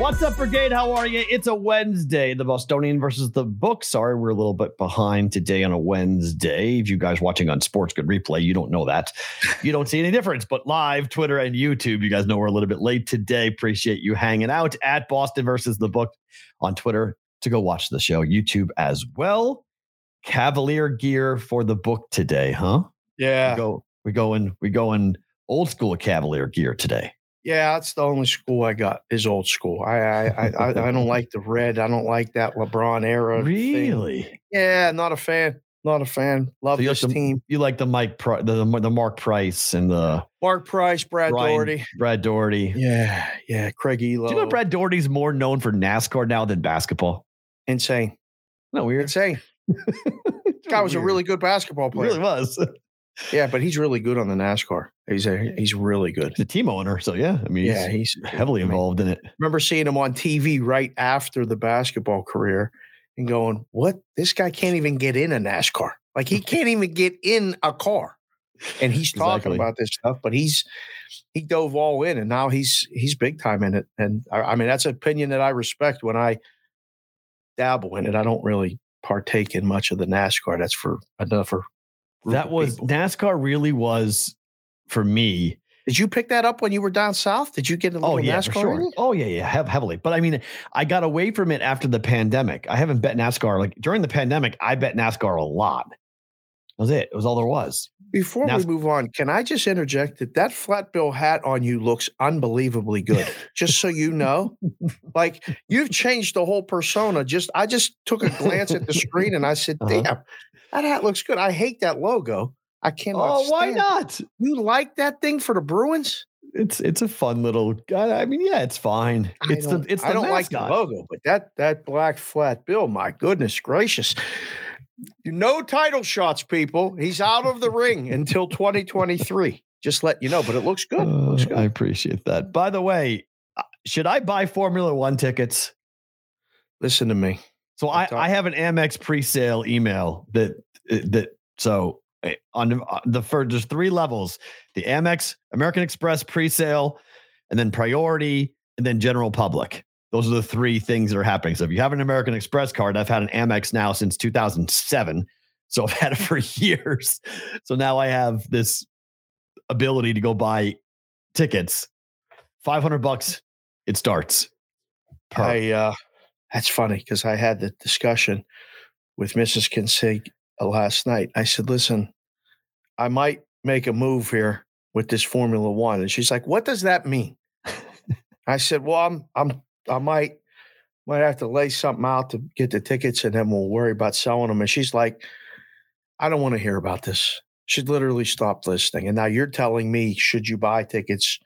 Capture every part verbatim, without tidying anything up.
What's up, Brigade? How are you? It's a Wednesday. The Bostonian versus the Book. Sorry, we're a little bit behind today on a Wednesday. If you guys watching on Sports Grid replay, you don't know that. You don't see any difference. But live, Twitter, and YouTube, you guys know we're a little bit late today. Appreciate you hanging out at Boston versus the Book on Twitter to go watch the show. YouTube as well. Cavalier gear for the Book today, huh? Yeah. We go, we go in, we go in old school Cavalier gear today. Yeah, that's the only school I got is old school. I I I, I don't like the red. I don't like that LeBron era. Really? Thing. Yeah, not a fan. Not a fan. Love so this like the, team. You like the Mike, Pri- the, the the Mark Price and the Mark Price, Brad Brian, Doherty, Brad Doherty. Yeah, yeah. Craig Elo. Do you know Brad Doherty's more known for NASCAR now than basketball? Insane. No, weird. Insane. Guy was weird. A really good basketball player. He really was. Yeah, but he's really good on the NASCAR. He's a, he's really good. He's the team owner, so yeah. I mean, yeah, he's, he's heavily involved I mean, in it. Remember seeing him on T V right after the basketball career and going, what? This guy can't even get in a NASCAR. Like, he can't even get in a car. And he's talking exactly. about this stuff, but he's he dove all in, and now he's he's big time in it. And, I, I mean, that's an opinion that I respect. When I dabble in it, I don't really partake in much of the NASCAR. That's for another That was people. NASCAR really was for me. Did you pick that up when you were down south? Did you get a little oh, yeah, NASCAR? For sure. Oh yeah, yeah, he- heavily. But I mean, I got away from it after the pandemic. I haven't bet NASCAR like during the pandemic. I bet NASCAR a lot. That was it. It was all there was. Before NASCAR- we move on, can I just interject that that flat bill hat on you looks unbelievably good? Just so you know, like you've changed the whole persona. Just I just took a glance at the screen and I said, "Damn." Uh-huh. That hat looks good. I hate that logo. I cannot. Oh, stand. Why not? You like that thing for the Bruins? It's it's a fun little. I mean, yeah, it's fine. I it's the it's. The I don't mascot. Like the logo, but that that black flat bill. My goodness gracious! No title shots, people. He's out of the ring until twenty twenty-three. Just let you know. But it looks good. It looks good. Uh, I appreciate that. By the way, should I buy Formula One tickets? Listen to me. So I, I have an Amex pre-sale email that that so on the, on the for there's three levels: the Amex, American Express pre-sale, and then priority, and then general public. Those are the three things that are happening. So if you have an American Express card, I've had an Amex now since two thousand seven, so I've had it for years. So now I have this ability to go buy tickets, five hundred bucks. It starts. Per. I uh. That's funny because I had the discussion with Missus Kinsig last night. I said, listen, I might make a move here with this Formula One. And she's like, what does that mean? I said, well, I'm, I'm, I might, might have to lay something out to get the tickets and then we'll worry about selling them. And she's like, I don't want to hear about this. She literally stopped listening. And now you're telling me, should you buy tickets?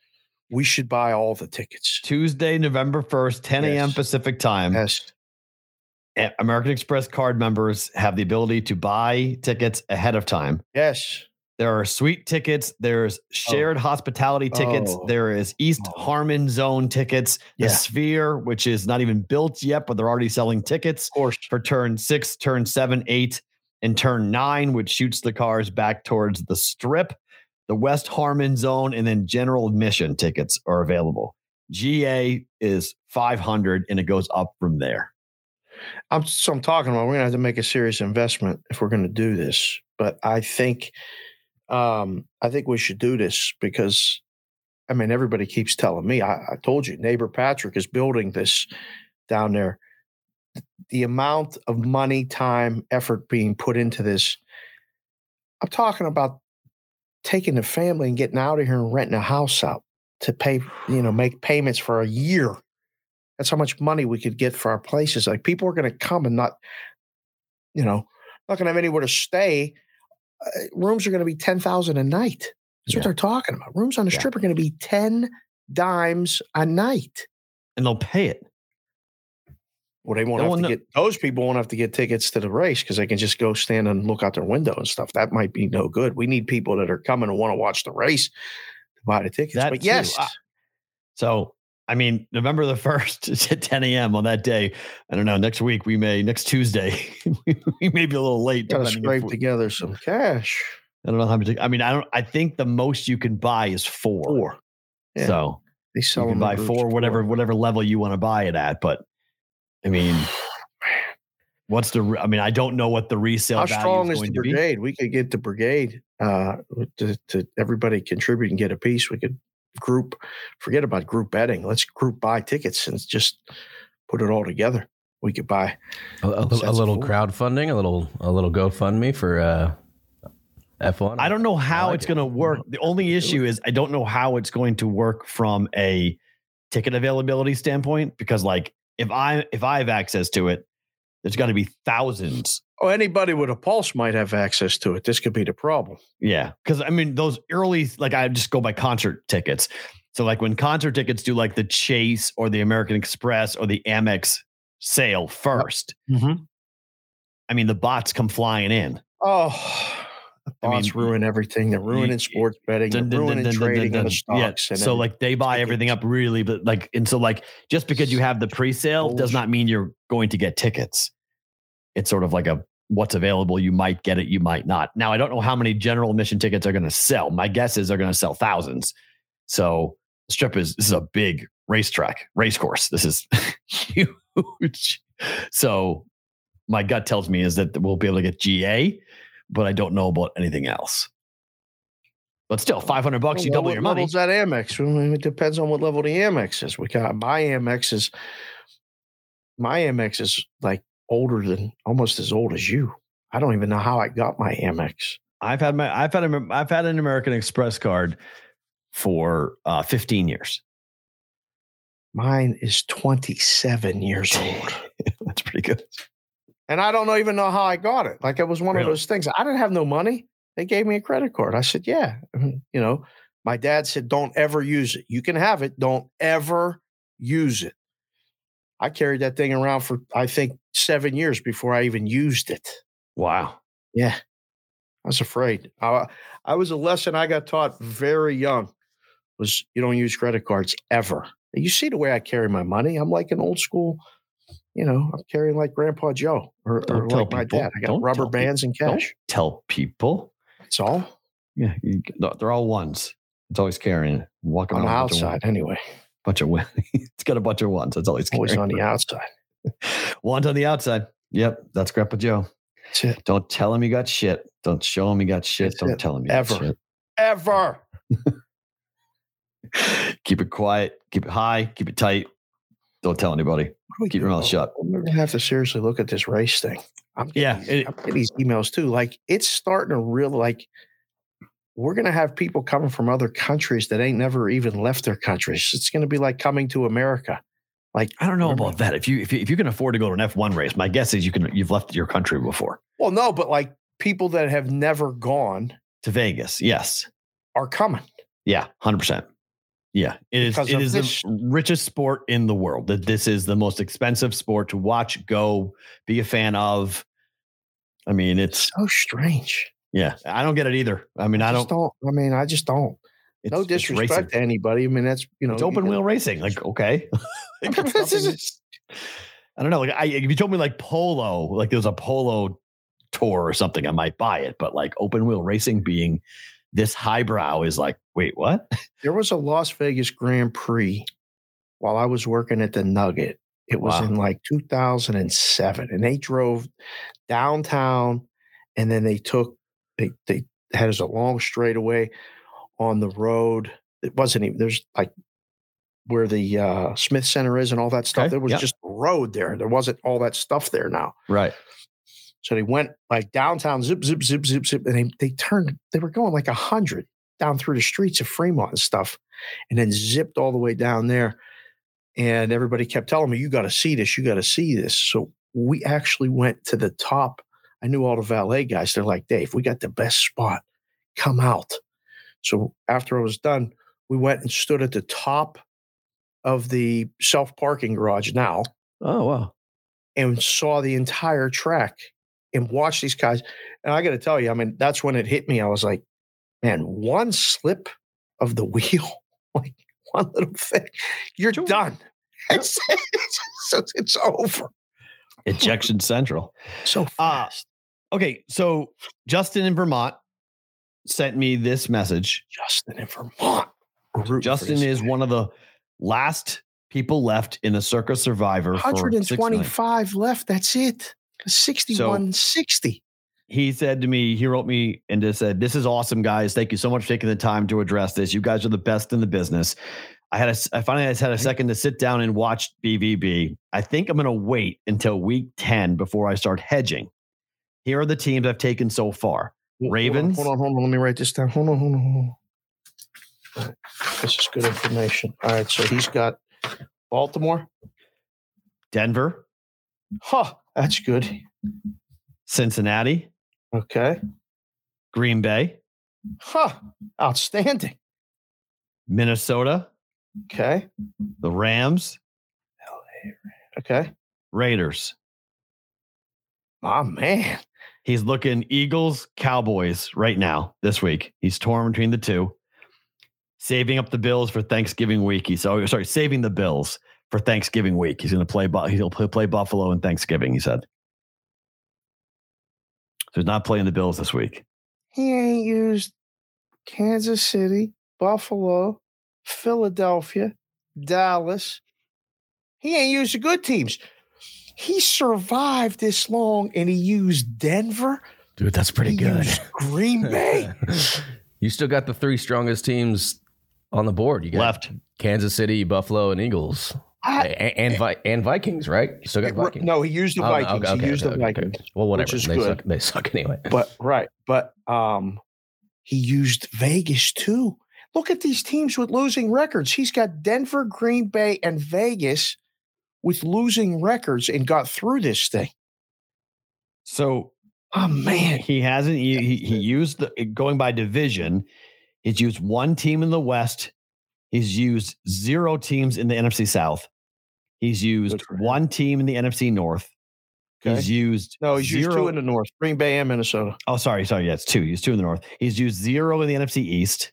We should buy all the tickets. Tuesday, November first, ten a.m. Yes. Pacific time. Yes. American Express card members have the ability to buy tickets ahead of time. Yes. There are suite tickets. There's shared oh. hospitality tickets. Oh. There is East oh. Harmon Zone tickets. The yeah. Sphere, which is not even built yet, but they're already selling tickets of course. For turn six, turn seven, eight, and turn nine, which shoots the cars back towards the strip. The West Harmon Zone, and then general admission tickets are available. G A is five hundred, and it goes up from there. I'm so I'm talking about we're going to have to make a serious investment if we're going to do this. But I think, um, I think we should do this because, I mean, everybody keeps telling me. I, I told you, neighbor Patrick is building this down there. The amount of money, time, effort being put into this. I'm talking about taking the family and getting out of here and renting a house out to pay, you know, make payments for a year. That's how much money we could get for our places. Like, people are going to come and not, you know, not going to have anywhere to stay. Uh, rooms are going to be ten thousand a night. That's yeah. what they're talking about. Rooms on the yeah. strip are going to be ten dimes a night. And they'll pay it. Well, they won't no have to know. get, those people won't have to get tickets to the race because they can just go stand and look out their window and stuff. That might be no good. We need people that are coming and want to watch the race to buy the tickets. That but too. yes. I, so, I mean, November the first is at ten a.m. on that day. I don't know. Next week, we may, next Tuesday, we may be a little late. Got to scrape together some cash. I don't know how much. I mean, I don't, I think the most you can buy is four. Four. Yeah. So they sell you can buy four, whatever, whatever level you want to buy it at. But I mean, what's the, I mean, I don't know what the resale How value strong is, is going the brigade? To be. We could get the brigade uh, to, to everybody contribute and get a piece. We could group, forget about group betting. Let's group buy tickets and just put it all together. We could buy a, a, a little crowdfunding, a little, a little GoFundMe for uh, F one. I don't know how like it's it. going to work. The only issue is I don't know how it's going to work from a ticket availability standpoint, because like, If I if I have access to it, there's got to be thousands. Oh, anybody with a pulse might have access to it. This could be the problem. Yeah, because I mean, those early, like I just go by concert tickets. So like when concert tickets do like the Chase or the American Express or the Amex sale first, mm-hmm. I mean, the bots come flying in. Oh, the bots I mean, ruin everything. They're ruining sports betting. They're dun, ruining dun, dun, trading dun, dun, dun. on the stocks. Yeah. And so, like, they buy tickets. everything up really, but like, and so, like, just because you have the pre-sale does not mean you're going to get tickets. It's sort of like a what's available. You might get it, you might not. Now, I don't know how many general admission tickets are going to sell. My guess is they're going to sell thousands. So, the Strip is this is a big racetrack, race course. This is huge. So, my gut tells me is that we'll be able to get G A. But I don't know about anything else. But still, five hundred bucks, well, you double your money. What level is that Amex? I mean, it depends on what level the Amex is. We got my Amex is my Amex is like older than almost as old as you. I don't even know how I got my Amex. I've had my I've had a, I've had an American Express card for uh, fifteen years. Mine is twenty-seven years old. That's pretty good. And I don't even know how I got it. Like, it was one really? of those things. I didn't have no money. They gave me a credit card. I said, yeah. You know, my dad said, don't ever use it. You can have it. Don't ever use it. I carried that thing around for, I think, seven years before I even used it. Wow. Yeah. I was afraid. I, I was a lesson I got taught very young was you don't use credit cards ever. You see the way I carry my money. I'm like an old school, you know, I'm carrying like Grandpa Joe or, or like my people. dad. I got don't rubber bands people. and cash. Don't tell people. That's all. Yeah. You, no, they're all ones. It's always carrying. Walking on the outside anyway. Bunch of ones. It's got a bunch of ones. It's always carrying. Always on the outside. Ones on the outside. Yep. That's Grandpa Joe. That's it. Don't tell him you got shit. Don't show him you got shit. That's don't it. tell him you Ever. got shit. Ever. Keep it quiet. Keep it high. Keep it tight. Don't tell anybody. Keep your mouth shut. We're going to have to seriously look at this race thing. I'm getting, yeah, it, I'm getting these emails too. Like, it's starting to really, like, we're going to have people coming from other countries that ain't never even left their countries. It's going to be like coming to America. Like, I don't know remember? about that. If you, if you if you can afford to go to an F one race, my guess is you can, you've left your country before. Well, no, but like people that have never gone to Vegas, yes, are coming. Yeah, one hundred percent. Yeah, it is. It is this. the richest sport in the world. That this is the most expensive sport to watch, go, be a fan of. I mean, it's so strange. Yeah, I don't get it either. I mean, I, I don't, don't. I mean, I just don't. No disrespect to anybody. I mean, that's you know, it's open you know, wheel racing. Like, okay, like, just, I don't know. Like, I, if you told me like polo, like there's a polo tour or something, I might buy it. But like open wheel racing being this highbrow is like, wait, what? There was a Las Vegas Grand Prix while I was working at the Nugget. It was wow. in like two thousand seven, and they drove downtown, and then they took they they had us a long straightaway on the road. It wasn't even there's like where the uh, Smith Center is and all that stuff. Okay. There was yep. just a road there. There wasn't all that stuff there now. Right. So they went like downtown, zip, zip, zip, zip, zip. And they, they turned, they were going like a hundred down through the streets of Fremont and stuff. and then zipped all the way down there. And everybody kept telling me, you got to see this. You got to see this. So we actually went to the top. I knew all the valet guys. They're like, Dave, we got the best spot. Come out. So after I was done, we went and stood at the top of the self-parking garage now. Oh, wow. And saw the entire track and watched these guys. And I got to tell you, I mean, that's when it hit me. I was like, man, one slip of the wheel, like one little thing, you're True. done. Yeah. It's, it's, it's over. Ejection central. So fast. Uh, okay, so Justin in Vermont sent me this message. Justin in Vermont. Justin is one of the last people left in the Circa Survivor. one hundred twenty-five left. That's it. sixty-one sixty. He said to me, he wrote me and just said, this is awesome, guys. Thank you so much for taking the time to address this. You guys are the best in the business. I had a, I finally had a second to sit down and watch B V B. I think I'm going to wait until week ten before I start hedging. Here are the teams I've taken so far. Ravens. Hold on, hold on. Hold on. Let me write this down. Hold on, hold on, hold on. All right. This is good information. All right. So he's got Baltimore. Denver. Huh. That's good. Cincinnati. Okay. Green Bay. Huh. Outstanding. Minnesota. Okay. The Rams. Okay. Raiders. Oh, man. He's looking Eagles, Cowboys right now this week. He's torn between the two. Saving up the Bills for Thanksgiving week. He's oh, sorry, saving the Bills for Thanksgiving week. He's going to play. He'll play Buffalo in Thanksgiving. He said. So he's not playing the Bills this week. He ain't used Kansas City, Buffalo, Philadelphia, Dallas. He ain't used the good teams. He survived this long, and he used Denver. Dude, that's pretty he good. Used Green Bay. You still got the three strongest teams on the board. You got left Kansas City, Buffalo, and Eagles, I, and, and, Vi- and Vikings, right? You still got Vikings. No, he used the Vikings. Oh, okay, he okay, used okay, the Vikings. Okay. Well, whatever. Which is they good. Suck. They suck anyway. But right, but um, he used Vegas too. Look at these teams with losing records. He's got Denver, Green Bay, and Vegas with losing records, and got through this thing. So, oh man, he hasn't. He, he used the going by division. He's used one team in the West. He's used zero teams in the N F C South. He's used one team in the N F C North. Okay. He's used no. He's zero. used two in the North: Green Bay and Minnesota. Oh, sorry, sorry. Yeah, it's two. He's two in the North. He's used zero in the N F C East.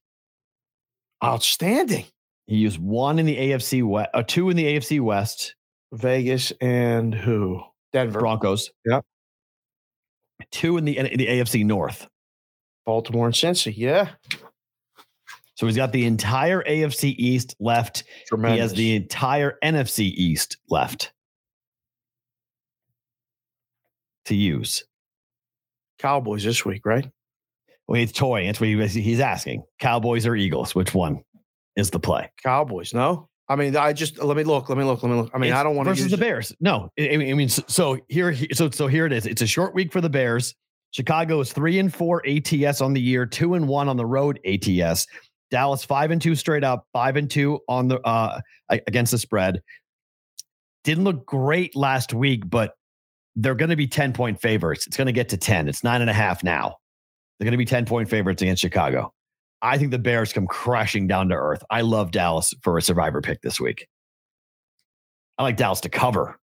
Outstanding. He used one in the A F C West. Uh, two in the A F C West. Vegas and who? Denver Broncos. Yep. Two in the in the A F C North, Baltimore and Cincy. Yeah. So he's got the entire A F C East left. Tremendous. He has the entire N F C East left to use. Cowboys this week, right? Well, it's toying. That's what he, he's asking. Cowboys or Eagles? Which one is the play? Cowboys. No. I mean, I just let me look. Let me look. Let me look. I mean, it's I don't want to versus use the it. Bears. No, I mean, I mean, so here, so so here it is. It's a short week for the Bears. Chicago is three and four A T S on the year, two and one on the road A T S. Dallas five and two straight up, five and two on the uh, against the spread. Didn't look great last week, but they're going to be ten point favorites. It's going to get to ten. It's nine and a half now. They're going to be ten point favorites against Chicago. I think the Bears come crashing down to earth. I love Dallas for a survivor pick this week. I like Dallas to cover.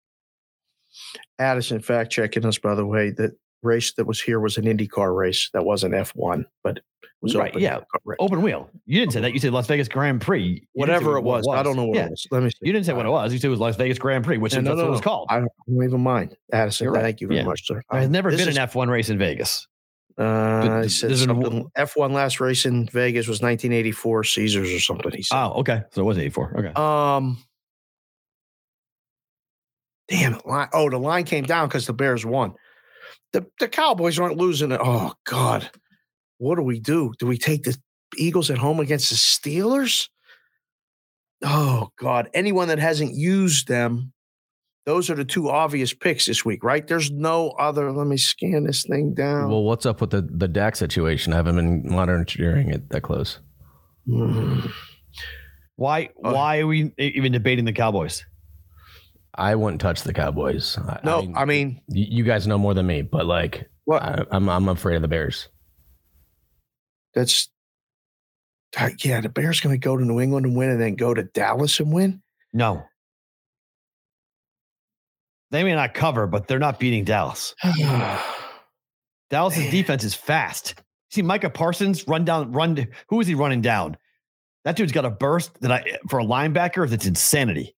Addison fact checking us, by the way, that race that was here was an IndyCar race. That wasn't F one, but it was right, open. Yeah, open wheel. You didn't say that. You said Las Vegas Grand Prix. Whatever it was. it was. I don't know what yeah. it was. Let me see. You didn't say what it was. You said it was Las Vegas Grand Prix, which no, is no, what no, it was no. called. I don't even mind. Addison, right. thank you very yeah. much, sir. There's um, never been is- an F one race in Vegas. Uh, he said something, F one last race in Vegas was nineteen eighty-four Caesars or something. He said. Oh, okay. So it was eighty-four. Okay. Um, damn it. Line, oh, the line came down because the Bears won. The the Cowboys aren't losing it. Oh God, what do we do? Do we take the Eagles at home against the Steelers? Oh God, anyone that hasn't used them. Those are the two obvious picks this week, right? There's no other. Let me scan this thing down. Well, what's up with the, the Dak situation? I haven't been monitoring it that close. Mm. Why oh. Why are we even debating the Cowboys? I wouldn't touch the Cowboys. I, no, I mean, I mean you guys know more than me, but like I, I'm I'm afraid of the Bears. That's yeah. The Bears going to go to New England and win, and then go to Dallas and win? No, they may not cover, but they're not beating Dallas. Dallas' defense is fast. See, Micah Parsons run down. Run. Who is he running down? That dude's got a burst that I for a linebacker that's insanity.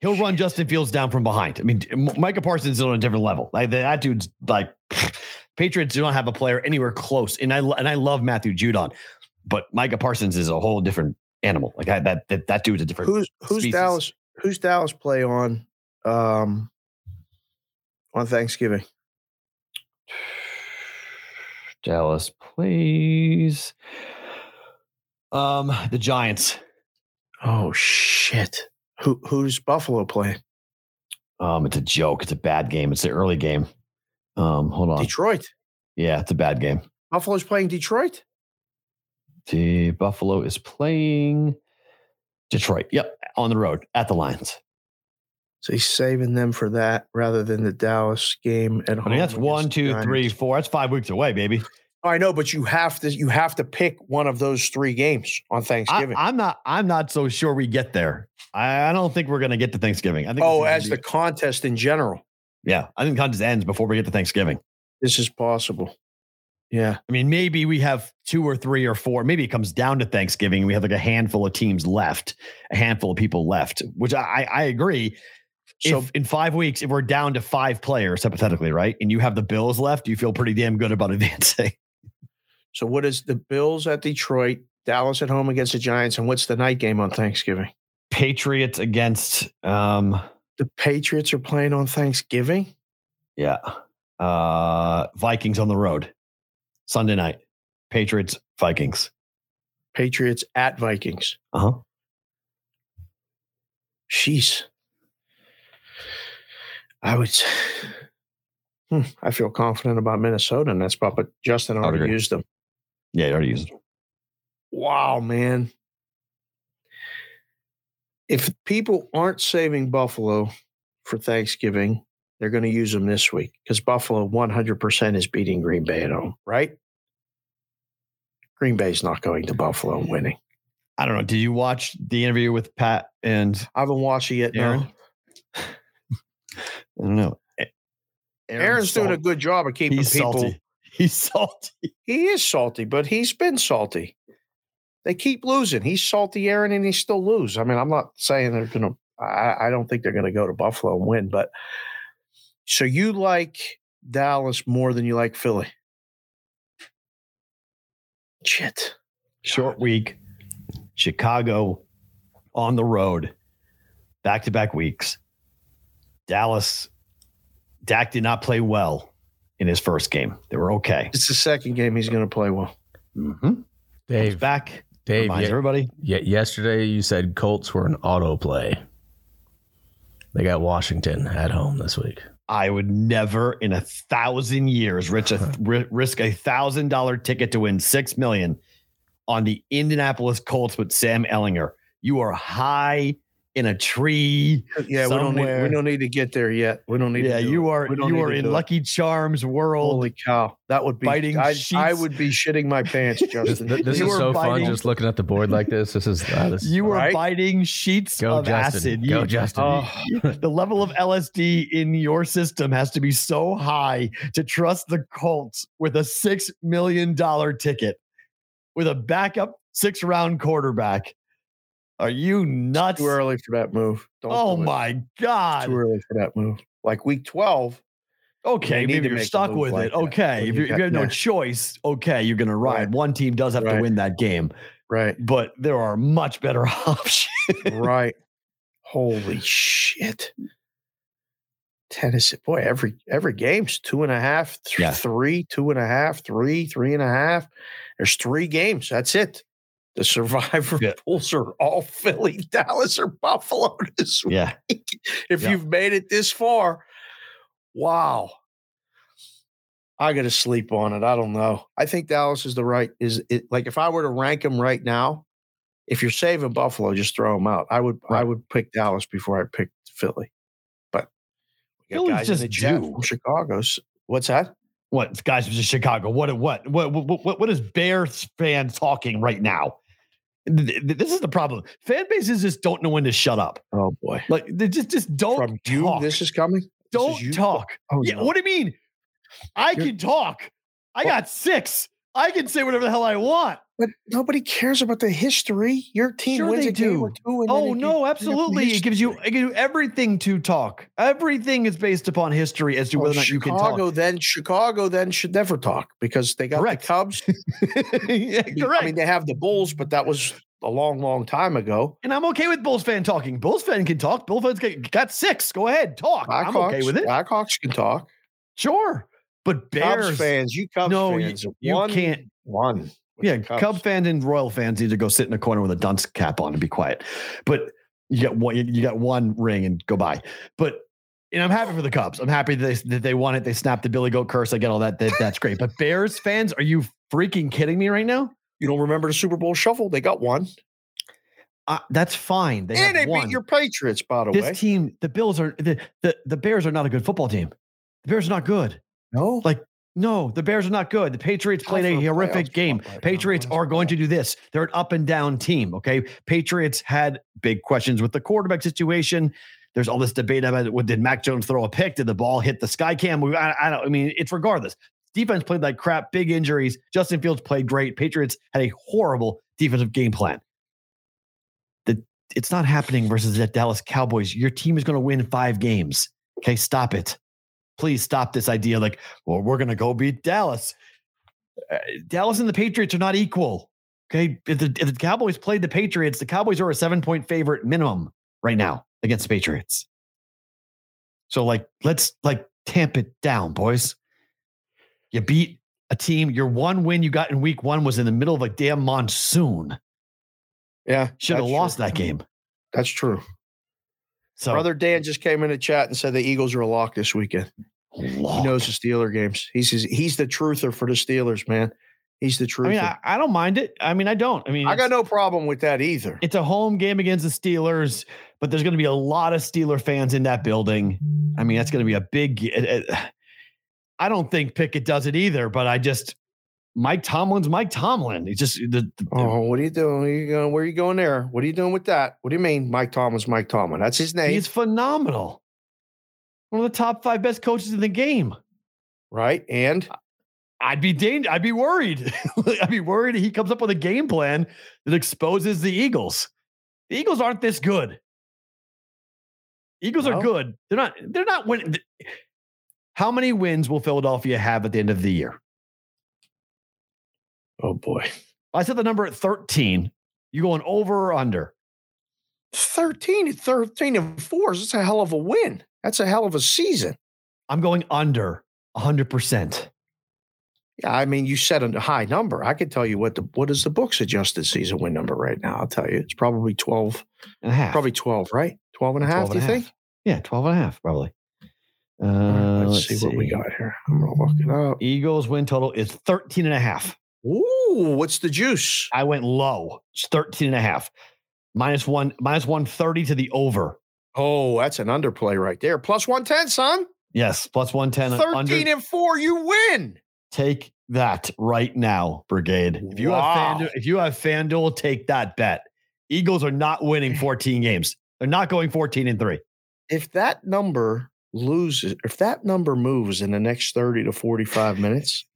He'll run Justin Fields down from behind. I mean, Micah Parsons is on a different level. Like that dude's like Patriots do not have a player anywhere close. And I and I love Matthew Judon, but Micah Parsons is a whole different animal. Like I, that that that dude's a different. Who's who's species. Dallas? Who's Dallas play on? Um, on Thanksgiving. Dallas plays. Um, the Giants. Oh shit. Who who's Buffalo playing? Um, it's a joke. It's a bad game. It's the early game. Um, hold on. Detroit. Yeah, it's a bad game. Buffalo's playing Detroit. The Buffalo is playing Detroit. Yep, on the road at the Lions. So he's saving them for that rather than the Dallas game at home. I mean, that's one, two, three, four. That's five weeks away, baby. I know, but you have to you have to pick one of those three games on Thanksgiving. I, I'm not I'm not so sure we get there. I, I don't think we're going to get to Thanksgiving. I think oh, as the contest in general. Yeah, I think the contest ends before we get to Thanksgiving. This is possible. Yeah, I mean, maybe we have two or three or four. Maybe it comes down to Thanksgiving. We have like a handful of teams left, a handful of people left, which I I agree. So if in five weeks, if we're down to five players, hypothetically, right, and you have the Bills left, you feel pretty damn good about advancing. So what is the Bills at Detroit, Dallas at home against the Giants, and what's the night game on Thanksgiving? Patriots against um, the Patriots are playing on Thanksgiving. Yeah, uh, Vikings on the road Sunday night. Patriots Vikings. Patriots at Vikings. Uh huh. Jeez, I would. Hmm, I feel confident about Minnesota, and that's probably Justin already agree. used them. Yeah, he already used them. Wow, man. If people aren't saving Buffalo for Thanksgiving, they're going to use them this week because Buffalo one hundred percent is beating Green Bay at home, right? Green Bay's not going to Buffalo and winning. I don't know. Did you watch the interview with Pat and I haven't watched it yet, Aaron? No. I don't know. Aaron's, Aaron's doing a good job of keeping he's people. Salty. He's salty. He is salty, but he's been salty. They keep losing. He's salty, Aaron, and he still lose. I mean, I'm not saying they're going to, I don't think they're going to go to Buffalo and win, but so you like Dallas more than you like Philly. Shit. Short week. Chicago on the road. Back-to-back weeks. Dallas. Dak did not play well in his first game. They were okay. It's the second game he's going to play well. Mm-hmm. Dave. Comes back. Dave. Reminds ye- everybody. Yeah. Yesterday you said Colts were an auto play. They got Washington at home this week. I would never in a thousand years rich a, r- risk a one thousand dollars ticket to win six million dollars on the Indianapolis Colts with Sam Ehlinger. You are high in a tree. Yeah, we don't, need, we don't need to get there yet. We don't need yeah, to Yeah, you are you are in Lucky Charms world. Holy cow. That would be biting I, I would be shitting my pants, Justin. this this is so biting. fun just looking at the board like this. This is uh, this, You were right? biting sheets Go of Justin. acid. Go you, Justin. Uh, the level of L S D in your system has to be so high to trust the Colts with a six million dollars ticket with a backup six round quarterback. Are you nuts? It's too early for that move. Don't oh, my God. It's too early for that move. Like week twelve. Okay, maybe you're stuck with like it. That. Okay, if, you, got, if you have yeah. no choice, okay, you're going to ride. Right. One team does have right. to win that game. Right. But there are much better options. Right. Holy shit. Tennessee. Boy, every every game's two and a half, th- yeah. three, two and a half, three, three and a half. There's three games. That's it. The survivor yeah. pools are all Philly, Dallas, or Buffalo this week. Yeah. If yeah. you've made it this far, wow. I got to sleep on it. I don't know. I think Dallas is the right is it, like if I were to rank them right now, if you're saving Buffalo, just throw them out. I would right. I would pick Dallas before I picked Philly. But we got Philly's guys just in the gym from Chicago. What's that? What guys from Chicago? What what what what what, what is Bears fan talking right now? This is the problem. Fan bases just don't know when to shut up. Oh boy! Like they just just don't from talk. You, this is coming. Don't is talk. Oh, yeah. No. What do you mean? I You're, can talk. I well, got six. I can say whatever the hell I want. But nobody cares about the history. Your team sure wins a game or two. And oh no, gives, absolutely! It gives you it gives you everything to talk. Everything is based upon history as to whether oh, or not Chicago, you can talk. Then Chicago then should never talk because they got correct. The Cubs. Yeah, correct. I mean, they have the Bulls, but that was a long, long time ago. And I'm okay with Bulls fan talking. Bulls fan can talk. Bulls fans can, got six. Go ahead, talk. Black I'm Hawks, okay with it. Blackhawks can talk. Sure. But Bears Cubs fans, you Cubs no, fans, you, you one, can't. One, yeah, Cubs. Cub fans and Royal fans need to go sit in a corner with a dunce cap on and be quiet. But you got one, you got one ring and go bye. But and I'm happy for the Cubs. I'm happy that they, that they won it. They snapped the Billy Goat curse. I get all that. that that's great. But Bears fans, are you freaking kidding me right now? You don't remember the Super Bowl shuffle? They got one. Uh, that's fine. They and have they won. Beat your Patriots. By the this way, this team, the Bills are the, the the Bears are not a good football team. The Bears are not good. No, like, no, the Bears are not good. The Patriots played a horrific game. Patriots are going to do this. They're an up and down team. Okay. Patriots had big questions with the quarterback situation. There's all this debate about what did Mac Jones throw a pick? Did the ball hit the sky cam? I, I don't, I mean, it's regardless. Defense played like crap, big injuries. Justin Fields played great. Patriots had a horrible defensive game plan. The, it's not happening versus the Dallas Cowboys. Your team is going to win five games. Okay. Stop it. Please stop this idea like, well, we're going to go beat Dallas. Uh, Dallas and the Patriots are not equal. Okay. If the, if the Cowboys played the Patriots, the Cowboys are a seven point favorite minimum right now against the Patriots. So like, let's like tamp it down, boys. You beat a team. Your one win you got in week one was in the middle of a damn monsoon. Yeah. Should have lost true. that game. That's true. So, Brother Dan just came in the chat and said the Eagles are a lock this weekend. Lock. He knows the Steeler games. He's he's the truther for the Steelers, man. He's the truther. I mean, I, I don't mind it. I mean, I don't. I mean, I got no problem with that either. It's a home game against the Steelers, but there's going to be a lot of Steeler fans in that building. I mean, that's going to be a big. It, it, I don't think Pickett does it either, but I just Mike Tomlin's Mike Tomlin. He's just the, the, oh, what are you doing? Where are you going? Where are you going there? What are you doing with that? What do you mean, Mike Tomlin's Mike Tomlin? That's his name. He's phenomenal. One of the top five best coaches in the game. Right, and I'd be dang- I'd be worried. I'd be worried he comes up with a game plan that exposes the Eagles. The Eagles aren't this good. Eagles no. are good. They're not. They're not winning. How many wins will Philadelphia have at the end of the year? Oh, boy. I said the number at thirteen. You going over or under? thirteen, thirteen and four. That's a hell of a win. That's a hell of a season. I'm going under one hundred percent. Yeah, I mean, you said a high number. I could tell you what the what is the book's adjusted season win number right now. I'll tell you. It's probably twelve and a half. Probably twelve, right? twelve and a half, do you think? Yeah, twelve and a half, probably. Uh, right, let's, let's see, see what we got here. I'm going to look it up. Eagles win total is thirteen and a half. Ooh, what's the juice? I went low. It's thirteen and a half. Minus one, minus one thirty to the over. Oh, that's an underplay right there. Plus one ten, son. Yes, plus one ten. thirteen under- and four, you win. Take that right now, Brigade. If you wow. have FanDuel, if you have FanDuel, take that bet. Eagles are not winning fourteen games. They're not going fourteen and three. If that number loses, if that number moves in the next thirty to forty-five minutes,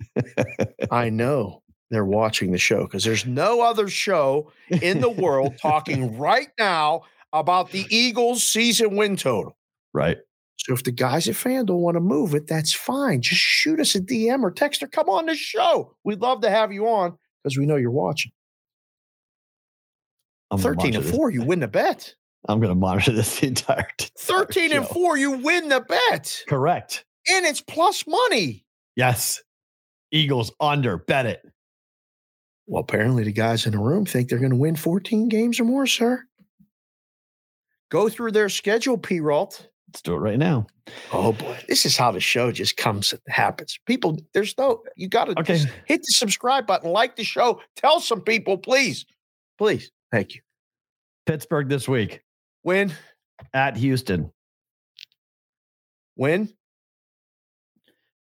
I know. They're watching the show because there's no other show in the world talking right now about the Eagles season win total. Right. So if the guys at FanDuel want to move it, that's fine. Just shoot us a D M or text or come on the show. We'd love to have you on because we know you're watching. I'm thirteen and four, you win the bet. I'm going to monitor this the entire time. thirteen and four, you win the bet. Correct. And it's plus money. Yes. Eagles under, bet it. Well, apparently the guys in the room think they're going to win fourteen games or more, sir. Go through their schedule, Perrault. Let's do it right now. Oh, boy. This is how the show just comes and happens. People, there's no, you got to okay. hit the subscribe button, like the show. Tell some people, please. Please. Thank you. Pittsburgh this week. Win. At Houston. Win.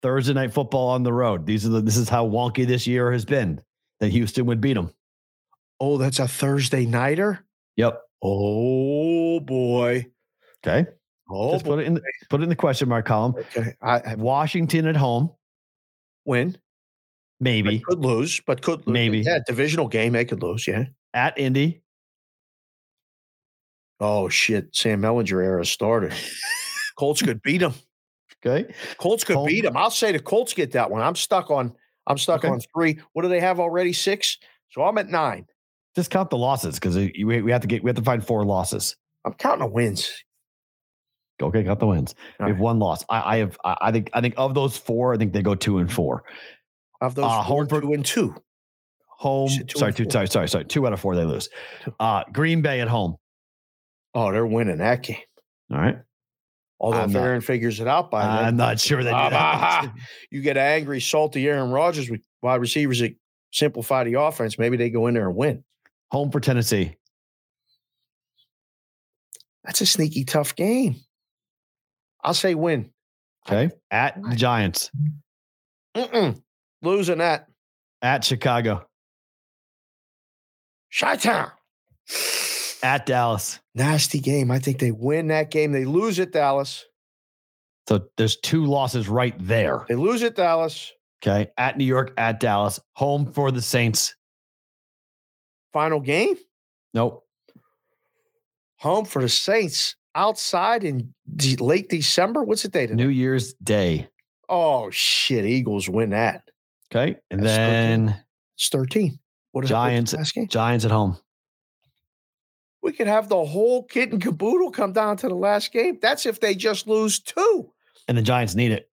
Thursday night football on the road. These are the, this is how wonky this year has been, that Houston would beat them. Oh, that's a Thursday nighter? Yep. Oh, boy. Okay. Oh, Just boy. Put it in the, put it in the question mark column. Okay. I, I, Washington at home. Win. Maybe. But could lose, but could lose. Maybe. Yeah, divisional game, they could lose, yeah. At Indy. Oh, shit. Sam Mellinger era started. Colts could beat them. Okay. Colts could Colts. beat them. I'll say the Colts get that one. I'm stuck on I'm stuck okay. on three. What do they have already? Six? So I'm at nine. Just count the losses, because we we have to get we have to find four losses. I'm counting the wins. Okay, count the wins. All we have right. one loss. I, I have I think I think of those four, I think they go two and four. Of those uh, four, home for, two and two. Home two sorry, two sorry, sorry, sorry. Two out of four they lose. Uh, Green Bay at home. Oh, they're winning that game. All right. Although if Aaron figures it out by then. I'm not sure that uh, you get angry, salty Aaron Rodgers with wide receivers that simplify the offense. Maybe they go in there and win. Home for Tennessee. That's a sneaky tough game. I'll say win. Okay. At the Giants. Mm-mm. Losing that. At Chicago. Chi-town. At Dallas. Nasty game. I think they win that game. They lose at Dallas. So there's two losses right there. They lose at Dallas. Okay. At New York, at Dallas. Home for the Saints. Final game? Nope. Home for the Saints. Outside in de- late December? What's the date? New Year's Day. Oh, shit. Eagles win that. Okay. And That's then. thirteen. It's thirteen. What is Giants, it? Giants at home. We could have the whole kit and caboodle come down to the last game. That's if they just lose two. And the Giants need it.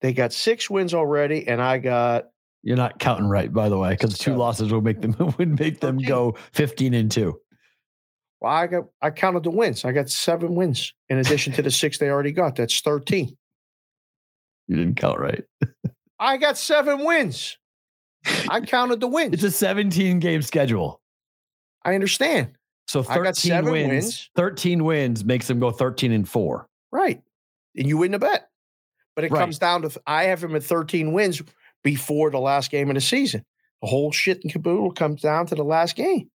They got six wins already, and I got... You're not counting right, by the way, because two losses will make them would make them go fifteen and two. Well, I got I counted the wins. I got seven wins in addition to the six they already got. That's thirteen. You didn't count right. I got seven wins. I counted the wins. It's a seventeen-game schedule. I understand. So thirteen I got seven wins, wins. thirteen wins makes them go thirteen and four. Right. And you win the bet. But it right. comes down to, I have him at thirteen wins before the last game of the season. The whole shit and caboodle comes down to the last game.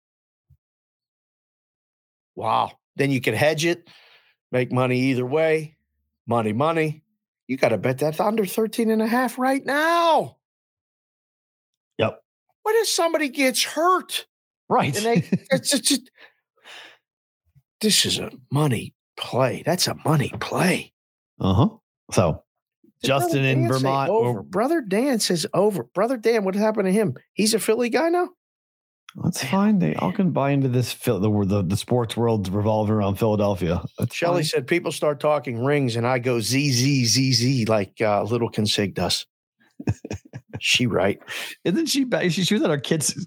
Wow. Then you can hedge it, make money either way. Money, money. You got to bet that's under thirteen and a half right now. Yep. What if somebody gets hurt? Right. And they, it's, it's, it's, this is a money play. That's a money play. Uh-huh. So Justin in Vermont. Over. Brother Dan says over. Brother Dan, what happened to him? He's a Philly guy now? That's Damn. fine. They all can buy into this. The, the, the sports world's revolving around Philadelphia. That's Shelley fine. Said people start talking rings and I go Z, Z, Z, Z like uh, Little Consig does. She right. Isn't she back? She, she was at our kids'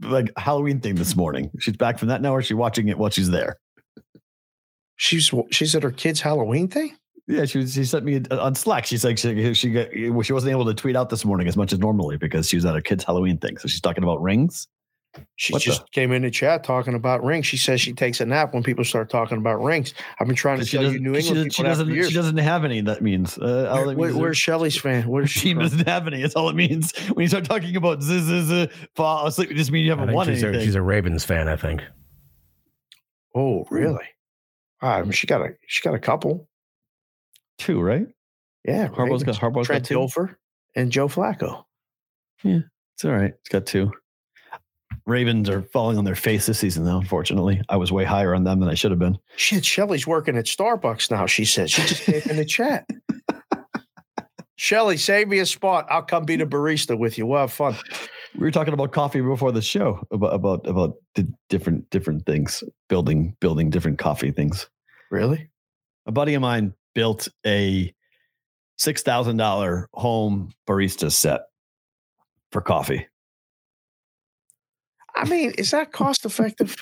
like Halloween thing this morning. She's back from that now, or is she watching it while she's there? She's she's at her kids' Halloween thing. Yeah, she was, she sent me a, on Slack. She's like she she got, she wasn't able to tweet out this morning as much as normally because she was at her kids' Halloween thing. So she's talking about rings. She what just the? Came in the chat talking about rings. She says she takes a nap when people start talking about rings. I've been trying to tell you New England. She doesn't. She doesn't, she doesn't have any. That means. Uh, all where, that means where, where's Shelley's fan? Where's she from? Doesn't have any. That's all it means. When you start talking about z z z fall asleep, it just means you haven't won anything. A, she's a Ravens fan, I think. Oh really? I mean, she got a she got a couple. Two, right? Yeah, Harbaugh's got Harbaugh's Trent got two. Dilfer and Joe Flacco. Yeah, it's all right. It's got two. Ravens are falling on their face this season, though, unfortunately. I was way higher on them than I should have been. Shit, Shelly's working at Starbucks now, she said. She just came in the chat. Shelly, save me a spot. I'll come be the barista with you. We'll have fun. We were talking about coffee before the show, about about about the different different things, building building different coffee things. Really? A buddy of mine built a six thousand dollars home barista set for coffee. I mean, is that cost effective?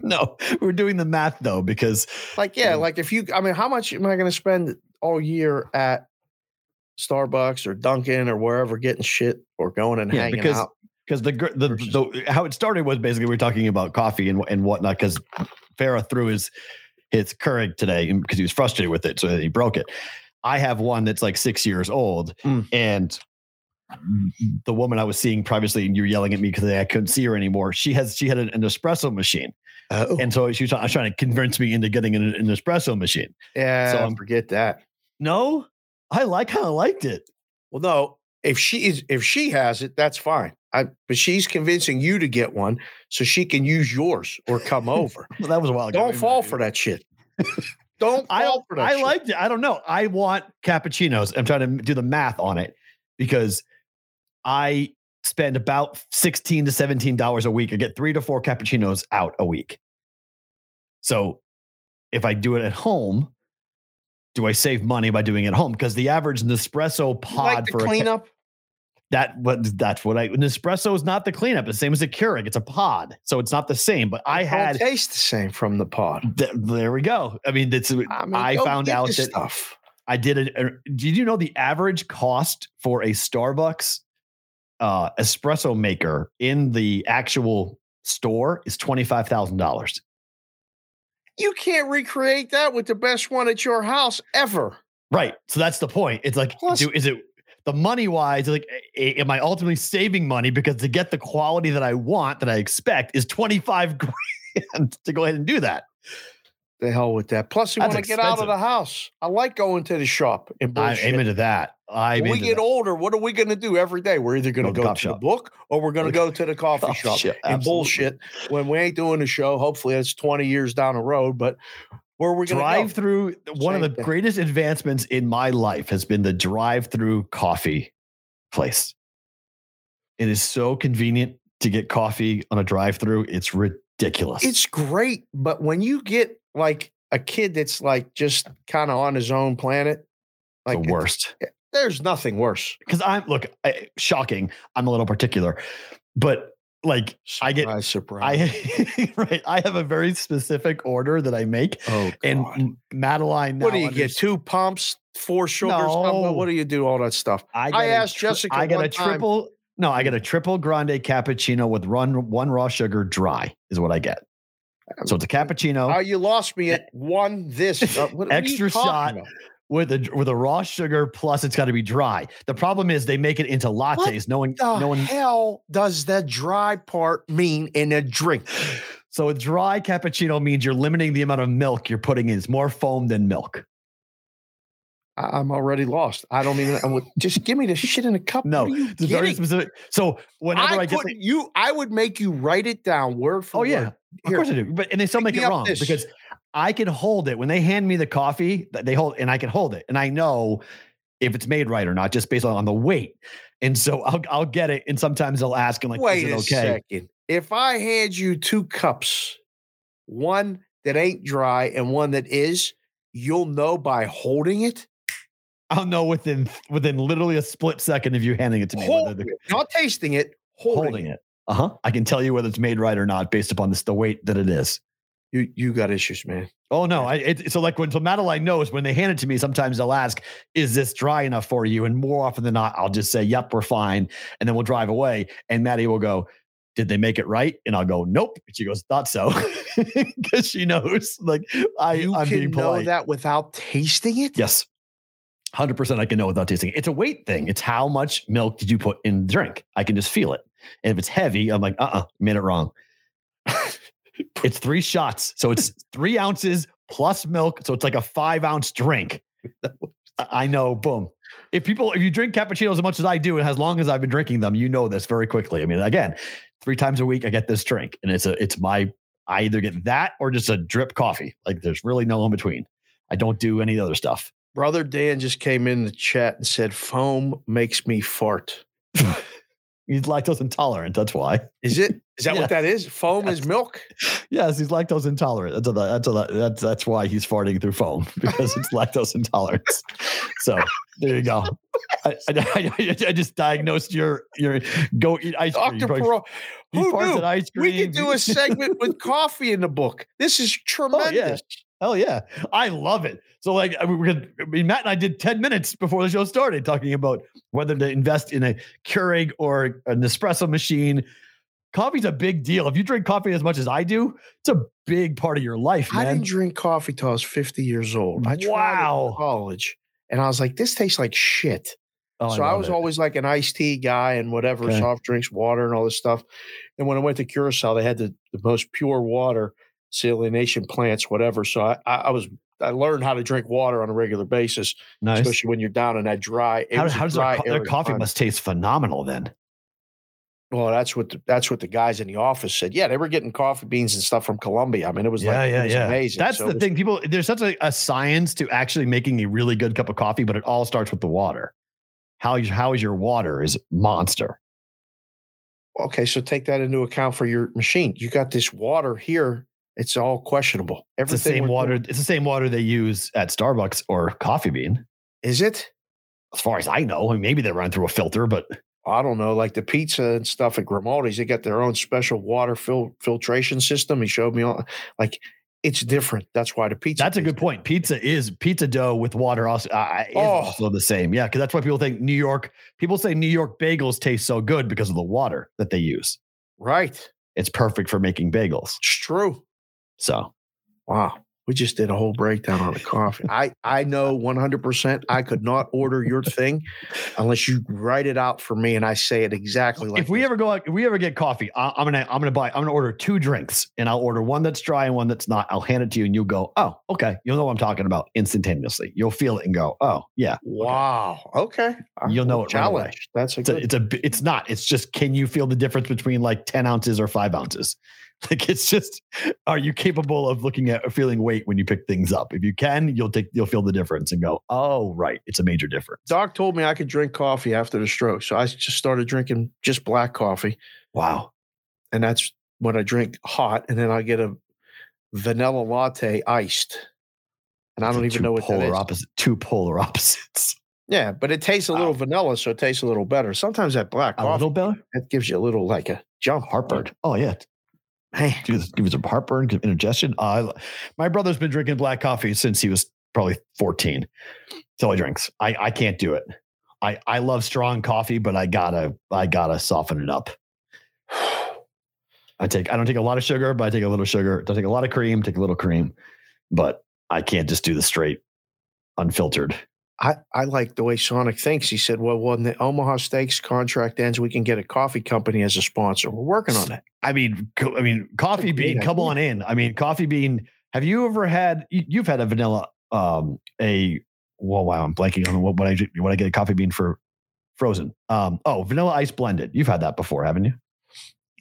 No, we're doing the math though, because like, yeah, like if you, I mean, how much am I going to spend all year at Starbucks or Dunkin' or wherever getting shit or going and yeah, hanging because, out? Because the, the the how it started was basically we were talking about coffee and and whatnot. Because Farah threw his his Keurig today because he was frustrated with it, so he broke it. I have one that's like six years old, mm. and the woman I was seeing previously, and you're yelling at me because I couldn't see her anymore. She has she had an, an espresso machine, oh. and so she was, I was trying to convince me into getting an, an espresso machine. Yeah, so I'm, forget that. No, I like how I liked it. Well, no, if she is if she has it, that's fine. I, but she's convincing you to get one so she can use yours or come over. Well, that was a while ago. Don't fall for that shit. Don't fall for that I shit. I liked it. I don't know. I want cappuccinos. I'm trying to do the math on it because I spend about sixteen to seventeen dollars a week. I get three to four cappuccinos out a week. So if I do it at home, do I save money by doing it at home? Because the average Nespresso pod like the for cleanup? a ca- That what that's what I Nespresso is not the cleanup. It's the same as a Keurig. It's a pod, so it's not the same. But I had taste the same from the pod. Th- there we go. I mean, that's I, mean, I found out that stuff. I did it. Did you know the average cost for a Starbucks uh, espresso maker in the actual store is twenty five thousand dollars? You can't recreate that with the best one at your house ever. Right. So that's the point. It's like, Plus, do, is it? The money wise, like, am I ultimately saving money because to get the quality that I want, that I expect, is twenty five grand to go ahead and do that? The hell with that. Plus, you want to get out of the house. I like going to the shop and bullshit. I'm into that. I when we get that. older. What are we going to do every day? We're either going to go to the book or we're going to go to the coffee shop and bullshit. When we ain't doing the show, hopefully it's twenty years down the road, but. Where we're going to drive through. One Same of the thing. greatest advancements in my life has been the drive through coffee place. It is so convenient to get coffee on a drive through. It's ridiculous. It's great. But when you get like a kid that's like just kind of on his own planet, like the worst, there's nothing worse. Because I'm look, I, shocking. I'm a little particular, but. Like surprise, I get, surprise. I, right, I have a very specific order that I make. Oh, God. And Madeline. Now what do you understands. get? Two pumps, four sugars. No. What do you do? All that stuff. I, I asked tri- Jessica. I got a triple. Time. No, I got a triple grande cappuccino with one, one raw sugar dry is what I get. So it's a cappuccino. Oh, you lost me at one. This uh, what, extra what shot. About? With a with a raw sugar, plus it's got to be dry. The problem is they make it into lattes. What no one, the no one. Hell, does that dry part mean in a drink? So a dry cappuccino means you're limiting the amount of milk you're putting in. It's more foam than milk. I'm already lost. I don't even. I would, just give me the shit in a cup. No, it's very specific. So whenever I, I get the, you, I would make you write it down word for. Oh word. yeah, Here. Of course I do. But and they still Pick make it wrong this. because. I can hold it when they hand me the coffee they hold and I can hold it. And I know if it's made right or not, just based on, on the weight. And so I'll, I'll get it. And sometimes they'll ask him like, wait is it okay? A second. If I hand you two cups, one that ain't dry and one that is, you'll know by holding it. I'll know within, within literally a split second of you handing it to me. Hold it. Not tasting it, holding, holding it. it. Uh-huh. I can tell you whether it's made right or not based upon this, the weight that it is. You you got issues, man. Oh no! I it, so like when so Madeline knows when they hand it to me. Sometimes they'll ask, "Is this dry enough for you?" And more often than not, I'll just say, "Yep, we're fine," and then we'll drive away. And Maddie will go, "Did they make it right?" And I'll go, "Nope." And she goes, "Thought so," because she knows. Like I, you I'm can being polite. Know that without tasting it. Yes, hundred percent. I can know without tasting it. It's a weight thing. It's how much milk did you put in the drink? I can just feel it. And if it's heavy, I'm like, "Uh, uh-uh, made it wrong." It's three shots. So it's three ounces plus milk. So it's like a five ounce drink. I know. Boom. If people, if you drink cappuccinos as much as I do, and as long as I've been drinking them, you know this very quickly. I mean, again, three times a week, I get this drink and it's a, it's my, I either get that or just a drip coffee. Like there's really no in between. I don't do any other stuff. Brother Dan just came in the chat and said, foam makes me fart. He's lactose intolerant. That's why. Is it? Is that yeah. what that is? Foam yes. is milk? Yes, he's lactose intolerant. That's a, that's a, that's that's why he's farting through foam because it's lactose intolerance. So there you go. I, I, I just diagnosed your your go eat ice cream. Doctor Perrault, who knew? Ice cream. We could do a segment with coffee in the book. This is tremendous. Oh, yeah. Hell yeah. I love it. So like I mean, Matt and I did ten minutes before the show started talking about whether to invest in a Keurig or an Nespresso machine. Coffee's a big deal. If you drink coffee as much as I do, it's a big part of your life, man. I didn't drink coffee till I was fifty years old. I tried wow. it in college and I was like, this tastes like shit. Oh, so I, I was it. always like an iced tea guy and whatever, okay. soft drinks, water and all this stuff. And when I went to Curacao, they had the, the most pure water, salination plants, whatever. So I, I was, I learned how to drink water on a regular basis, nice. especially when you're down in that dry. How, how does dry their, their coffee climate. must taste phenomenal then? Well, that's what the, that's what the guys in the office said. Yeah, they were getting coffee beans and stuff from Colombia. I mean, it was yeah, like yeah, it was yeah. amazing. That's so the was, thing, people. There's such a, a science to actually making a really good cup of coffee, but it all starts with the water. How you, how is your water is monster. Okay, so take that into account for your machine. You got this water here. It's all questionable. Everything it's the same water. Doing. It's the same water they use at Starbucks or Coffee Bean. Is it? As far as I know, I mean, maybe they run through a filter, but I don't know. Like the pizza and stuff at Grimaldi's, they got their own special water fil- filtration system. He showed me all. Like it's different. That's why the pizza. That's a good point. Pizza is pizza dough with water. Also, uh, is oh. also the same. Yeah, because that's why people think New York. People say New York bagels taste so good because of the water that they use. Right. It's perfect for making bagels. It's true. So, wow, we just did a whole breakdown on the coffee. I, I know one hundred percent I could not order your thing unless you write it out for me and I say it exactly like. If we this. ever go out, if we ever get coffee, I, I'm gonna I'm gonna buy I'm gonna order two drinks and I'll order one that's dry and one that's not. I'll hand it to you and you'll go, oh, okay, you'll know what I'm talking about instantaneously. You'll feel it and go, oh yeah, wow, okay, okay. you'll know it. Challenge. Right away. That's a it's, good. A, it's a it's not. It's just can you feel the difference between like ten ounces or five ounces? Like it's just, are you capable of looking at or feeling weight when you pick things up? If you can, you'll take, you'll feel the difference and go, oh, right. It's a major difference. Doc told me I could drink coffee after the stroke. So I just started drinking just black coffee. Wow. And that's when I drink hot. And then I get a vanilla latte iced. And I don't even know what that is. Opposite, two polar opposites. Yeah. But it tastes a little wow. vanilla. So it tastes a little better. Sometimes that black coffee, a little better? That gives you a little like a jump. Heartburn. Oh yeah. Hey, give us a heartburn, indigestion. Uh, my brother's been drinking black coffee since he was probably fourteen. That's all he drinks. I, I can't do it. I, I love strong coffee, but I gotta I gotta soften it up. I take I don't take a lot of sugar, but I take a little sugar. I take a lot of cream, take a little cream, but I can't just do the straight, unfiltered. I, I like the way Sonic thinks. He said, well, when the Omaha Steaks contract ends, we can get a coffee company as a sponsor. We're working on it. I mean, co- I mean, Coffee Bean, come on in. I mean, Coffee Bean, have you ever had, you, you've had a vanilla, um, a, well, wow, I'm blanking on what, what I, when I get a Coffee Bean for frozen. Um, oh, vanilla ice blended. You've had that before, haven't you?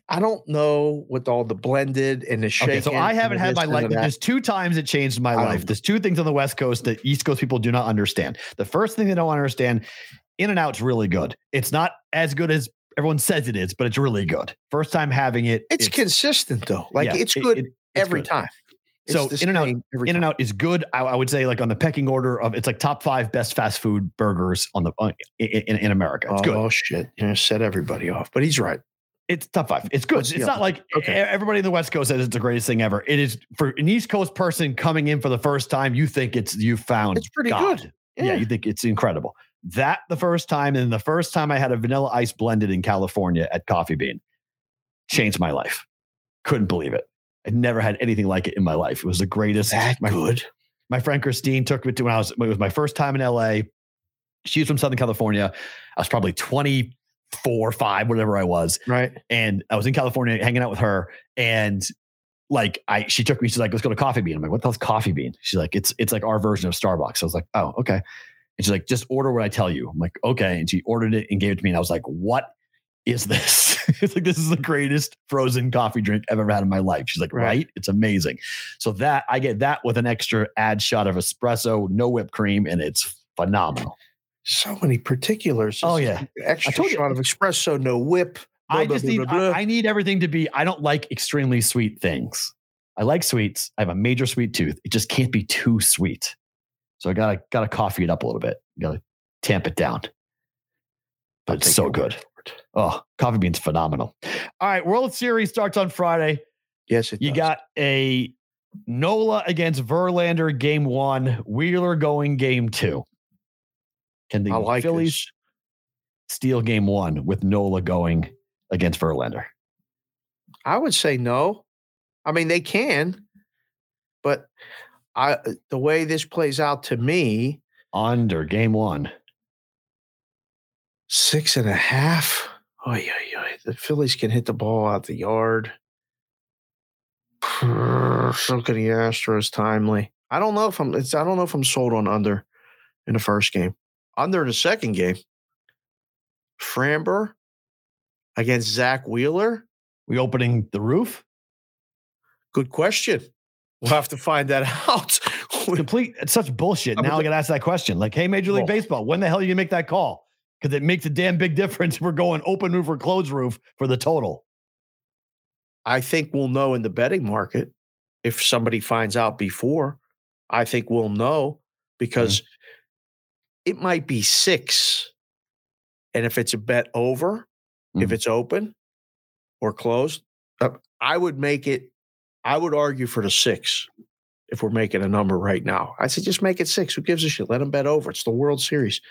I don't know with all the blended and the shaking. Okay, so I haven't had my life. There's two times it changed my life. There's two things on the West Coast that East Coast people do not understand. The first thing they don't understand, In-N-Out's really good. It's not as good as everyone says it is, but it's really good. First time having it. It's, it's consistent though. Like yeah, it's good it, it, it's every good. time. So In-N-Out, In-N-Out is good. I, I would say like on the pecking order of it's like top five best fast food burgers on the uh, in, in, in America. It's oh, good. Oh shit. You know, set everybody off, but he's right. It's top five. It's good. It's yeah. not like okay. everybody in the West Coast says it's the greatest thing ever. It is for an East Coast person coming in for the first time. You think it's you found it's pretty God. good. Yeah. yeah, you think it's incredible. That the first time and the first time I had a vanilla ice blended in California at Coffee Bean changed my life. Couldn't believe it. I'd never had anything like it in my life. It was the greatest. That my, good. My friend Christine took me to when I was. It was my first time in L A. She was from Southern California. I was probably twenty. Four, five, whatever I was. Right. And I was in California hanging out with her. And like I she took me, she's like, let's go to Coffee Bean. I'm like, what the hell's Coffee Bean? She's like, it's it's like our version of Starbucks. I was like, oh, okay. And she's like, just order what I tell you. I'm like, okay. And she ordered it and gave it to me. And I was like, what is this? It's like this is the greatest frozen coffee drink I've ever had in my life. She's like, right? right? It's amazing. So that I get that with an extra add shot of espresso, no whipped cream, and it's phenomenal. So many particulars. Oh yeah, extra I told you. shot of espresso, no whip. Blah, I just blah, need. Blah, blah. I, I need everything to be. I don't like extremely sweet things. I like sweets. I have a major sweet tooth. It just can't be too sweet. So I gotta gotta coffee it up a little bit. Gotta tamp it down. But it's so good. Oh, Coffee Bean's phenomenal. All right, World Series starts on Friday. Yes, it does. You got a Nola against Verlander, game one. Wheeler going game two. Can the like Phillies this. steal game one with Nola going against Verlander? I would say no. I mean, they can, but I the way this plays out to me. Under game one. Six and a half. Oh, yeah, yeah. The Phillies can hit the ball out the yard. So could the Astros timely. I don't know if I'm it's I don't know if I'm sold on under in the first game. Under in the second game. Framber against Zach Wheeler. We opening the roof? Good question. We'll have to find that out. Complete it's such bullshit. Now I gotta ask that question. Like, hey, Major League oh. Baseball, when the hell are you gonna make that call? Because it makes a damn big difference if we're going open roof or closed roof for the total. I think we'll know in the betting market if somebody finds out before. I think we'll know because mm-hmm. it might be six. And if it's a bet over, mm-hmm. if it's open or closed, I would make it, I would argue for the six if we're making a number right now. I say just make it six. Who gives a shit? Let them bet over. It's the World Series.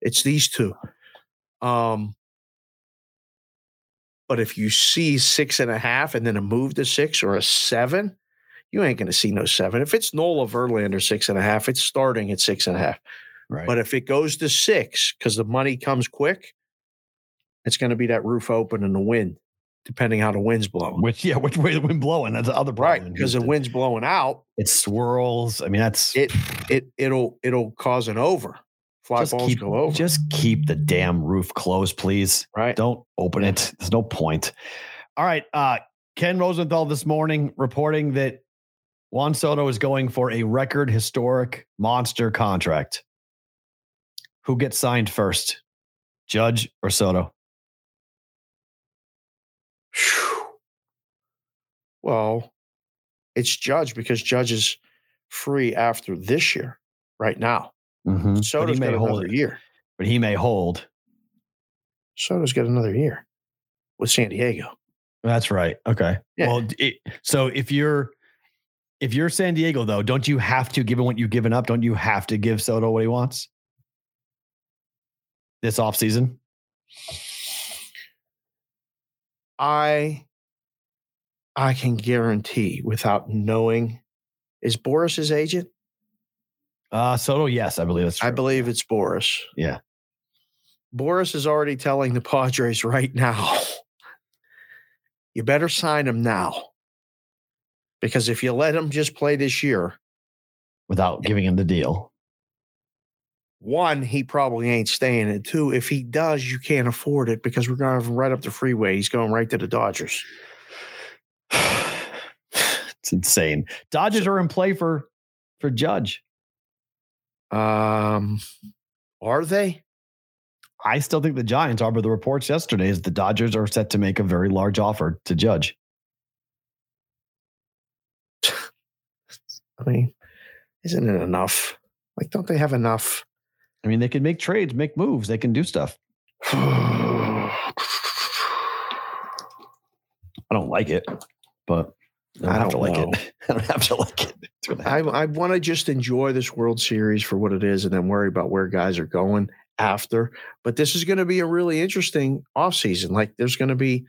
It's these two. Um, but if you see six and a half and then a move to six or a seven, you ain't going to see no seven. If it's Nola Verlander six and a half, it's starting at six and a half. Right. But if it goes to six, because the money comes quick, it's going to be that roof open and the wind, depending how the wind's blowing. Which, yeah, which way the wind blowing? That's the other problem. Right, because the wind's blowing out, it swirls. I mean, that's it. It it'll it'll cause an over. Fly just balls keep, go over. Just keep the damn roof closed, please. Right. Don't open it. There's no point. All right. Uh, Ken Rosenthal this morning reporting that Juan Soto is going for a record historic monster contract. Who gets signed first? Judge or Soto? Well, it's Judge because Judge is free after this year right now. Mm-hmm. Soto's got another it. year, but he may hold. Soto's got another year with San Diego. That's right. Okay. Yeah. Well, it, so if you're if you're San Diego, though, don't you have to give him what you've given up? Don't you have to give Soto what he wants this offseason? I I can guarantee without knowing, is Boris his agent? Uh, Soto, yes, I believe it's true. I believe it's Boris. Yeah. Boris is already telling the Padres right now, you better sign him now. Because if you let him just play this year. Without giving him the deal. One, he probably ain't staying. And two, if he does, you can't afford it because we're going to have him right up the freeway. He's going right to the Dodgers. It's insane. Dodgers so, are in play for, for Judge. Um, are they? I still think the Giants are, but the reports yesterday is the Dodgers are set to make a very large offer to Judge. I mean, isn't it enough? Like, don't they have enough? I mean, they can make trades, make moves. They can do stuff. I don't like it, but I don't, I don't have to like know. it. I don't have to like it. I, I want to just enjoy this World Series for what it is and then worry about where guys are going after. But this is going to be a really interesting offseason. Like, there's going to be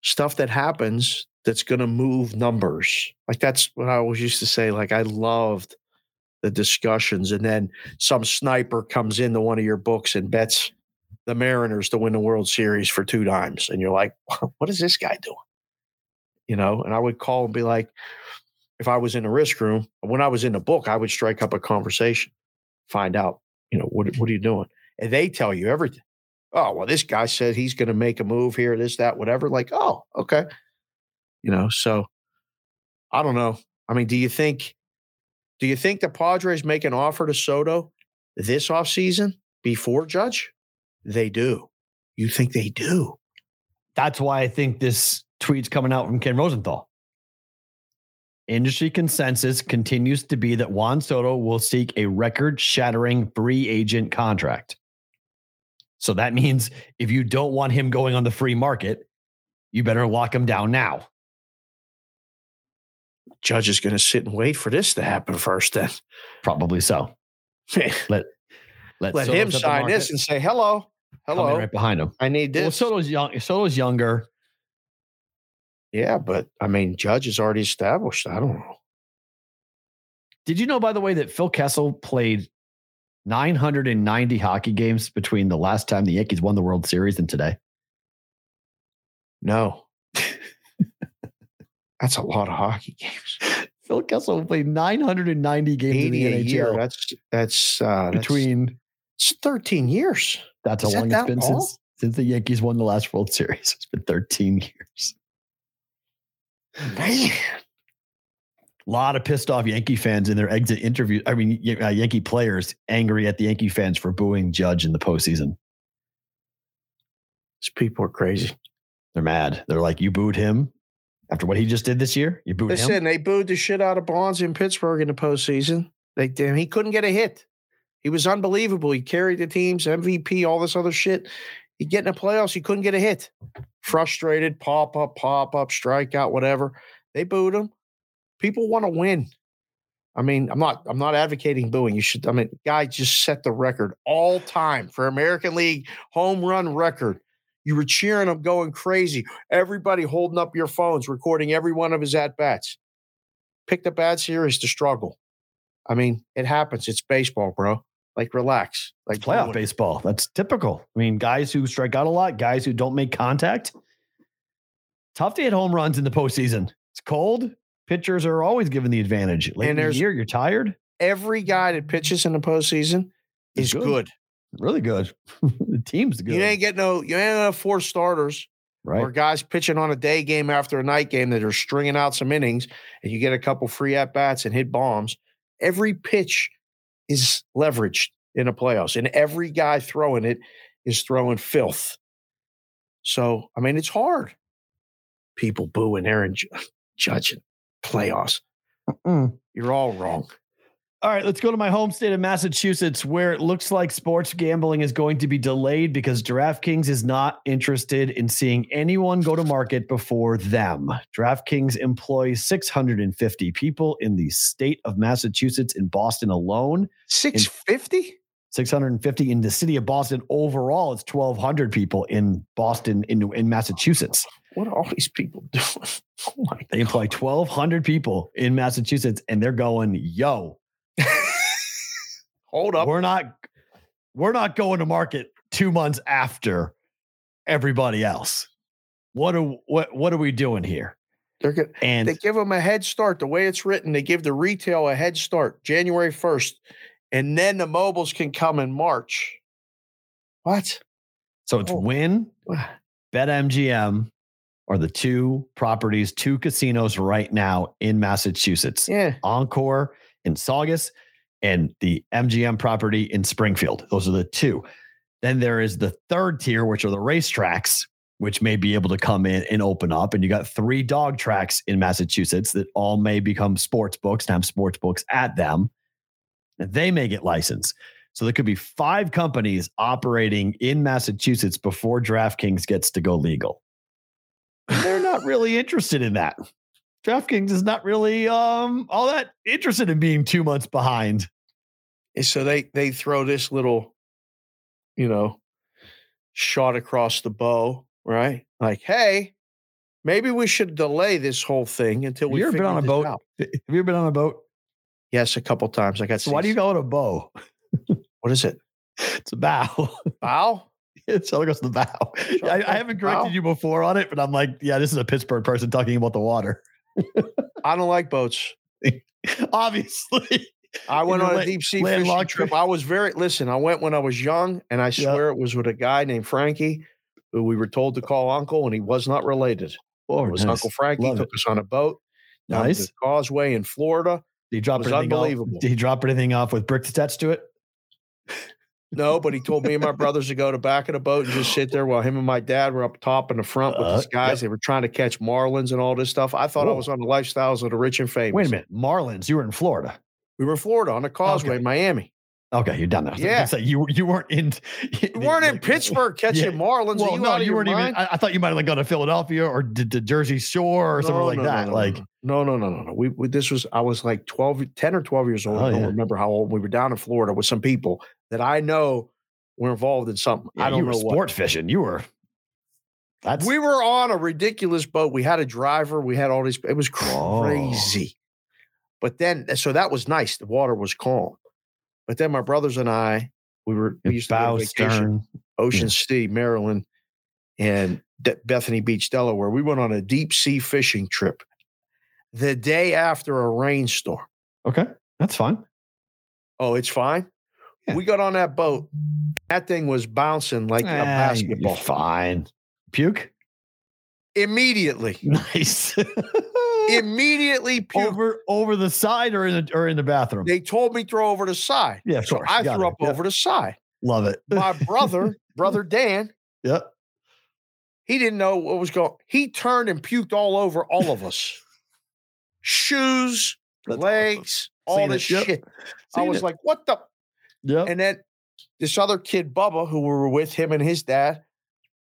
stuff that happens that's going to move numbers. Like, that's what I always used to say. Like, I loved the discussions. And then some sniper comes into one of your books and bets the Mariners to win the World Series for two dimes. And you're like, what is this guy doing? You know, and I would call and be like, if I was in the risk room, when I was in the book, I would strike up a conversation, find out, you know, what what are you doing? And they tell you everything. Oh, well, this guy said he's going to make a move here, this, that, whatever. Like, oh, okay. You know, so I don't know. I mean, do you think, do you think the Padres make an offer to Soto this offseason before Judge? They do. You think they do? That's why I think this tweet's coming out from Ken Rosenthal. Industry consensus continues to be that Juan Soto will seek a record-shattering free agent contract. So that means if you don't want him going on the free market, you better lock him down now. judge is going to sit and wait for this to happen first then. Probably so. let let, let him sign this and say, hello, hello. Right behind him. I need this. Well, Soto's, young, Soto's younger. Yeah, but, I mean, Judge is already established. I don't know. Did you know, by the way, that Phil Kessel played nine hundred ninety hockey games between the last time the Yankees won the World Series and today? No. That's a lot of hockey games. Phil Kessel played nine hundred ninety games in the N H L. Year. That's that's uh, between that's, it's thirteen years. That's how long it's been since, since the Yankees won the last World Series. It's been thirteen years. Man, a lot of pissed off Yankee fans in their exit interview. I mean, uh, Yankee players angry at the Yankee fans for booing Judge in the postseason. These people are crazy. They're mad. They're like, you booed him after what he just did this year. You booed Listen, him. Listen, they booed the shit out of Bonds in Pittsburgh in the postseason. They damn, he couldn't get a hit. He was unbelievable. He carried the teams, M V P, all this other shit. You get in the playoffs, you couldn't get a hit. Frustrated, pop up, pop up, strike out, whatever. They booed him. People want to win. I mean, I'm not I'm not advocating booing. You should I mean, guy just set the record all time for American League home run record. You were cheering him, going crazy. Everybody holding up your phones, recording every one of his at-bats. Pick the bad series to struggle. I mean, it happens. It's baseball, bro. Like, relax. Like, it's playoff baseball. That's typical. I mean, guys who strike out a lot, guys who don't make contact. Tough to hit home runs in the postseason. It's cold. Pitchers are always given the advantage. Late in the year, you're tired. Every guy that pitches in the postseason is good. good. Really good. The team's good. You ain't get no, you ain't got four starters. Right. Or guys pitching on a day game after a night game that are stringing out some innings, and you get a couple free at-bats and hit bombs. Every pitch is leveraged in the playoffs, and every guy throwing it is throwing filth. So, I mean, it's hard. People booing Aaron Judge playoffs. Mm-mm. You're all wrong. All right, let's go to my home state of Massachusetts, where it looks like sports gambling is going to be delayed because DraftKings is not interested in seeing anyone go to market before them. DraftKings employs six hundred fifty people in the state of Massachusetts in Boston alone. six hundred fifty? six hundred fifty in the city of Boston. Overall, it's twelve hundred people in Boston, in, in Massachusetts. What are all these people doing? Oh my they employ God. twelve hundred people in Massachusetts, and they're going, yo. Hold up. We're not we're not going to market two months after everybody else. What are what what are we doing here? They're good. And they give them a head start. The way it's written, they give the retail a head start January first, and then the mobiles can come in March. What? So it's oh. Wynn, BetMGM are the two properties, two casinos right now in Massachusetts. Yeah. Encore in Saugus, and the M G M property in Springfield. Those are the two. Then there is the third tier, which are the racetracks, which may be able to come in and open up. And you got three dog tracks in Massachusetts that all may become sports books and have sports books at them. And they may get licensed. So there could be five companies operating in Massachusetts before DraftKings gets to go legal. They're not really interested in that. DraftKings is not really um, all that interested in being two months behind. And so they they throw this little, you know, shot across the bow, right? Like, hey, maybe we should delay this whole thing until we figure this out. Have you ever been on a boat? Have you ever been on a boat? Yes, a couple times. I got. So why do you call it a bow? What is it? It's a bow. Bow? It's all goes to the bow. Sure. I, I haven't corrected bow. you before on it, but I'm like, yeah, this is a Pittsburgh person talking about the water. I don't like boats. Obviously. I went on a deep sea fishing trip. I was very, listen, I went when I was young, and I swear yep. it was with a guy named Frankie, who we were told to call Uncle, and he was not related. Oh, it was nice. Uncle Frankie Love took it. us on a boat. Nice. The Causeway in Florida. Did he drop it was unbelievable. Off? Did he drop anything off with bricks attached to it? No, but he told me and my brothers to go to the back of the boat and just sit there while him and my dad were up top in the front with uh, his guys. Yep. They were trying to catch marlins and all this stuff. I thought Whoa. I was on the lifestyles of the rich and famous. Wait a minute. Marlins? You were in Florida? We were in Florida on the Causeway okay. in Miami. Okay, you're done there. Yeah, so you you weren't in you weren't like, in Pittsburgh catching yeah. Marlins. Well, you no, you weren't mind? even. I, I thought you might have like gone to Philadelphia or did the Jersey Shore or no, something no, like no, that. No, like no, no, no, no, no. We, we this was I was like twelve, ten or twelve years old. Oh, I don't yeah. remember how old we were down in Florida with some people that I know were involved in something. Yeah, I don't you know were sport what. fishing. You were. That's we were on a ridiculous boat. We had a driver. We had all these. It was crazy. Oh. But then, so that was nice. The water was calm. But then my brothers and I, we were we used to go on vacation, Ocean yeah. City, Maryland, and De- Bethany Beach, Delaware. We went on a deep sea fishing trip the day after a rainstorm. Okay, that's fine. Oh, it's fine? Yeah. We got on that boat. That thing was bouncing like eh, a basketball. Fine. Puke? Immediately. Nice. Immediately puke. Over, over the side or in the, or in the bathroom? They told me throw over the side. Yeah, so I Got threw it. up yeah. over the side. Love it. My brother, brother Dan. Yep. He didn't know what was going on. He turned and puked all over all of us. Shoes, That's legs, awesome. all this shit. Yep. I was it. like, what the? Yeah. And then this other kid, Bubba, who we were with him and his dad,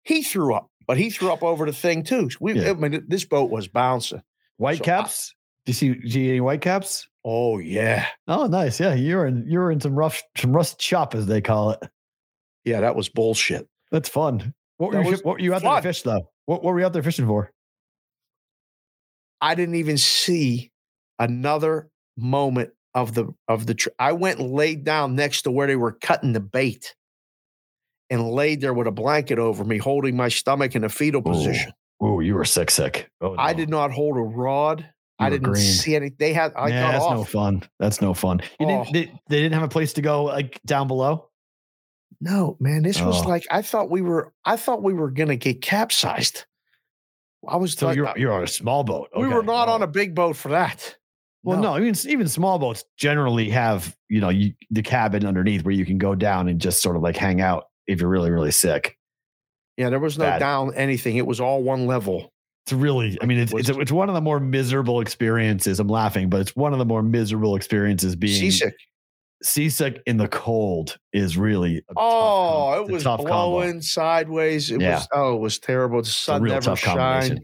he threw up, but he threw up over the thing too. We, yeah. I mean, this boat was bouncing. White so caps? I, do you see? Do you any white caps? Oh yeah. Oh nice. Yeah, you're in. You're in some rough, some rust chop as they call it. Yeah, that was bullshit. That's fun. What that were you? What were you out fun. there to fish though? What, what were you out there fishing for? I didn't even see another moment of the of the. Tr- I went and laid down next to where they were cutting the bait, and laid there with a blanket over me, holding my stomach in a fetal Ooh. position. Oh, you were sick, sick. Oh, no. I did not hold a rod. You I didn't green. see any. They had. I yeah, got that's off. no fun. That's no fun. You oh. didn't, they, they didn't have a place to go like down below. No, man, this oh. was like I thought we were. I thought we were gonna get capsized. I was. So like, you're, you're on a small boat. Okay. We were not oh. on a big boat for that. Well, no, no even, even small boats generally have you know you, the cabin underneath where you can go down and just sort of like hang out if you're really really sick. Yeah, there was no Bad. down anything. It was all one level. It's really, I mean, it's, it's it's one of the more miserable experiences. I'm laughing, but it's one of the more miserable experiences being seasick. Seasick in the cold is really a oh, tough, it was tough blowing combo. sideways. It yeah. was oh, it was terrible. The sun never shined.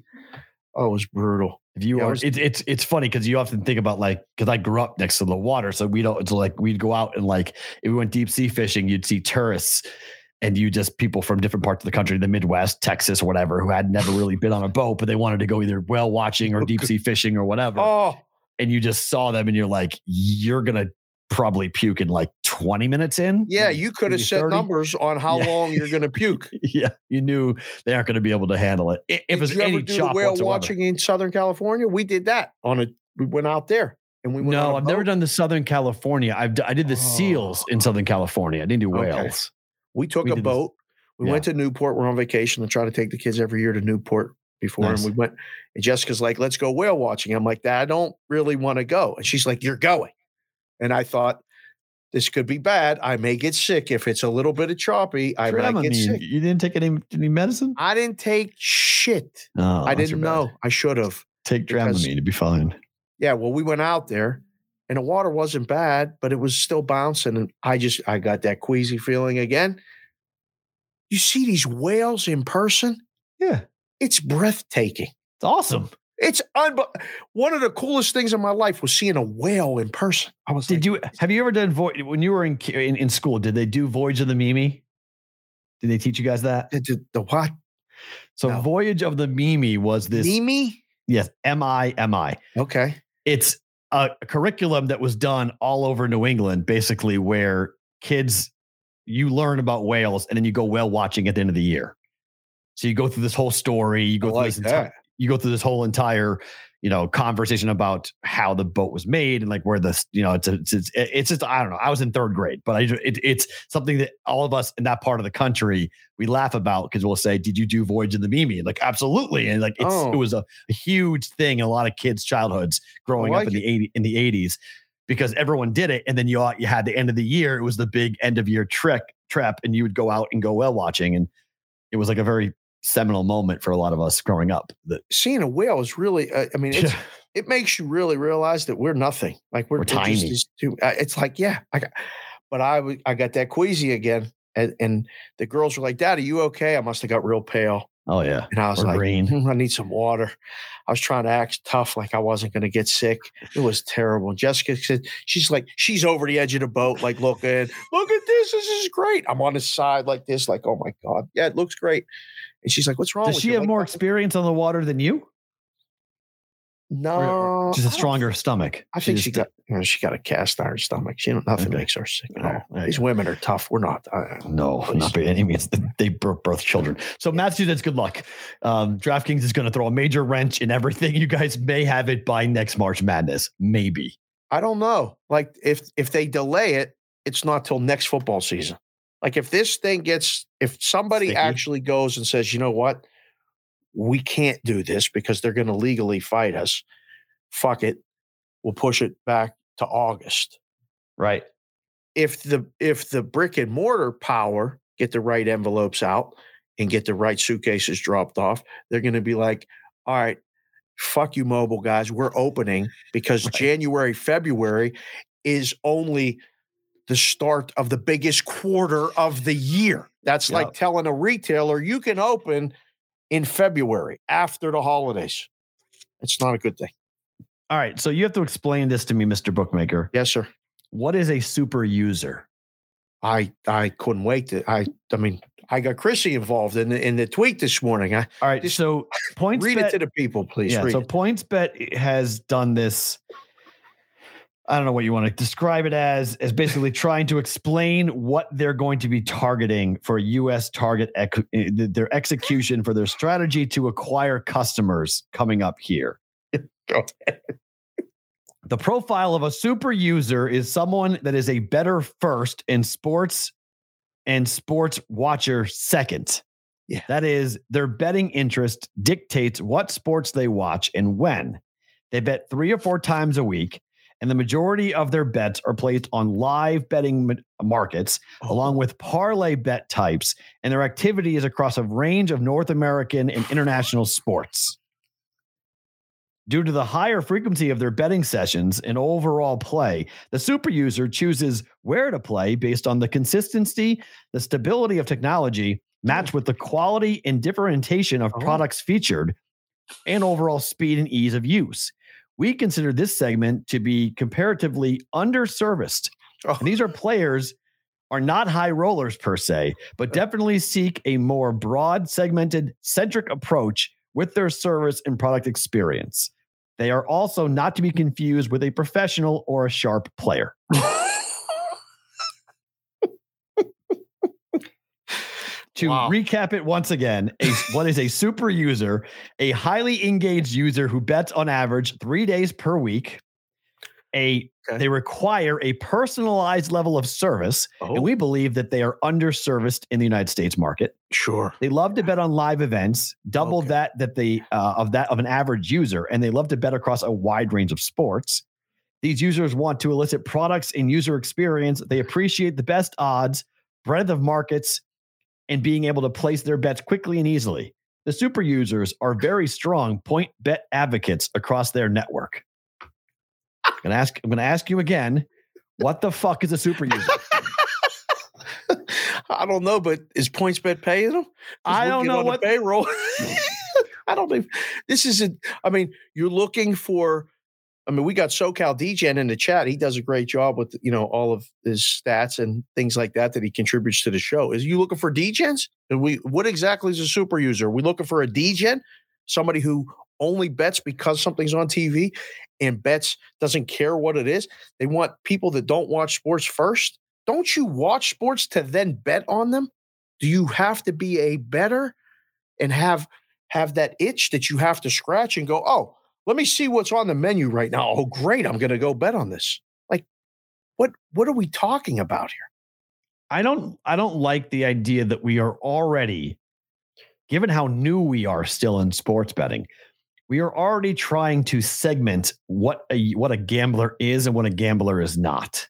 Oh, it was brutal. If you yeah, are, it was, it's it's it's funny because you often think about like because I grew up next to the water, so we don't. It's like we'd go out and like if we went deep sea fishing, you'd see tourists. And you just people from different parts of the country, the Midwest, Texas, whatever, who had never really been on a boat, but they wanted to go either whale watching or deep sea fishing or whatever. Oh. And you just saw them and you're like, you're going to probably puke in like twenty minutes in. Yeah. You could have set numbers on how yeah. long you're going to puke. yeah. You knew they aren't going to be able to handle it. If did it's you any ever do chop whale whatsoever. watching in Southern California, we did that on a, we went out there. And we went no, I've boat. never done the Southern California. I've, I did the oh. seals in Southern California. I didn't do whales. Okay. We took we a boat. This. We yeah. went to Newport. We're on vacation. I try to take the kids every year to Newport before. Nice. And we went. And Jessica's like, let's go whale watching. I'm like, I don't really want to go. And she's like, you're going. And I thought, this could be bad. I may get sick. If it's a little bit of choppy, I Dramamine. might get sick. You didn't take any, any medicine? I didn't take shit. Oh, I didn't know. I should have. Take Dramamine. It'd be fine. Yeah. Well, we went out there. And the water wasn't bad, but it was still bouncing. And I just, I got that queasy feeling again. You see these whales in person? Yeah. It's breathtaking. It's awesome. It's un- one of the coolest things in my life was seeing a whale in person. I was. Did like, you, have you ever done, vo- when you were in, in in school, did they do Voyage of the Mimi? Did they teach you guys that? The, the what? So no. Voyage of the Mimi was this. Mimi? Yes. M I M I Okay. It's. A curriculum that was done all over New England, basically, where kids, you learn about whales and then you go whale watching at the end of the year. So you go through this whole story, you go I through like this enti- you go through this whole entire, you know, conversation about how the boat was made and like where the, you know, it's a, it's, it's it's just I don't know. I was in third grade, but I it, it's something that all of us in that part of the country we laugh about because we'll say, "Did you do Voyage of the Mimi?" Like absolutely, and like it's, oh. it was a, a huge thing in a lot of kids' childhoods growing like up in it. the eighty in the eighties because everyone did it, and then you you had the end of the year. It was the big end of year trek trip, and you would go out and go whale watching, and it was like a very seminal moment for a lot of us growing up. That seeing a whale is really, uh, I mean, it's, it makes you really realize that we're nothing. Like we're, we're tiny. Just, just too, uh, it's like, yeah, I got, But I, w- I got that queasy again. And, and the girls were like, Dad, are you okay? I must have got real pale. Oh, yeah. And I was or like, mm, I need some water. I was trying to act tough like I wasn't going to get sick. It was terrible. And Jessica said, she's like, she's over the edge of the boat, like, looking, look at this. This is great. I'm on the side like this, like, oh, my God. Yeah, it looks great. And she's like, what's wrong Does with you? Does she have like, more experience on the water than you? No. She's a stronger I stomach. I think she, she got you know, she got a cast iron stomach. She don't, nothing okay. makes her sick at all. all right. These women are tough. We're not. I, no, please. Not by any means. They birth children. So yeah. Massachusetts, good luck. Um, DraftKings is going to throw a major wrench in everything. You guys may have it by next March Madness. Maybe. I don't know. Like if if they delay it, it's not till next football season. Like if this thing gets, if somebody Sticky. actually goes and says, you know what? We can't do this because they're going to legally fight us. Fuck it. We'll push it back to August. Right. If the if the brick and mortar power get the right envelopes out and get the right suitcases dropped off, they're going to be like, all right, fuck you mobile guys. We're opening because right. January, February is only the start of the biggest quarter of the year. That's yep. like telling a retailer you can open in February, after the holidays. It's not a good thing. All right, so you have to explain this to me, Mister Bookmaker. Yes, sir. What is a super user? I I couldn't wait. To, I I mean, I got Chrissy involved in the, in the tweet this morning. I, All right, just, so points read bet, it to the people, please. Yeah, read so it. PointsBet has done this. I don't know what you want to describe it as, as basically trying to explain what they're going to be targeting for U S target, ex- their execution for their strategy to acquire customers coming up here. Go ahead. The profile of a super user is someone that is a better first in sports and sports watcher second. Yeah. That is, their betting interest dictates what sports they watch and when. They bet three or four times a week. And the majority of their bets are placed on live betting markets, oh. along with parlay bet types, and their activity is across a range of North American and international sports. Due to the higher frequency of their betting sessions and overall play, the super user chooses where to play based on the consistency, the stability of technology, matched with the quality and differentiation of oh. products featured, and overall speed and ease of use. We consider this segment to be comparatively underserviced. Oh. And these are players are not high rollers per se, but definitely seek a more broad, segmented, centric approach with their service and product experience. They are also not to be confused with a professional or a sharp player. To wow. recap it once again, a, what is a super user? A highly engaged user who bets on average three days per week. A okay. They require a personalized level of service, oh. and we believe that they are underserviced in the United States market. Sure, they love to bet on live events, double okay. that that they uh, of that of an average user, and they love to bet across a wide range of sports. These users want to elicit products and user experience. They appreciate the best odds, breadth of markets, and being able to place their bets quickly and easily. The super users are very strong point bet advocates across their network. I'm gonna ask, I'm gonna ask you again, what the fuck is a super user? I don't know, but is PointsBet paying them? I don't know what payroll. I don't even, this isn't, I mean, you're looking for, I mean, we got SoCal D J in the chat. He does a great job with, you know, all of his stats and things like that that he contributes to the show. Is you looking for D Js? And we, what exactly is a super user? Are we looking for a D J, somebody who only bets because something's on T V and bets, doesn't care what it is? They want people that don't watch sports first. Don't you watch sports to then bet on them? Do you have to be a better and have have that itch that you have to scratch and go, oh, let me see what's on the menu right now. Oh, great. I'm going to go bet on this. Like, what what are we talking about here? I don't I don't like the idea that we are already, given how new we are still in sports betting, we are already trying to segment what a, what a gambler is and what a gambler is not.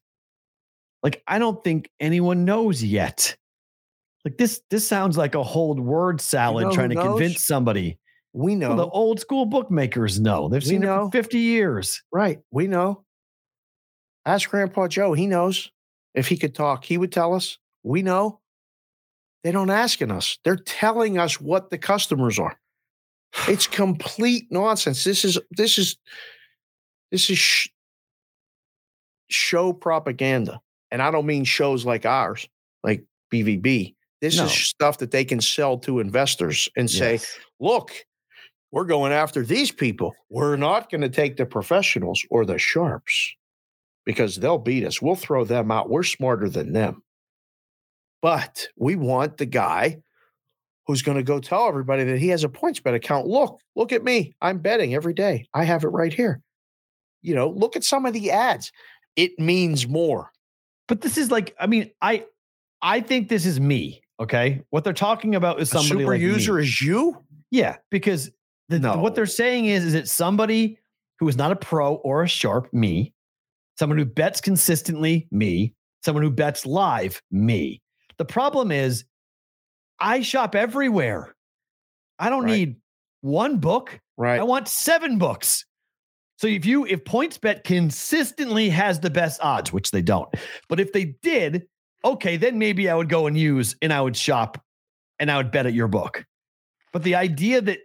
Like, I don't think anyone knows yet. Like, this, this sounds like a whole word salad, you know, trying to convince somebody. We know. Well, the old school bookmakers know. They've seen know. it for fifty years. Right. We know. Ask Grandpa Joe. He knows. if he could talk, he would tell us. We know. They don't asking us. They're telling us what the customers are. It's complete nonsense. This is this is this is sh- show propaganda, and I don't mean shows like ours, like B V B. This no. is stuff that they can sell to investors and say, yes. "Look, we're going after these people. We're not going to take the professionals or the sharps because they'll beat us. We'll throw them out. We're smarter than them. But we want the guy who's going to go tell everybody that he has a PointsBet account. Look, look at me. I'm betting every day. I have it right here. You know, look at some of the ads. It means more." But this is like, I mean, I I think this is me, okay? What they're talking about is somebody like me. A super user is you? Yeah, because the, no. what they're saying is, is it somebody who is not a pro or a sharp, me, someone who bets consistently, me, someone who bets live, me. The problem is I shop everywhere. I don't right. need one book. Right. I want seven books. So if you if PointsBet consistently has the best odds, which they don't, but if they did, okay, then maybe I would go and use and I would shop and I would bet at your book. But the idea that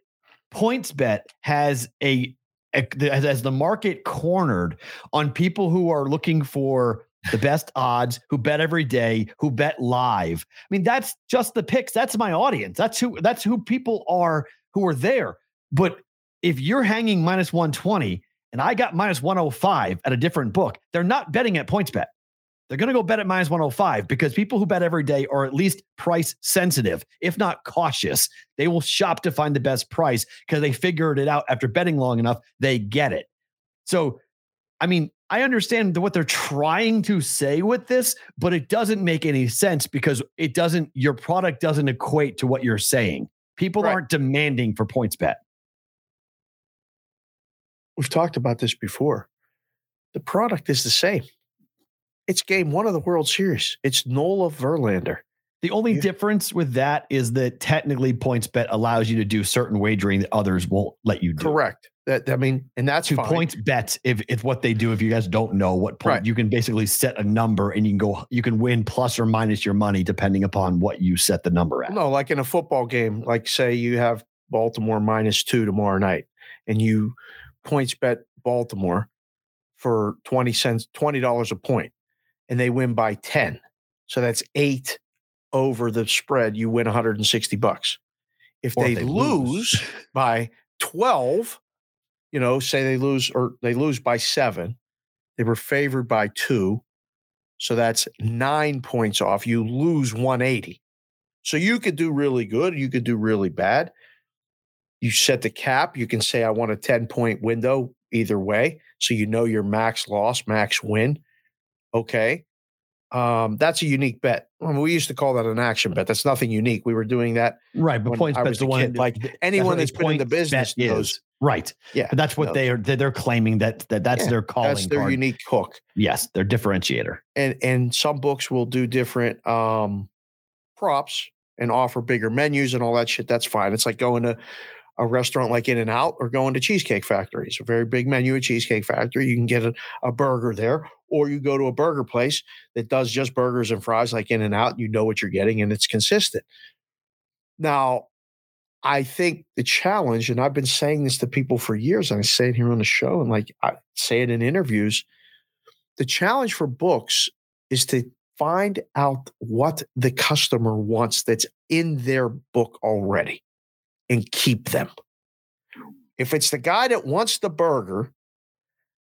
PointsBet has a, a has the market cornered on people who are looking for the best odds, who bet every day, who bet live. I mean, that's just the picks. That's my audience. That's who that's who people are who are there. But if you're hanging minus one twenty and I got minus one oh five at a different book, they're not betting at PointsBet. They're going to go bet at minus one oh five because people who bet every day are at least price sensitive, if not cautious. They will shop to find the best price because they figured it out after betting long enough. They get it. So, I mean, I understand what they're trying to say with this, but it doesn't make any sense because it doesn't, your product doesn't equate to what you're saying. People right. aren't demanding for PointsBet. We've talked about this before. The product is the same. It's game one of the World Series. It's Nola Verlander. The only yeah. difference with that is that technically PointsBet allows you to do certain wagering that others won't let you do. Correct. That I mean, and that's to fine. PointsBet. If if what they do, if you guys don't know what point, right. you can basically set a number and you can go, you can win plus or minus your money depending upon what you set the number at. No, like in a football game, like say you have Baltimore minus two tomorrow night, and you PointsBet Baltimore for twenty cents, twenty dollars a point, and they win by ten, so that's eight over the spread. You win one hundred and sixty bucks. If, if they lose, lose by twelve. You know, say they lose or they lose by seven. They were favored by two. So that's nine points off. You lose one eighty. So you could do really good. You could do really bad. You set the cap. You can say, I want a ten-point window either way. So you know your max loss, max win. Okay. Um, that's a unique bet. I mean, we used to call that an action bet. That's nothing unique. We were doing that. Right. But PointsBet is the one. Like anyone that's been in the business knows. Right. Yeah. But that's what no. they are. They're claiming that, that that's yeah, their calling. That's their card. Unique hook. Yes. Their differentiator. And and some books will do different um, props and offer bigger menus and all that shit. That's fine. It's like going to a restaurant like In-N-Out or going to Cheesecake Factory. It's a very big menu at Cheesecake Factory. You can get a, a burger there, or you go to a burger place that does just burgers and fries like In-N-Out. You know what you're getting and it's consistent. Now, I think the challenge, and I've been saying this to people for years, and I say it here on the show, and like I say it in interviews, the challenge for books is to find out what the customer wants that's in their book already and keep them. If it's the guy that wants the burger,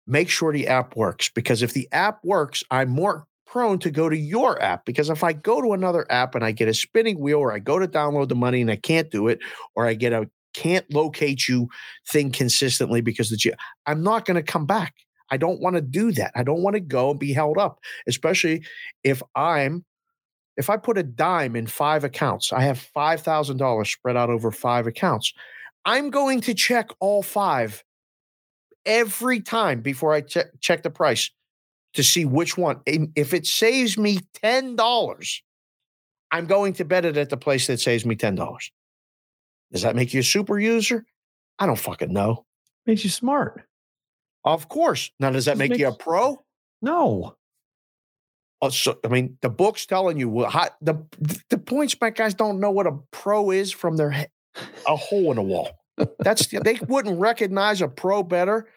make sure the app works, because if the app works, I'm more prone to go to your app, because if I go to another app and I get a spinning wheel, or I go to download the money and I can't do it, or I get a can't locate you thing consistently because the ge- I'm not going to come back. I don't want to do that. I don't want to go and be held up, especially if I'm if I put a dime in five accounts. I have five thousand dollars spread out over five accounts. I'm going to check all five every time before I che- check the price to see which one. If it saves me ten dollars, I'm going to bet it at the place that saves me ten dollars. Does that make you a super user? I don't fucking know. Makes you smart. Of course. Now, does that make makes, you a pro? No. So, I mean, the book's telling you how, the the PointsBet guys don't know what a pro is from their head, a hole in the wall. That's they wouldn't recognize a pro better.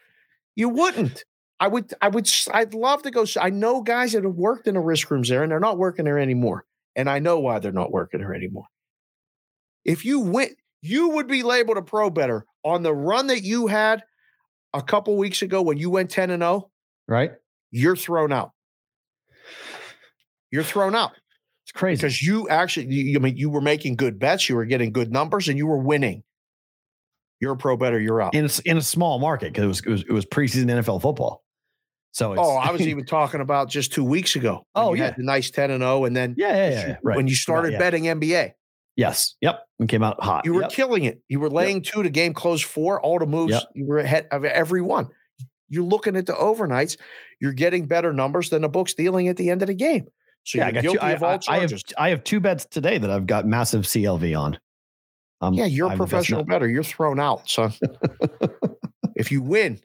You wouldn't. I would. I would. I'd love to go. I know guys that have worked in the risk rooms there, and they're not working there anymore. And I know why they're not working there anymore. If you went, you would be labeled a pro better on the run that you had a couple weeks ago when you went ten and zero. Right. You're thrown out. You're thrown out. It's crazy because you actually, you, I mean, you were making good bets, you were getting good numbers, and you were winning. You're a pro better. You're out in a, in a small market because it was, it was it was preseason N F L football. So it's, oh, I was even talking about just two weeks ago. Oh, you yeah, had the nice ten and zero, and then yeah, yeah, yeah, yeah. Right. When you started yeah, yeah. betting N B A. Yes. Yep. And came out hot. You were yep. killing it. You were laying yep. two. The game closed four. All the moves. Yep. You were ahead of every one. You're looking at the overnights. You're getting better numbers than the book's dealing at the end of the game. So yeah, you're I got guilty you. I, of all charges. I have, I have two bets today that I've got massive C L V on. Um, yeah, you're a I'm professional better. You're thrown out, son. If you win,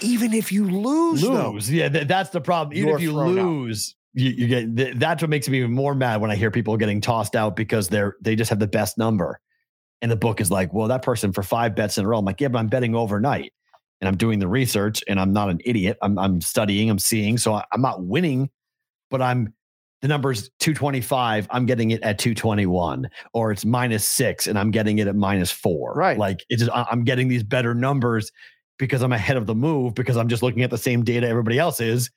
even if you lose, lose. Though, yeah, th- that's the problem. Even if you lose, you, you get th- that's what makes me even more mad when I hear people getting tossed out because they're they just have the best number, and the book is like, well, that person for five bets in a row. I'm like, yeah, but I'm betting overnight, and I'm doing the research, and I'm not an idiot. I'm I'm studying, I'm seeing, so I, I'm not winning, but I'm. The number's two twenty-five. I'm getting it at two twenty-one, or it's minus six, and I'm getting it at minus four. Right, like it's just, I'm getting these better numbers because I'm ahead of the move because I'm just looking at the same data everybody else is,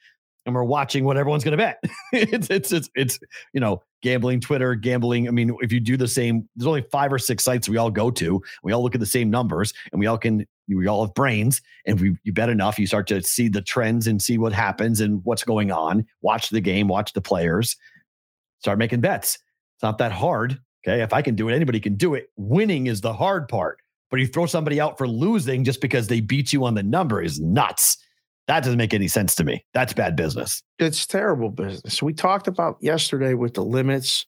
and we're watching what everyone's going to bet. it's, it's it's it's you know gambling, Twitter gambling. I mean, if you do the same, there's only five or six sites we all go to. We all look at the same numbers, and we all can we all have brains, and we you bet enough, you start to see the trends and see what happens and what's going on. Watch the game, watch the players, start making bets. It's not that hard. Okay. If I can do it, anybody can do it. Winning is the hard part, but you throw somebody out for losing just because they beat you on the number is nuts. That doesn't make any sense to me. That's bad business. It's terrible business. We talked about yesterday with the limits.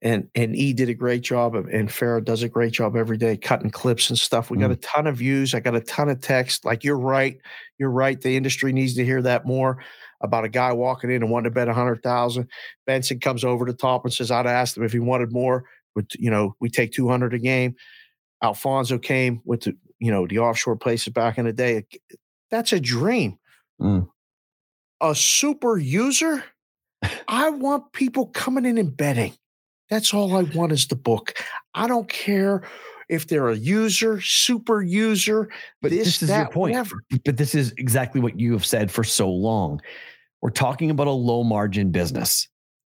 And and E did a great job, and Farah does a great job every day cutting clips and stuff. We got mm. a ton of views. I got a ton of text. Like, you're right. You're right. The industry needs to hear that more about a guy walking in and wanting to bet one hundred thousand dollars. Benson comes over the top and says, I'd asked him if he wanted more. But, you know, we take two hundred a game. Alfonso came with, the, you know, the offshore places back in the day. That's a dream. Mm. A super user? I want people coming in and betting. That's all I want is the book. I don't care if they're a user, super user, but this, this is that, your point. Whatever. But this is exactly what you have said for so long. We're talking about a low margin business.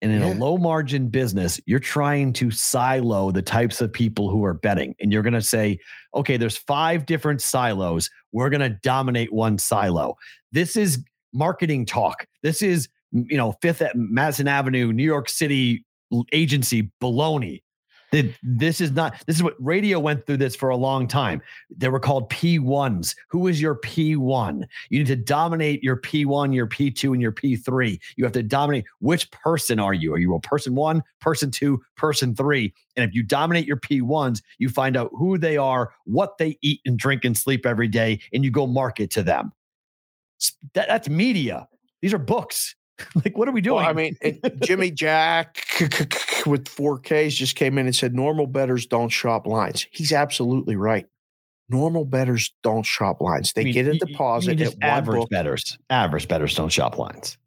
And in yeah. a low margin business, you're trying to silo the types of people who are betting. And you're going to say, okay, there's five different silos. We're going to dominate one silo. This is marketing talk. This is, you know, Fifth at Madison Avenue, New York City, agency baloney. This is not, this is what radio went through this for a long time. They were called P ones. Who is your P one? You need to dominate your P one, your P two, and your P three. You have to dominate. Which person are you? Are you a person one, person two, person three? And if you dominate your P ones, you find out who they are, what they eat and drink and sleep every day, and you go market to them. That, that's media. These are books. Like, what are we doing? Well, I mean, it, Jimmy Jack with four Ks just came in and said, normal bettors don't shop lines. He's absolutely right. Normal bettors don't shop lines. They I mean, get a deposit. At average one bettors. Average bettors don't shop lines.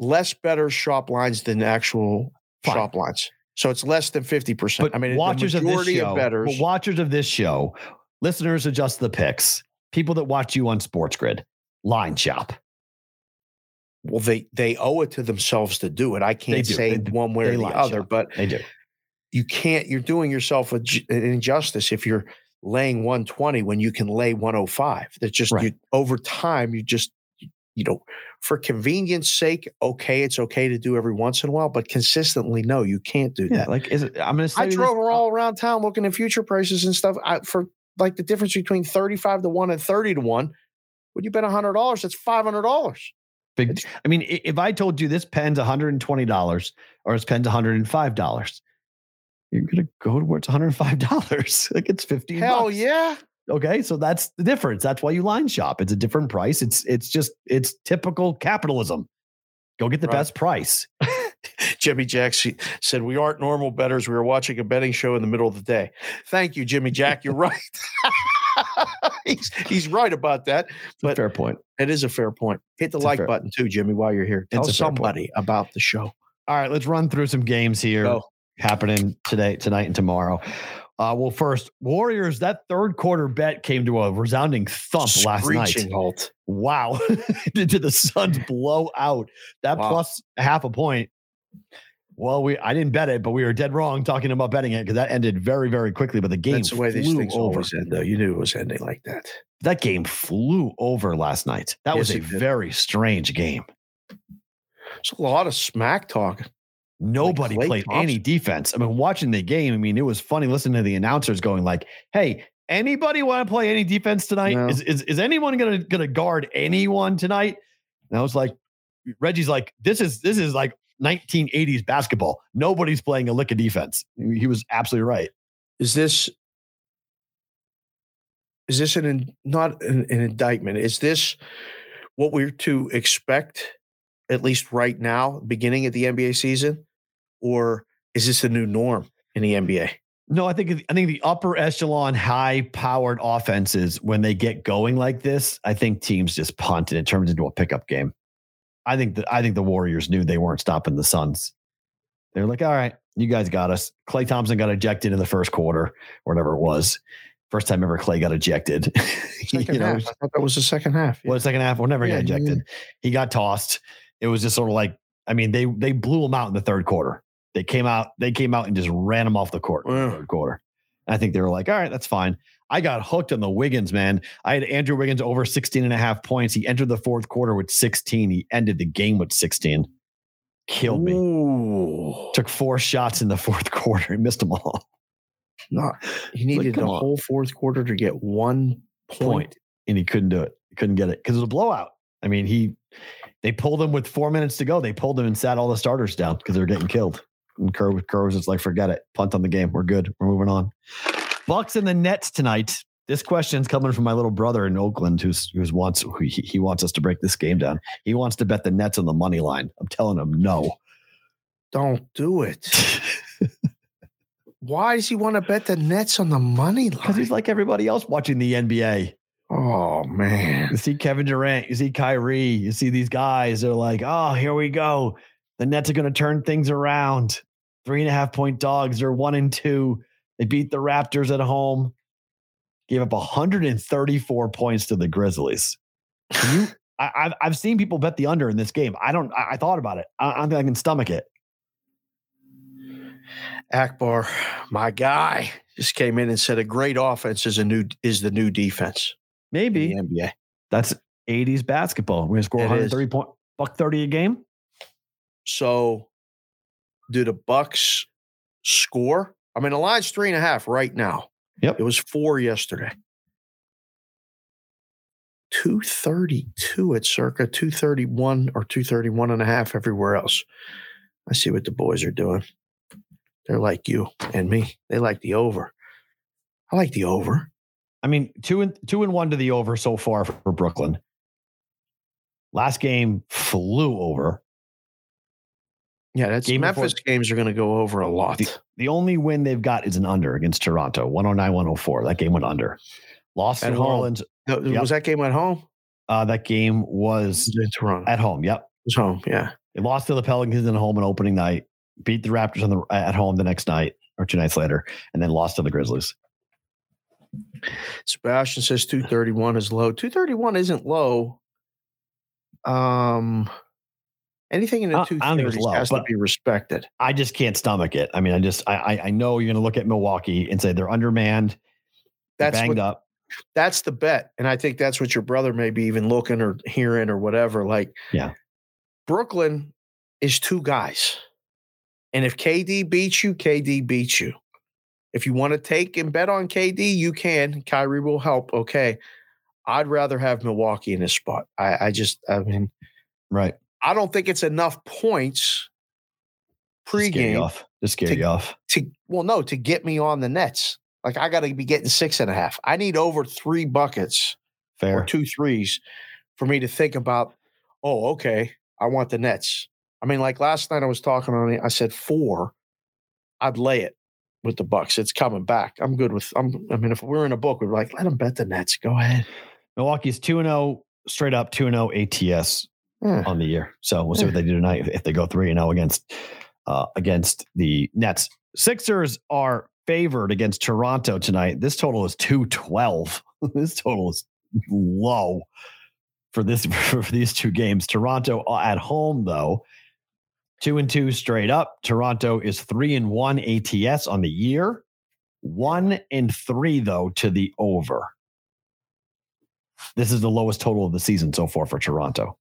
Less bettors shop lines than actual Fine. shop lines. So it's less than fifty percent. But I mean, watchers the majority of, this show, of bettors. But watchers of this show, listeners adjust the picks. People that watch you on Sports Grid, line shop. Well, they, they owe it to themselves to do it. I can't say one way or the other, but they do. You can't, you're doing yourself an injustice if you're laying one twenty when you can lay one oh five. That's just right. you, over time, you just, you know, for convenience sake, okay, it's okay to do every once in a while, but consistently, no, you can't do yeah, that. Like, is it, I'm going to I drove this, all around town looking at future prices and stuff I, for like the difference between thirty-five to one and thirty to one. When you bet one hundred dollars, that's five hundred dollars. Big, I mean, if I told you this pen's one hundred twenty dollars or this pen's one hundred five dollars, you're going to go to where it's one hundred five dollars. Like, it's fifteen dollars. Hell bucks. Yeah. Okay. So that's the difference. That's why you line shop. It's a different price. It's, it's just, it's typical capitalism. Go get the right. best price. Jimmy Jack said, we aren't normal bettors. We were watching a betting show in the middle of the day. Thank you, Jimmy Jack. You're right. he's, he's right about that. But fair point. It is a fair point. Hit the it's like button too, Jimmy, while you're here. Tell somebody about the show. All right, let's run through some games here Go. happening today, tonight, and tomorrow. Uh, well, first, Warriors, that third quarter bet came to a resounding thump last night. Halt. Wow. Did the Suns blow out? That wow. plus half a point. Well, we I didn't bet it, but we were dead wrong talking about betting it because that ended very, very quickly. But the game That's the way flew these things over. Always end, though. You knew it was ending like that. That game flew over last night. That yes, was a very strange game. It's a lot of smack talk. Nobody like played Thompson. any defense. I mean, watching the game, I mean, it was funny listening to the announcers going like, hey, anybody want to play any defense tonight? No. Is, is is anyone gonna gonna guard anyone tonight? And I was like, Reggie's like, this is this is like nineteen eighties basketball. Nobody's playing a lick of defense. He was absolutely right. Is this is this an not an, an indictment? Is this what we're to expect, at least right now, beginning at the N B A season? Or is this a new norm in the N B A? No, I think I think the upper echelon, high-powered offenses, when they get going like this, I think teams just punt and it turns into a pickup game. I think that I think the Warriors knew they weren't stopping the Suns. They're like, all right, you guys got us. Klay Thompson got ejected in the first quarter, whatever it was. First time ever Klay got ejected. Second you know, half. I thought that was the second half. Yeah. Well, the second half, whenever he yeah, got ejected, yeah. he got tossed. It was just sort of like, I mean, they they blew him out in the third quarter. They came out, they came out and just ran him off the court in the third quarter. And I think they were like, all right, that's fine. I got hooked on the Wiggins, man. I had Andrew Wiggins over sixteen and a half points. He entered the fourth quarter with sixteen. He ended the game with sixteen. Killed me. Ooh. Took four shots in the fourth quarter and missed them all. Not, he needed like, the on. whole fourth quarter to get one point. point. And he couldn't do it. He couldn't get it because it was a blowout. I mean, he... They pulled them with four minutes to go. They pulled them and sat all the starters down because they were getting killed. And Kerr, Kerr was just like, forget it. Punt on the game. We're good. We're moving on. Bucks and the Nets tonight. This question's coming from my little brother in Oakland who's who's wants he, he wants us to break this game down. He wants to bet the Nets on the money line. I'm telling him no. Don't do it. Why does he want to bet the Nets on the money line? Because he's like everybody else watching the N B A. Oh, man. You see Kevin Durant. You see Kyrie. You see these guys. They're like, oh, here we go. The Nets are going to turn things around. Three and a half point dogs. They're one and two. They beat the Raptors at home. Gave up one hundred thirty-four points to the Grizzlies. You, I, I've, I've seen people bet the under in this game. I don't. I, I thought about it. I, I don't think I can stomach it. Akbar, my guy, just came in and said a great offense is a new is the new defense. Maybe N B A. That's eighties basketball. We're gonna score one hundred thirty point, buck thirty a game. So, do the Bucks score? I mean, the line's three and a half right now. Yep, it was four yesterday. Two thirty-two at circa two thirty-one or two thirty-one and a half everywhere else. I see what the boys are doing. They're like you and me. They like the over. I like the over. I mean, two and two and one to the over so far for Brooklyn. Last game flew over. Yeah, that's game Memphis before, games are going to go over a lot. The, the only win they've got is an under against Toronto, one oh nine one oh four. That game went under. Lost at New Orleans. No, yep. Was that game at home? Uh, that game was, was in Toronto. At home. Yep, it was home. Yeah, they lost to the Pelicans at home on opening night. Beat the Raptors on the at home the next night or two nights later, and then lost to the Grizzlies. Sebastian says two thirty-one is low. two thirty-one isn't low. Um, anything in the two thirties has to be respected. I just can't stomach it. I mean, I just I I know you're going to look at Milwaukee and say they're undermanned, that's banged what, up. That's the bet, and I think that's what your brother may be even looking or hearing or whatever. Like, yeah, Brooklyn is two guys, and if K D beats you, K D beats you. If you want to take and bet on K D, you can. Kyrie will help. Okay. I'd rather have Milwaukee in this spot. I, I just, I mean, right. I don't think it's enough points pregame. Just scare you off. To, well, no, to get me on the Nets. Like I got to be getting six and a half. I need over three buckets Fair. or two threes for me to think about, oh, okay, I want the Nets. I mean, like last night I was talking on it. I said four. I'd lay it with the Bucks. It's coming back. I'm good with. I'm. I mean, if we're in a book, we're like, let them bet the Nets. Go ahead. Milwaukee's two and zero straight up, two and zero A T S yeah. on the year. So we'll see yeah. what they do tonight if, if they go three and zero against uh, against the Nets. Sixers are favored against Toronto tonight. This total is two twelve. This total is low for this for these two games. Toronto at home though. Two and two straight up. Toronto is three and one A T S on the year. One and three, though, to the over. This is the lowest total of the season so far for Toronto.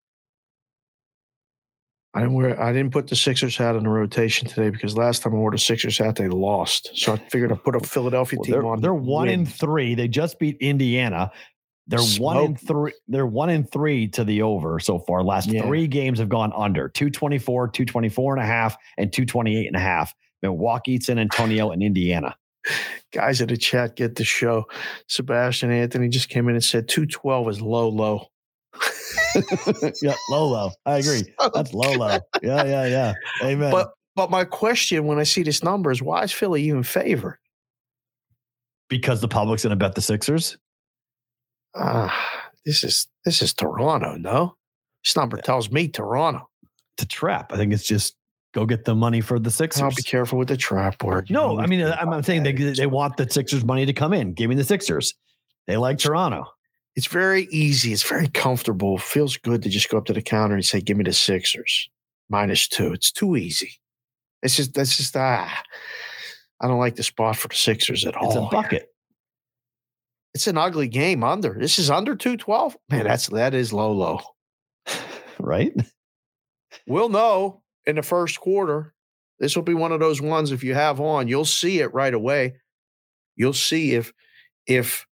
I didn't wear I didn't put the Sixers hat in the rotation today because last time I wore the Sixers hat, they lost. So I figured I'd put a Philadelphia well, team they're, on. They're one win. and three. They just beat Indiana. They're Smoke. one and three. They're one and three to the over so far. Last yeah. three games have gone under two twenty-four, two twenty-four and a half, and two twenty-eight and a half. Milwaukee, San Antonio, and Indiana. Guys in the chat get the show. Sebastian Anthony just came in and said two twelve is low, low. yeah, low, low. I agree. So That's low, low. Yeah, yeah, yeah. Amen. But but my question when I see this number is why is Philly even favored? Because the public's going to bet the Sixers. Ah, uh, this is this is Toronto. No, this number tells me Toronto. It's a trap. I think it's just go get the money for the Sixers. I'll be careful with the trap word. No, know, I mean I'm, I'm saying they they want the Sixers money to come in. Give me the Sixers. They like Toronto. It's very easy. It's very comfortable. It feels good to just go up to the counter and say, "Give me the Sixers minus two." It's too easy. It's just that's just ah. I don't like the spot for the Sixers at all. It's a bucket. Here. It's an ugly game under. This is under two twelve. Man, that's that is low, low. Right? We'll know in the first quarter. This will be one of those ones if you have on, you'll see it right away. You'll see if if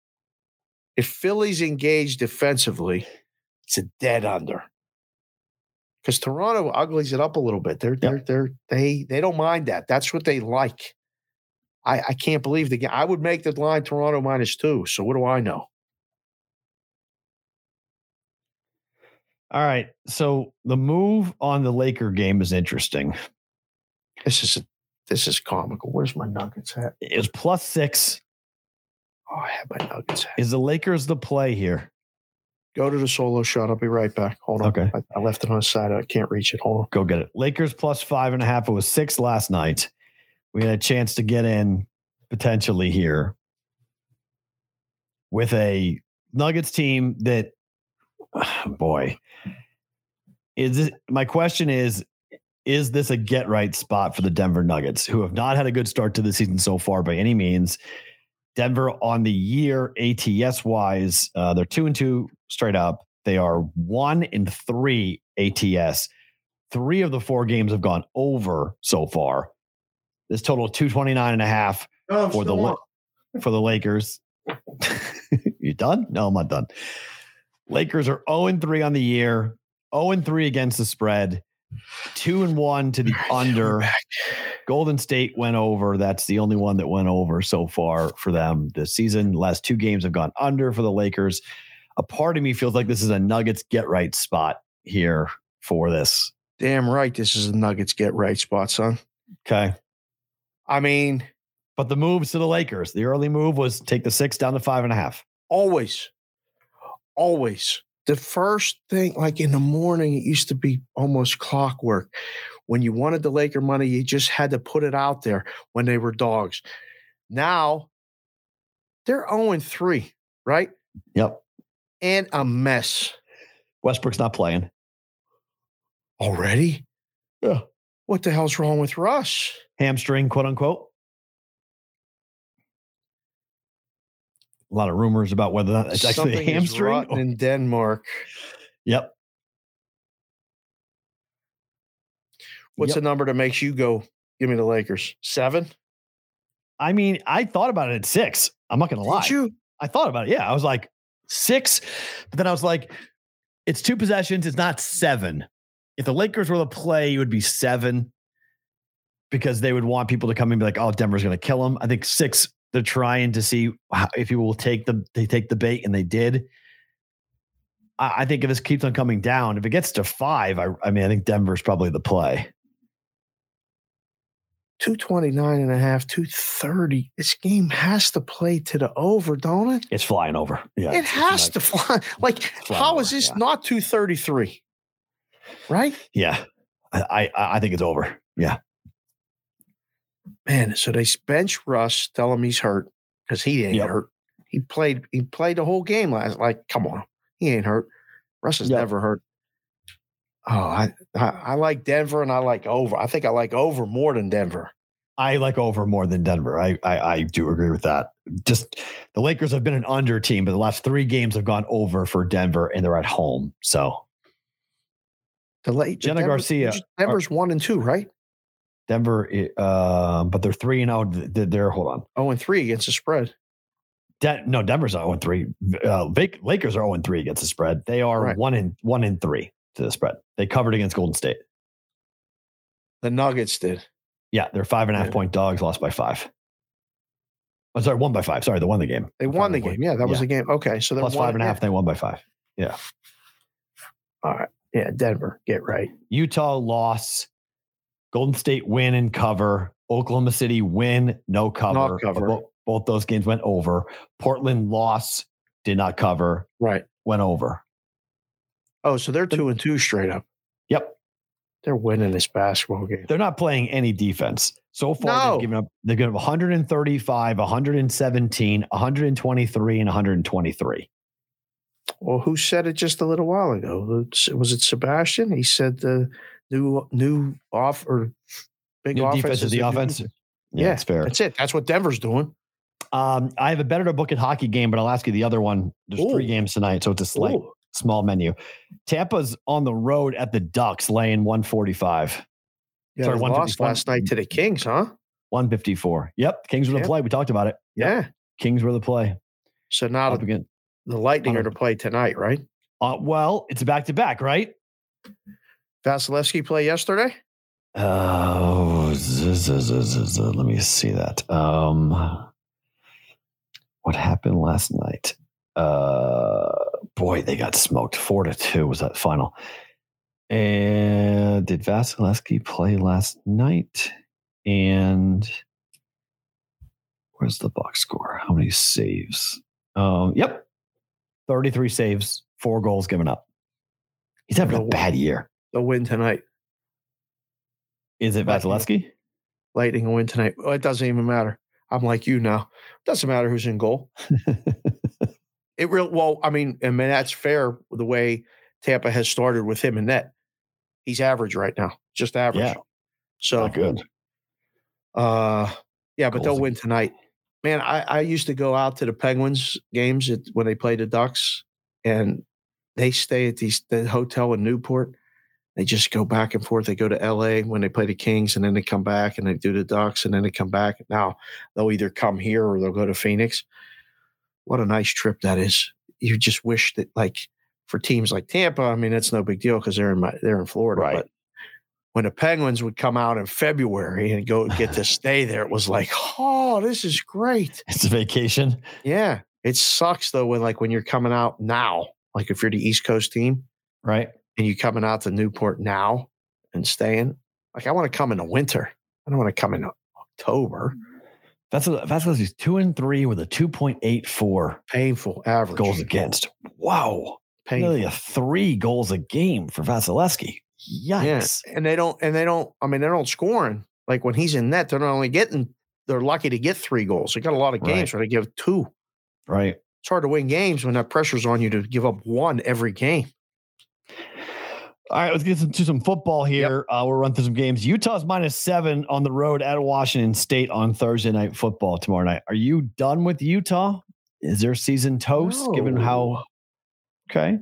if Philly's engaged defensively, it's a dead under. Because Toronto uglies it up a little bit. They're yep. they're they're they they don't mind that. That's what they like. I, I can't believe the game. I would make the line Toronto minus two. So what do I know? All right. So the move on the Laker game is interesting. This is a, this is comical. Where's my Nuggets at? It was plus six. Oh, I have my Nuggets at. Is the Lakers the play here? Go to the solo shot. I'll be right back. Hold on. Okay. I, I left it on the side. I can't reach it. Hold on. Go get it. Lakers plus five and a half. It was six last night. We had a chance to get in potentially here with a Nuggets team that, oh boy, is it, my question is, is this a get right spot for the Denver Nuggets, who have not had a good start to the season so far by any means? Denver on the year A T S wise, uh, they're two and two straight up. They are one and three A T S. Three of the four games have gone over so far. This total of two twenty-nine and a half oh, for the La- for the Lakers. You done? No, I'm not done. Lakers are zero and three on the year, zero and three against the spread, two and one to the under. Golden State went over. That's the only one that went over so far for them this season. The last two games have gone under for the Lakers. A part of me feels like this is a Nuggets get right spot here for this. Damn right this is a Nuggets get right spot, son. Okay. I mean, but the moves to the Lakers, the early move was take the six down to five and a half. Always, always. The first thing, like in the morning, it used to be almost clockwork. When you wanted the Laker money, you just had to put it out there when they were dogs. Now they're zero and three, right? Yep. And a mess. Westbrook's not playing. Already? Yeah. What the hell's wrong with Russ? Hamstring, quote unquote. A lot of rumors about whether that it's actually something a hamstring. Is rotten in Denmark. Yep. What's yep. the number that makes you go, give me the Lakers? Seven? I mean, I thought about it at six. I'm not going to lie. Did you? I thought about it. Yeah. I was like six, but then I was like, it's two possessions. It's not seven. If the Lakers were the play, it would be seven because they would want people to come and be like, oh, Denver's going to kill them. I think six, they're trying to see if you will take the, they take the bait and they did. I think if this keeps on coming down, if it gets to five, I, I mean, I think Denver's probably the play. two twenty-nine and a half, two thirty. This game has to play to the over, don't it? It's flying over. Yeah, it has like, to fly. Like, how over, is this yeah. not two thirty-three? Right? Yeah. I, I I think it's over. Yeah. Man, so they bench Russ, tell him he's hurt because he ain't yep. hurt. He played he played the whole game last. Like, come on. He ain't hurt. Russ is yep. never hurt. Oh, I, I I like Denver and I like over. I think I like over more than Denver. I like over more than Denver. I, I I do agree with that. Just the Lakers have been an under team, but the last three games have gone over for Denver and they're at home. So the late Jenna Denver, Garcia. Denver's are, one and two, right? Denver, uh, but they're three and oh. They're hold on. Oh, and three against the spread. De- no, Denver's zero and three. Uh, Lakers are zero and three against the spread. They are right. one and one and three to the spread. They covered against Golden State. The Nuggets did. Yeah, they're five and a half yeah. point dogs. Lost by five. I'm sorry, one by five. Sorry, they won the game. They won the game. Point. Yeah, that was yeah. the game. Okay, so they're plus five and a half. They won by five. Yeah. All right. Yeah, Denver, get right. Utah loss. Golden State win and cover. Oklahoma City win, no cover. Not cover. Both, both those games went over. Portland loss, did not cover. Right. Went over. Oh, so they're two and two straight up. Yep. They're winning this basketball game. They're not playing any defense. So far, no. they've given up they've given up one hundred thirty-five, one hundred seventeen, one hundred twenty-three, and one hundred twenty-three. Well, who said it just a little while ago? Was it Sebastian? He said the new new off or big new defense is the offense. Defense. Yeah, yeah, that's fair. That's it. That's what Denver's doing. Um, I have a better to book it hockey game, but I'll ask you the other one. There's Ooh. three games tonight, so it's a slight Ooh. small menu. Tampa's on the road at the Ducks, laying one forty-five. Yeah, Sorry, lost last night to the Kings, huh? one fifty-four. Yep, Kings were yeah. the play. We talked about it. Yep. Yeah, Kings were the play. So now up again. The Lightning are to play tonight, right? Uh, well, it's back-to-back, right? Vasilevsky play yesterday? Oh, z- z- z- z- z- let me see that. Um, what happened last night? Uh, boy, they got smoked. Four to two was that final. And did Vasilevsky play last night? And where's the box score? How many saves? Um, yep. thirty-three saves, four goals given up. He's having they'll a bad win. year. They'll win tonight. Is it Vasilevsky? Lightning will win tonight. Well, it doesn't even matter. I'm like you now. It doesn't matter who's in goal. it real well, I mean, I mean, that's fair the way Tampa has started with him in net. He's average right now. Just average. Yeah. So not good. Uh yeah, but goals they'll win tonight. Man, I, I used to go out to the Penguins games at, when they play the Ducks, and they stay at these, the hotel in Newport. They just go back and forth. They go to L A when they play the Kings, and then they come back, and they do the Ducks, and then they come back. Now, they'll either come here or they'll go to Phoenix. What a nice trip that is. You just wish that, like, for teams like Tampa, I mean, that's no big deal because they're in my, they're in Florida. Right. But when the Penguins would come out in February and go get to stay there, it was like, oh, this is great. It's a vacation. Yeah. It sucks, though, when like when you're coming out now, like if you're the East Coast team, right, and you're coming out to Newport now and staying, like I want to come in the winter. I don't want to come in October. That's what he's two and three with a two point eight four. Painful average. Goals against. Wow. Painful. Nearly a three goals a game for Vasilevsky. Yikes. Yeah. And they don't, and they don't, I mean, they're not scoring. Like when he's in net, they're not only getting, they're lucky to get three goals. They got a lot of games right. where they give two. Right. It's hard to win games when that pressure's on you to give up one every game. All right, let's get some, to some football here. Yep. Uh, we'll run through some games. Utah's minus seven on the road at Washington State on Thursday Night Football tomorrow night. Are you done with Utah? Is there season toast no. given how? Okay.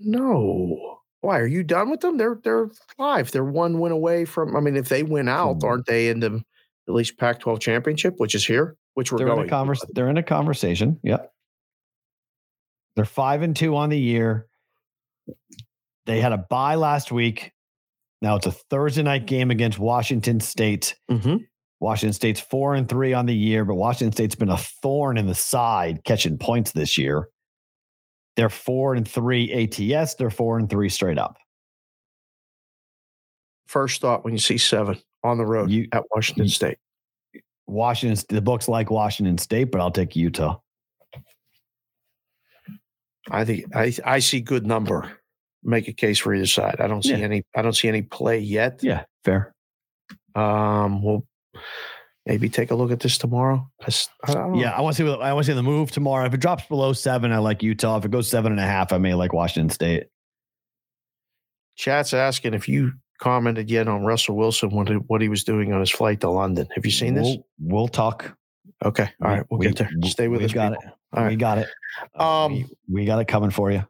No. Why are you done with them? They're they're live. They're one win away from. I mean, if they win out, aren't they in the at least Pac twelve championship, which is here, which we're they're going. In a converse, they're in a conversation. Yep. They're five and two on the year. They had a bye last week. Now it's a Thursday night game against Washington State. Mm-hmm. Washington State's four and three on the year, but Washington State's been a thorn in the side catching points this year. They're four and three A T S. They're four and three straight up. First thought when you see seven on the road you, at Washington State. Washington, the books like Washington State, but I'll take Utah. I think I I see good number. Make a case for either side. I don't see yeah. any. I don't see any play yet. Yeah, fair. Um, we'll maybe take a look at this tomorrow. I, I don't know. Yeah, I want to see. I want to see the move tomorrow. If it drops below seven, I like Utah. If it goes seven and a half, I may like Washington State. Chat's asking if you commented yet on Russell Wilson, what what he was doing on his flight to London. Have you seen this? We'll, we'll talk. Okay. All right. We'll we, get there. Stay with we us. Got it. All right. We got it. Um, we, we got it coming for you.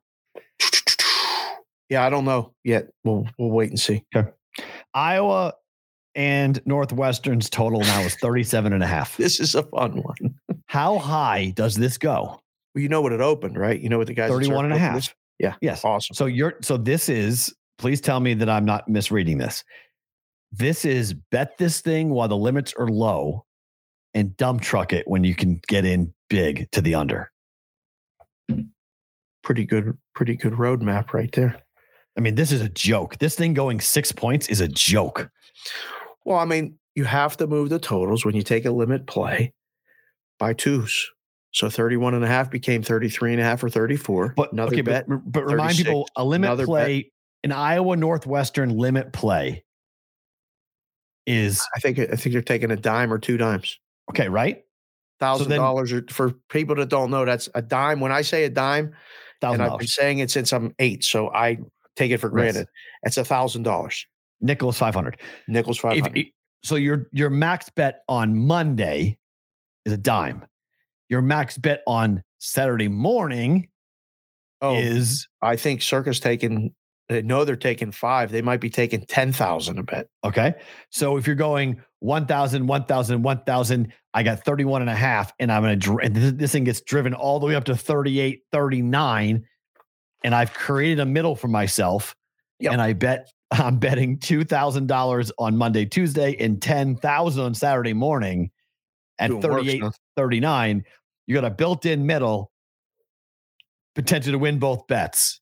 Yeah, I don't know yet. We'll we'll wait and see. Okay. Iowa and Northwestern's total now is thirty-seven and a half. This is a fun one. How high does this go? Well, you know what it opened, right? You know what the guys thirty-one and a half. This? Yeah. Yes. Awesome. So you're so this is please tell me that I'm not misreading this. This is bet this thing while the limits are low and dump truck it when you can get in big to the under. Pretty good, pretty good roadmap right there. I mean, this is a joke. This thing going six points is a joke. Well, I mean, you have to move the totals when you take a limit play by twos. So thirty-one and a half became thirty-three and a half or thirty-four. But another okay, bet. But, but remind people, a limit another play, bet. An Iowa Northwestern limit play is... I think I think you're taking a dime or two dimes. Okay, right? one thousand dollars so for people that don't know, that's a dime. When I say a dime, one thousand dollars. And I've been saying it since I'm eight, so I take it for granted. Yes. It's one thousand dollars. Nickel's five hundred. Nickel's five hundred. If, so your your max bet on Monday is a dime. Your max bet on Saturday morning oh, is... I think Circa's taking... They know they're taking five. They might be taking ten thousand a bet. Okay. So if you're going one thousand, one thousand, one thousand, I got thirty-one and a half and I'm going to, dr- and this, this thing gets driven all the way up to thirty-eight, thirty-nine. And I've created a middle for myself. Yep. And I bet I'm betting two thousand dollars on Monday, Tuesday, and ten thousand on Saturday morning at thirty-eight, thirty-nine. You got a built-in middle potential to win both bets.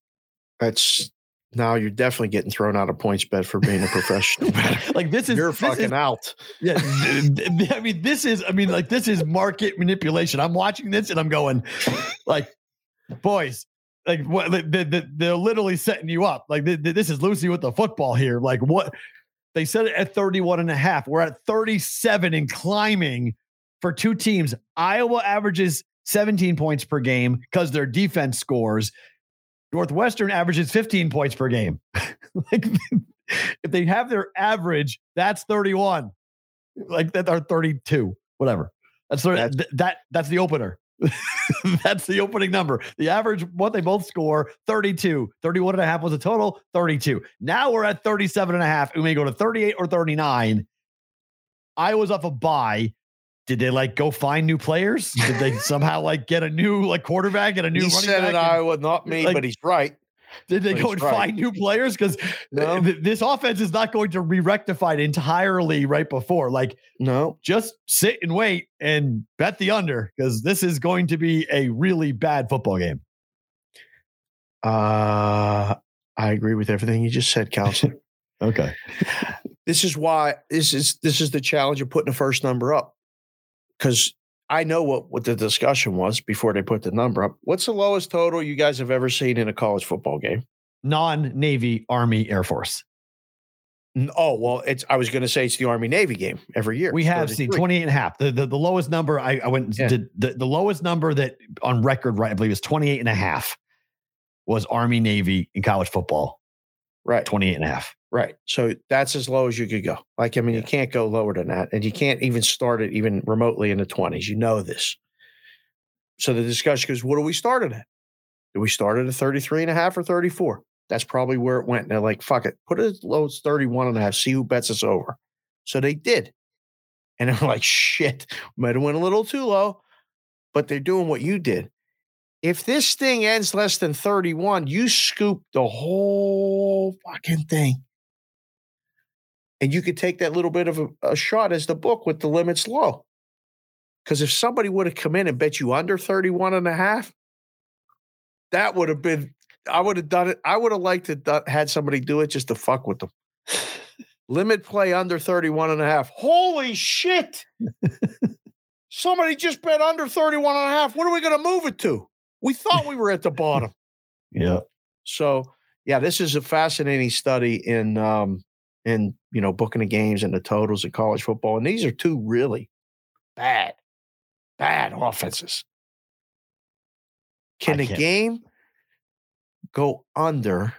That's, Now you're definitely getting thrown out of PointsBet for being a professional better. Like this is you're this fucking is, out. Yeah, I mean this is I mean like this is market manipulation. I'm watching this and I'm going, like, boys, like what they, they, they're literally setting you up. Like they, they, this is Lucy with the football here. Like what they said it at thirty-one and a half. We're at thirty-seven and climbing for two teams. Iowa averages seventeen points per game because their defense scores. Northwestern averages fifteen points per game. Like if they have their average, that's thirty-one. Like that are thirty-two, whatever. That's, that's th- that that's the opener. That's the opening number. The average, what they both score, thirty-two. thirty-one and a half was a total, thirty-two. Now we're at thirty-seven and a half. We may go to thirty-eight or thirty-nine. I was off a bye. Did they like go find new players? Did they somehow like get a new like quarterback and a new he running said back? It, and, Iowa, not me, like, but he's right. Did they but go and right. find new players? Because no. th- th- this offense is not going to be rectified entirely right before. Like, no, just sit and wait and bet the under because this is going to be a really bad football game. Uh, I agree with everything you just said, Counselor. Okay. This is why this is this is the challenge of putting the first number up. Because I know what, what the discussion was before they put the number up. What's the lowest total you guys have ever seen in a college football game? Non-Navy, Army, Air Force. Oh, well, it's. I was going to say it's the Army-Navy game every year. We have seen twenty-eight and a half. The, the, the lowest number I, I went yeah. did the, the lowest number that on record, right, I believe is twenty-eight and a half was Army-Navy in college football. Right. twenty-eight and a half. Right. So that's as low as you could go. Like, I mean, yeah. you can't go lower than that. And you can't even start it even remotely in the twenties. You know this. So the discussion goes, what do we start it at? Do we start it at thirty-three and a half or thirty-four? That's probably where it went. And they're like, fuck it. Put it as low as thirty-one and a half. See who bets us over. So they did. And I'm like, shit, might have went a little too low. But they're doing what you did. If this thing ends less than thirty-one, you scoop the whole fucking thing. And you could take that little bit of a, a shot as the book with the limits low. Because if somebody would have come in and bet you under thirty-one and a half, that would have been, I would have done it. I would have liked to do, had somebody do it just to fuck with them. Limit play under thirty-one and a half. Holy shit. Somebody just bet under thirty-one and a half. What are we going to move it to? We thought we were at the bottom. Yeah. So yeah, this is a fascinating study in, um, in, you know, booking the games and the totals in college football. And these are two really bad, bad offenses. Can a game go under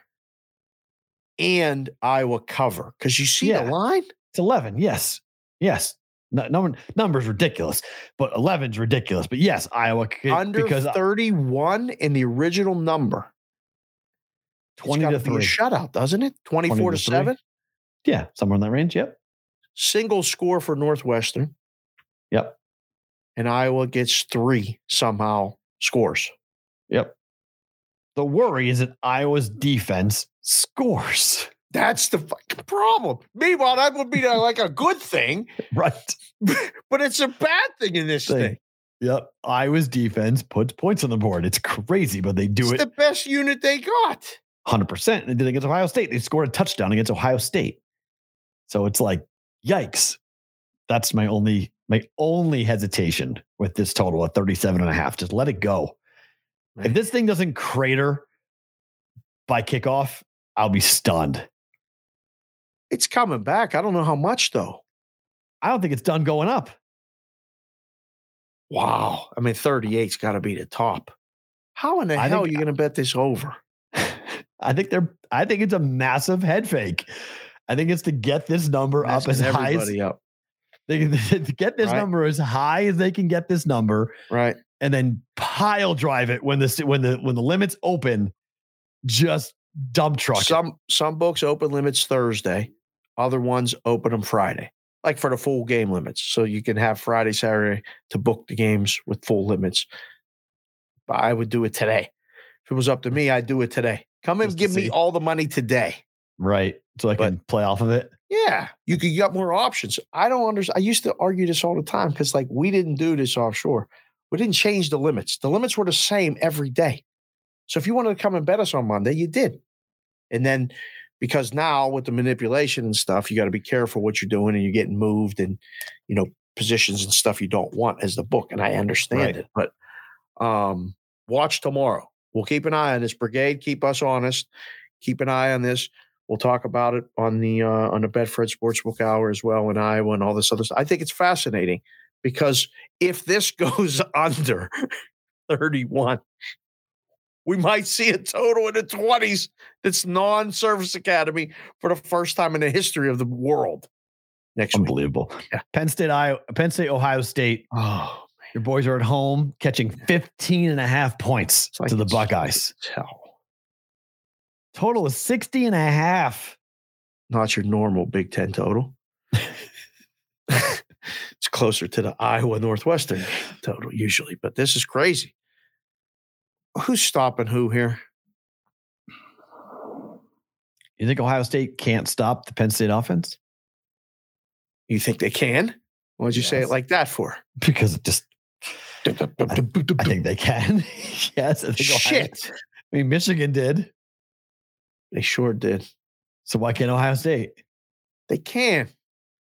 and Iowa cover? Because you see yeah. the line? It's eleven, yes. Yes. No, number, number's ridiculous, but eleven's ridiculous. But yes, Iowa. Under because thirty-one I, in the original number. twenty to three. Shutout, doesn't it? twenty-four to seven? Yeah, somewhere in that range, yep. Single score for Northwestern. Yep. And Iowa gets three somehow scores. Yep. The worry is that Iowa's defense scores. That's the fucking problem. Meanwhile, that would be like a good thing. Right. But it's a bad thing in this thing. thing. Yep. Iowa's defense puts points on the board. It's crazy, but they do it's it. It's the best unit they got. one hundred percent. And they did it against Ohio State. They scored a touchdown against Ohio State. So it's like, yikes. That's my only my only hesitation with this total at thirty-seven and a half. Just let it go. If this thing doesn't crater by kickoff, I'll be stunned. It's coming back. I don't know how much, though. I don't think it's done going up. Wow. I mean, thirty-eight's got to be the top. How in the I hell think, are you going to bet this over? I think they're. I think it's a massive head fake. I think it's to get this number Messing up as high as up. They, to get this right. number as high as they can get this number. Right. And then pile drive it when the when the when the limits open, just dump truck. Some it. some books open limits Thursday, other ones open them Friday, like for the full game limits. So you can have Friday, Saturday to book the games with full limits. But I would do it today. If it was up to me, I'd do it today. Come and give see. me all the money today, right? So I but, can play off of it. Yeah, you could get more options. I don't understand. I used to argue this all the time because like we didn't do this offshore. We didn't change the limits. The limits were the same every day. So if you wanted to come and bet us on Monday, you did. And then because now with the manipulation and stuff, you got to be careful what you're doing and you're getting moved and, you know, positions and stuff you don't want as the book. And I understand right. it, but um, watch tomorrow. We'll keep an eye on this, Brigade. Keep us honest. Keep an eye on this. We'll talk about it on the, uh, on the Betfred Sportsbook Hour as well in Iowa and all this other stuff. I think it's fascinating. Because if this goes under thirty-one, we might see a total in the twenties that's non-Service Academy for the first time in the history of the world. Next Unbelievable. Week. Yeah. Penn State, Iowa, Penn State, Ohio State. Oh, man. Your boys are at home catching fifteen and a half points like to the Buckeyes. Hell. Total is sixty and a half. Not your normal Big Ten total. It's closer to the Iowa Northwestern total usually, but this is crazy. Who's stopping who here? You think Ohio State can't stop the Penn State offense? You think they can? Why'd you yes. say it like that for? Because it just, I, I think they can. yes. I think Shit. Ohio, I mean, Michigan did. They sure did. So why can't Ohio State? They can.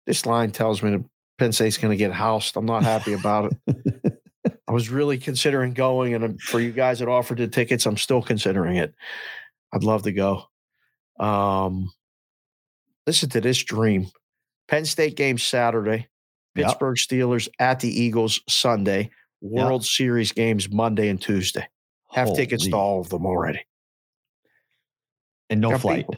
This line tells me to Penn State's going to get housed. I'm not happy about it. I was really considering going, and for you guys that offered the tickets, I'm still considering it. I'd love to go. Um, listen to this dream. Penn State game Saturday. Pittsburgh yep. Steelers at the Eagles Sunday. World yep. Series games Monday and Tuesday. Have Holy. tickets to all of them already. And no Got flight. People.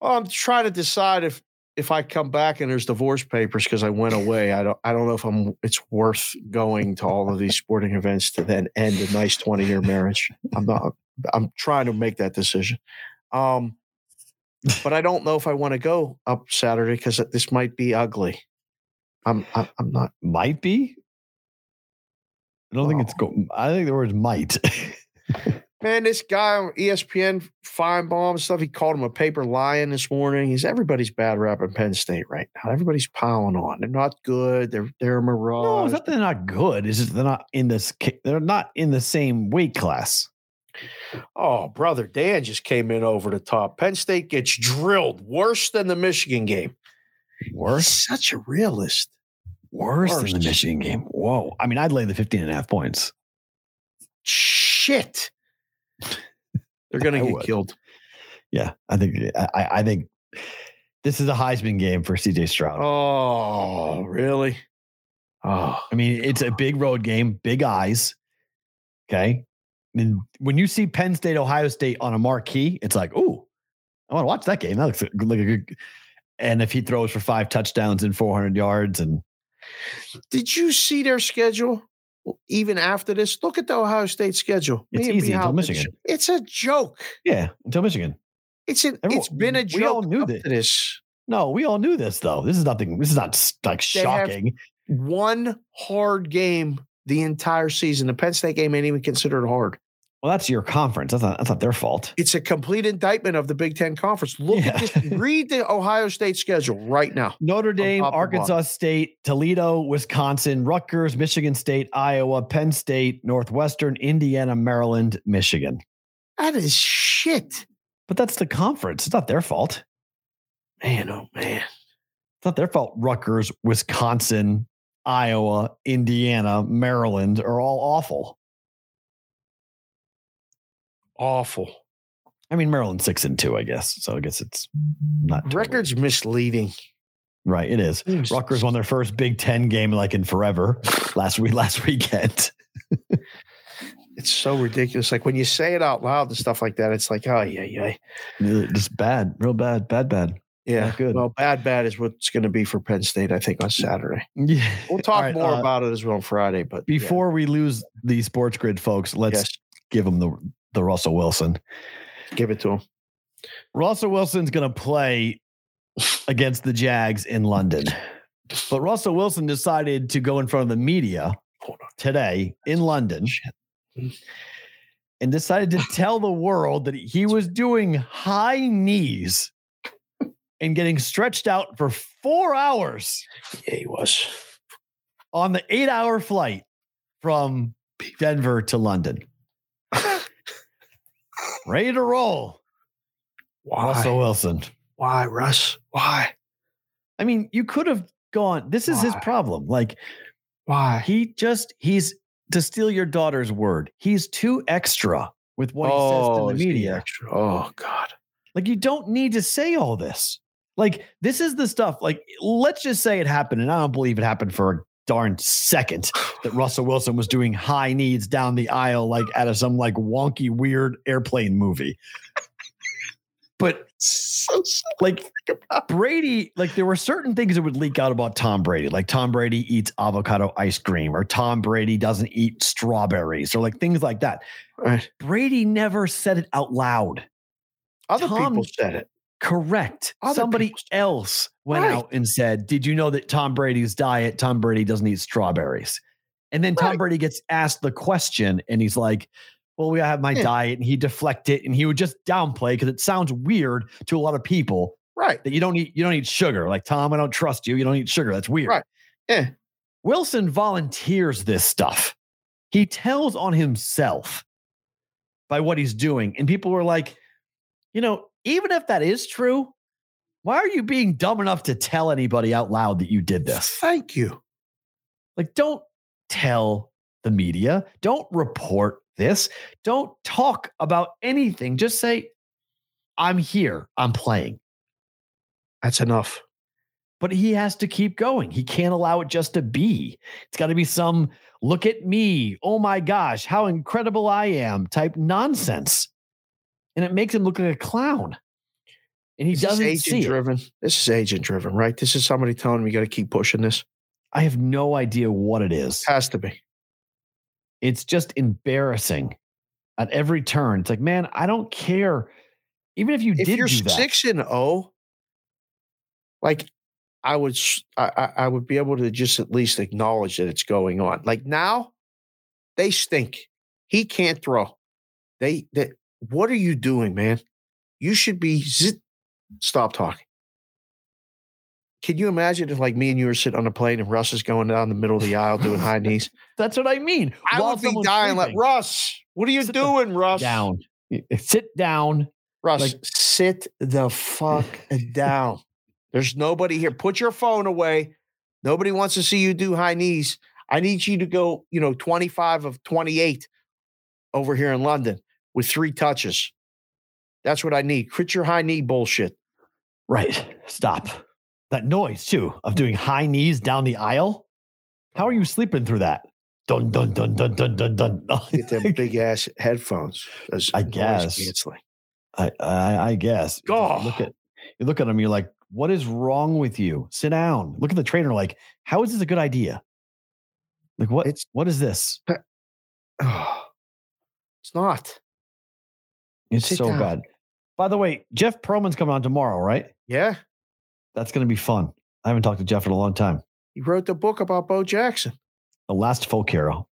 Well, I'm trying to decide if If I come back and there's divorce papers because I went away, I don't I don't know if I'm it's worth going to all of these sporting events to then end a nice twenty-year marriage. I'm not I'm trying to make that decision. Um, but I don't know if I want to go up Saturday because this might be ugly. I'm I'm, I'm not might be. I don't oh. think it's go I think the word might. Man, this guy on E S P N, Feinbaum stuff, he called him a paper lion this morning. He's everybody's bad rap in Penn State right now. Everybody's piling on. They're not good. They're they're a mirage. No, it's not that they're not good. It's just they're not in this. They're not in the same weight class. Oh, brother, Dan just came in over the top. Penn State gets drilled worse than the Michigan game. Worse? He's such a realist. Worse, worse than the Michigan game. Whoa. I mean, I'd lay the fifteen and a half points. Shit. They're going to get would. killed. Yeah, I think I, I think this is a Heisman game for C J Stroud. Oh, really? Oh, I mean, it's a big road game, big eyes. Okay. And when you see Penn State, Ohio State on a marquee, it's like, ooh, I want to watch that game. That looks like a good. And if he throws for five touchdowns and four hundred yards. And did you see their schedule? Even after this, look at the Ohio State schedule. It's easy until Michigan. It's a joke. Yeah, until Michigan. It's an, Everyone, it's been a joke. We all knew this. this. No, we all knew this though. This is nothing. This is not like shocking. One hard game the entire season. The Penn State game ain't even considered hard. Well, that's your conference. That's not. That's not their fault. It's a complete indictment of the Big Ten Conference. Look yeah. at this. Read the Ohio State schedule right now. Notre Dame, Arkansas State, Toledo, Wisconsin, Rutgers, Michigan State, Iowa, Penn State, Northwestern, Indiana, Maryland, Michigan. That is shit. But that's the conference. It's not their fault. Man, oh man. It's not their fault. Rutgers, Wisconsin, Iowa, Indiana, Maryland are all awful. Awful. I mean, Maryland six and two, I guess. So I guess it's not records weird. Misleading. Right, it is. It Rutgers won their first Big Ten game like in forever last week. Last weekend. It's so ridiculous. Like when you say it out loud and stuff like that, it's like, oh yeah, yeah. Just bad, real bad, bad, bad. Yeah, not good. Well, bad, bad is what's going to be for Penn State, I think, on Saturday. Yeah, we'll talk right, more uh, about it as well on Friday. But before yeah. we lose the Sports Grid, folks, let's yes. give them the. The Russell Wilson. Give it to him. Russell Wilson's going to play against the Jags in London. But Russell Wilson decided to go in front of the media today in London and decided to tell the world that he was doing high knees and getting stretched out for four hours. Yeah, he was. On the eight-hour flight from Denver to London. Ready to roll. Why? Russell Wilson. Why, Russ? Why? I mean, you could have gone. This is Why? His problem. Like, why? He just, he's, to steal your daughter's word, he's too extra with what oh, he says to the media. Extra. Oh, God. Like, you don't need to say all this. Like, this is the stuff. Like, let's just say it happened, and I don't believe it happened for a darn second that Russell Wilson was doing high knees down the aisle like out of some like wonky weird airplane movie. But so, so like Brady, like there were certain things that would leak out about Tom Brady, like Tom Brady eats avocado ice cream or Tom Brady doesn't eat strawberries or like things like that. Right. Brady never said it out loud. Other Tom, people said it. Correct. Other Somebody else went right. out and said, did you know that Tom Brady's diet, Tom Brady doesn't eat strawberries? And then right. Tom Brady gets asked the question and he's like, well, we have my yeah. diet, and he deflect it and he would just downplay because it sounds weird to a lot of people. Right. That you don't eat, you don't eat sugar. Like, Tom, I don't trust you. You don't eat sugar. That's weird. Right. Yeah. Wilson volunteers this stuff. He tells on himself by what he's doing. And people were like, you know, even if that is true, why are you being dumb enough to tell anybody out loud that you did this? Thank you. Like, don't tell the media. Don't report this. Don't talk about anything. Just say, I'm here. I'm playing. That's enough. But he has to keep going. He can't allow it just to be. It's got to be some look at me. Oh, my gosh, how incredible I am type nonsense. And it makes him look like a clown. And he doesn't see it. This is agent driven, right? This is somebody telling him you got to keep pushing this. I have no idea what it is. It has to be. It's just embarrassing at every turn. It's like, man, I don't care. Even if you did do that. If you're six and oh, like I would, I, I would be able to just at least acknowledge that it's going on. Like now, they stink. He can't throw. They that what are you doing, man? You should be zit, stop talking. Can you imagine if, like, me and you were sitting on a plane and Russ is going down the middle of the aisle doing high knees? That's what I mean. I While would be dying sleeping. Like, Russ, what are you sit doing, Russ? Down. Sit down. Russ, like, sit the fuck down. There's nobody here. Put your phone away. Nobody wants to see you do high knees. I need you to go, you know, twenty-five of twenty-eight over here in London with three touches. That's what I need. Quit your high knee bullshit. Right. Stop. That noise, too, of doing high knees down the aisle. How are you sleeping through that? Dun, dun, dun, dun, dun, dun, dun. Get them big-ass headphones. I guess. I, I, I guess. Oh. You look at, you look at them, you're like, what is wrong with you? Sit down. Look at the trainer like, how is this a good idea? Like, what? It's, what is this? Oh, it's not. It's Sit so down. Bad. By the way, Jeff Perlman's coming on tomorrow, right? Yeah. That's going to be fun. I haven't talked to Jeff in a long time. He wrote the book about Bo Jackson. The Last Folk Hero.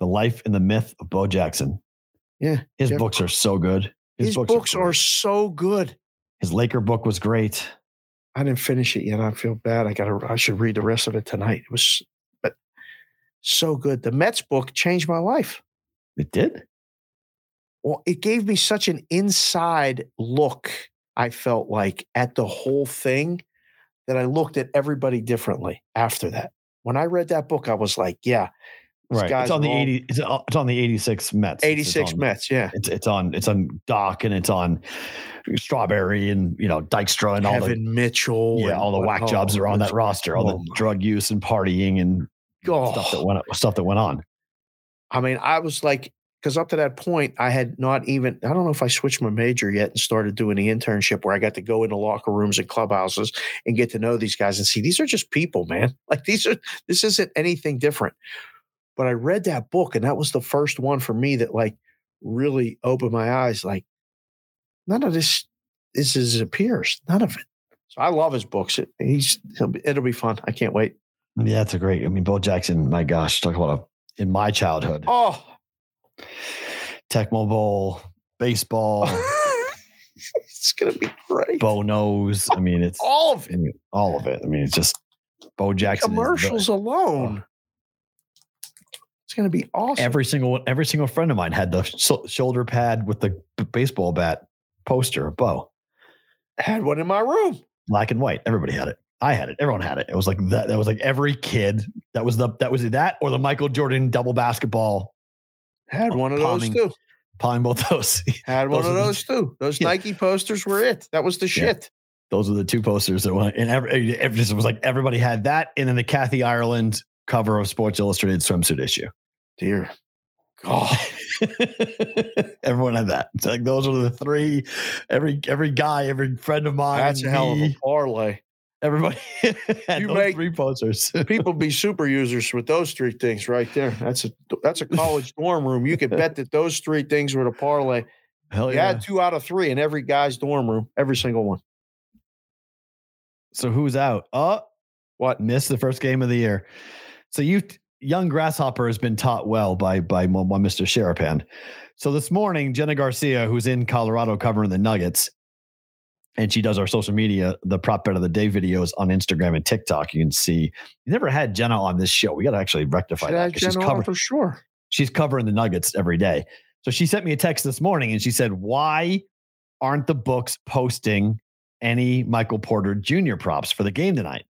The Life and the Myth of Bo Jackson. Yeah. His Jeff, books are so good. His, his books, books are, are so good. His Laker book was great. I didn't finish it yet. I feel bad. I got to, I should read the rest of it tonight. It was but so good. The Mets book changed my life. It did? Well, it gave me such an inside look, I felt like, at the whole thing that I looked at everybody differently after that. When I read that book, I was like, yeah. Right. It's on the all, eighty. It's, it's on the eighty-six Mets. eighty-six it's on, Mets. Yeah. It's, it's on. It's on Doc and it's on Strawberry and you know Dykstra and Kevin all the Mitchell. Yeah, all the what, whack jobs oh, are on that roster. All oh, the drug use and partying and oh, stuff that went stuff that went on. I mean, I was like, because up to that point, I had not even. I don't know if I switched my major yet and started doing the internship where I got to go into locker rooms and clubhouses and get to know these guys and see these are just people, man. Like these are. This isn't anything different. But I read that book, and that was the first one for me that, like, really opened my eyes. Like, none of this is as it appears. None of it. So I love his books. It, he's he'll be, it'll be fun. I can't wait. Yeah, it's a great. I mean, Bo Jackson. My gosh, talk about a, in my childhood. Oh, Tecmo Bowl, baseball. It's gonna be great. Bo knows. I mean, it's all of it. All of it. I mean, it's just Bo Jackson. The commercials alone. It's going to be awesome. Every single every single friend of mine had the sh- shoulder pad with the b- baseball bat poster of Bo. I had one in my room. Black and white. Everybody had it. I had it. Everyone had it. It was like that. That was like every kid. That was the that was that or the Michael Jordan double basketball. Had one of palming, those too. Palming both those. Had those one of those the, too. Those yeah. Nike posters were it. That was the shit. Yeah. Those were the two posters that went. And every, every it was like everybody had that. And then the Kathy Ireland cover of Sports Illustrated swimsuit issue. Dear God. Everyone had that. It's like those are the three. Every every guy, every friend of mine. That's a hell of a parlay. Everybody had you those make three posters. People be super users with those three things right there. That's a that's a college dorm room. You could bet that those three things were the parlay. Hell you yeah. had two out of three in every guy's dorm room, every single one. So who's out? Uh what? Missed the first game of the year. So you t- Young Grasshopper has been taught well by by Mister Sharapan. So this morning, Jenna Garcia, who's in Colorado covering the Nuggets, and she does our social media, the Prop Bet of the Day videos on Instagram and TikTok. You can see, you never had Jenna on this show. We got to actually rectify Should that. Jenna she's covering, for sure. She's covering the Nuggets every day. So she sent me a text this morning and she said, why aren't the books posting any Michael Porter Junior props for the game tonight?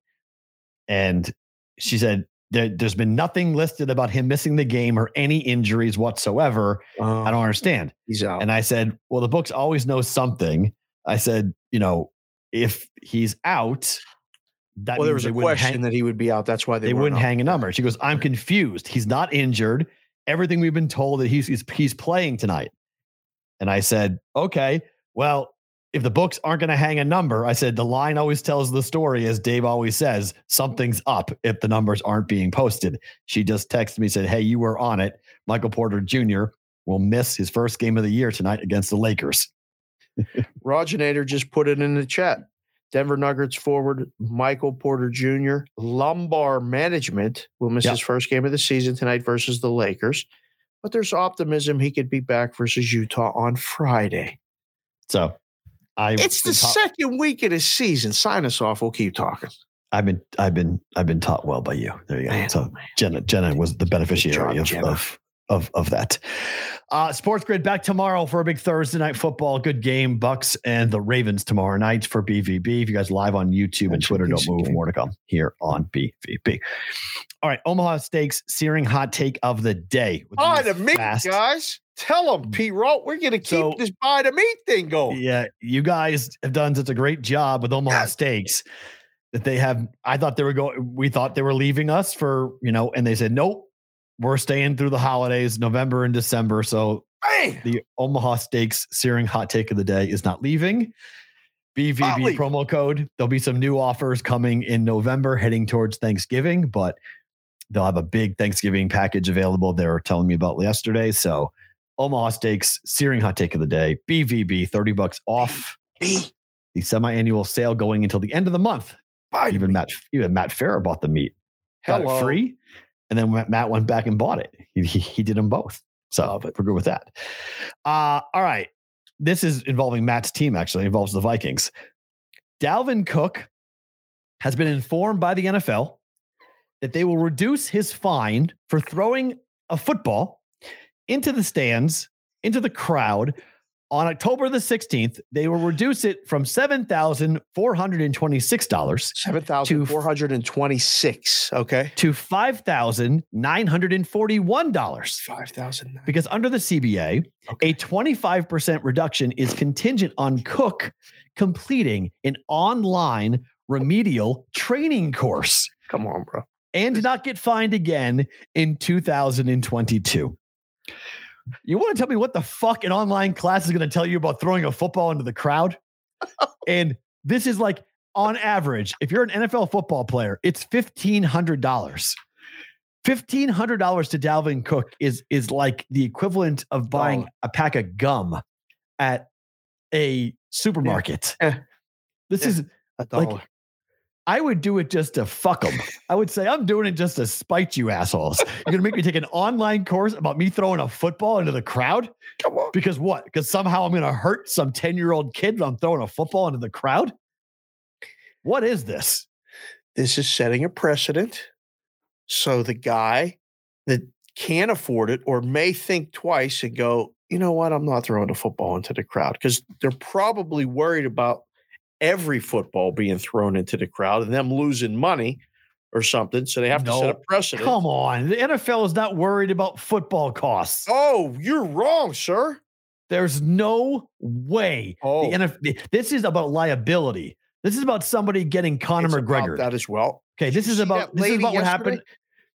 And she said, There, there's been nothing listed about him missing the game or any injuries whatsoever. Um, I don't understand. He's out. And I said, well, the books always know something. I said, you know, if he's out, that well, there was a question hang, that he would be out. That's why they, they wouldn't out. hang a number. She goes, I'm confused. He's not injured. Everything we've been told that he's, he's, he's playing tonight. And I said, okay, well, if the books aren't going to hang a number, I said, the line always tells the story, as Dave always says, something's up if the numbers aren't being posted. She just texted me, said, hey, you were on it. Michael Porter Junior will miss his first game of the year tonight against the Lakers. Roginator just put it in the chat. Denver Nuggets forward Michael Porter Junior Lumbar management will miss yep. his first game of the season tonight versus the Lakers. but there's optimism he could be back versus Utah on Friday. So I it's the taught, second week of the season. Sign us off. We'll keep talking. I've been I've been I've been taught well by you. There you go. Man, so man. Jenna Jenna was the beneficiary job, of, of of of that. Uh, Sports Grid back tomorrow for a big Thursday night football. Good game. Bucks and the Ravens tomorrow night for B V B. If you guys live on YouTube and That's Twitter, don't move. Game. More to come here on B V B. All right, Omaha Steaks searing hot take of the day. Buy the meat, guys. Tell them, Perrault, we're going to keep so, this buy the meat thing going. Yeah, you guys have done such a great job with Omaha Steaks that they have. I thought they were going. We thought they were leaving us for you know, and they said nope. We're staying through the holidays, November and December. So hey. The Omaha Steaks searing hot take of the day is not leaving. B V B promo code. There'll be some new offers coming in November, heading towards Thanksgiving, but they'll have a big Thanksgiving package available. They were telling me about yesterday. So Omaha Steaks searing hot take of the day. B V B, thirty bucks off B V B. The semi-annual sale going until the end of the month. Buy even me. Matt, even Matt Perrault bought the meat. Hello. Got it free. And then Matt went back and bought it. He, he, he did them both. So we're good with that. Uh, all right. This is involving Matt's team, actually. It involves the Vikings. Dalvin Cook has been informed by the N F L that they will reduce his fine for throwing a football into the stands, into the crowd. On October the sixteenth, they will reduce it from seven thousand four hundred twenty-six dollars seven thousand four hundred twenty-six dollars okay. To five thousand nine hundred forty-one dollars five thousand nine hundred forty-one dollars Because under the C B A, okay. a twenty-five percent reduction is contingent on Cook completing an online remedial training course. Come on, bro. And did not get fined again in two thousand twenty-two. You want to tell me what the fuck an online class is going to tell you about throwing a football into the crowd? And this is like, on average, if you're an N F L football player, it's fifteen hundred dollars. fifteen hundred dollars to Dalvin Cook is, is like the equivalent of buying oh. a pack of gum at a supermarket. Yeah. This yeah. is like, I would do it just to fuck them. I would say, I'm doing it just to spite you assholes. You're going to make me take an online course about me throwing a football into the crowd? Come on. Because what? Because somehow I'm going to hurt some ten-year-old kid and I'm throwing a football into the crowd? What is this? This is setting a precedent. So the guy that can't afford it or may think twice and go, you know what? I'm not throwing a football into the crowd because they're probably worried about every football being thrown into the crowd and them losing money or something. So they have no, to set a precedent. Come on. The N F L is not worried about football costs. Oh, you're wrong, sir. There's no way. Oh. The N F L, this is about liability. This is about somebody getting Conor it's McGregor. That as well. Okay. This is about, this is about what happened.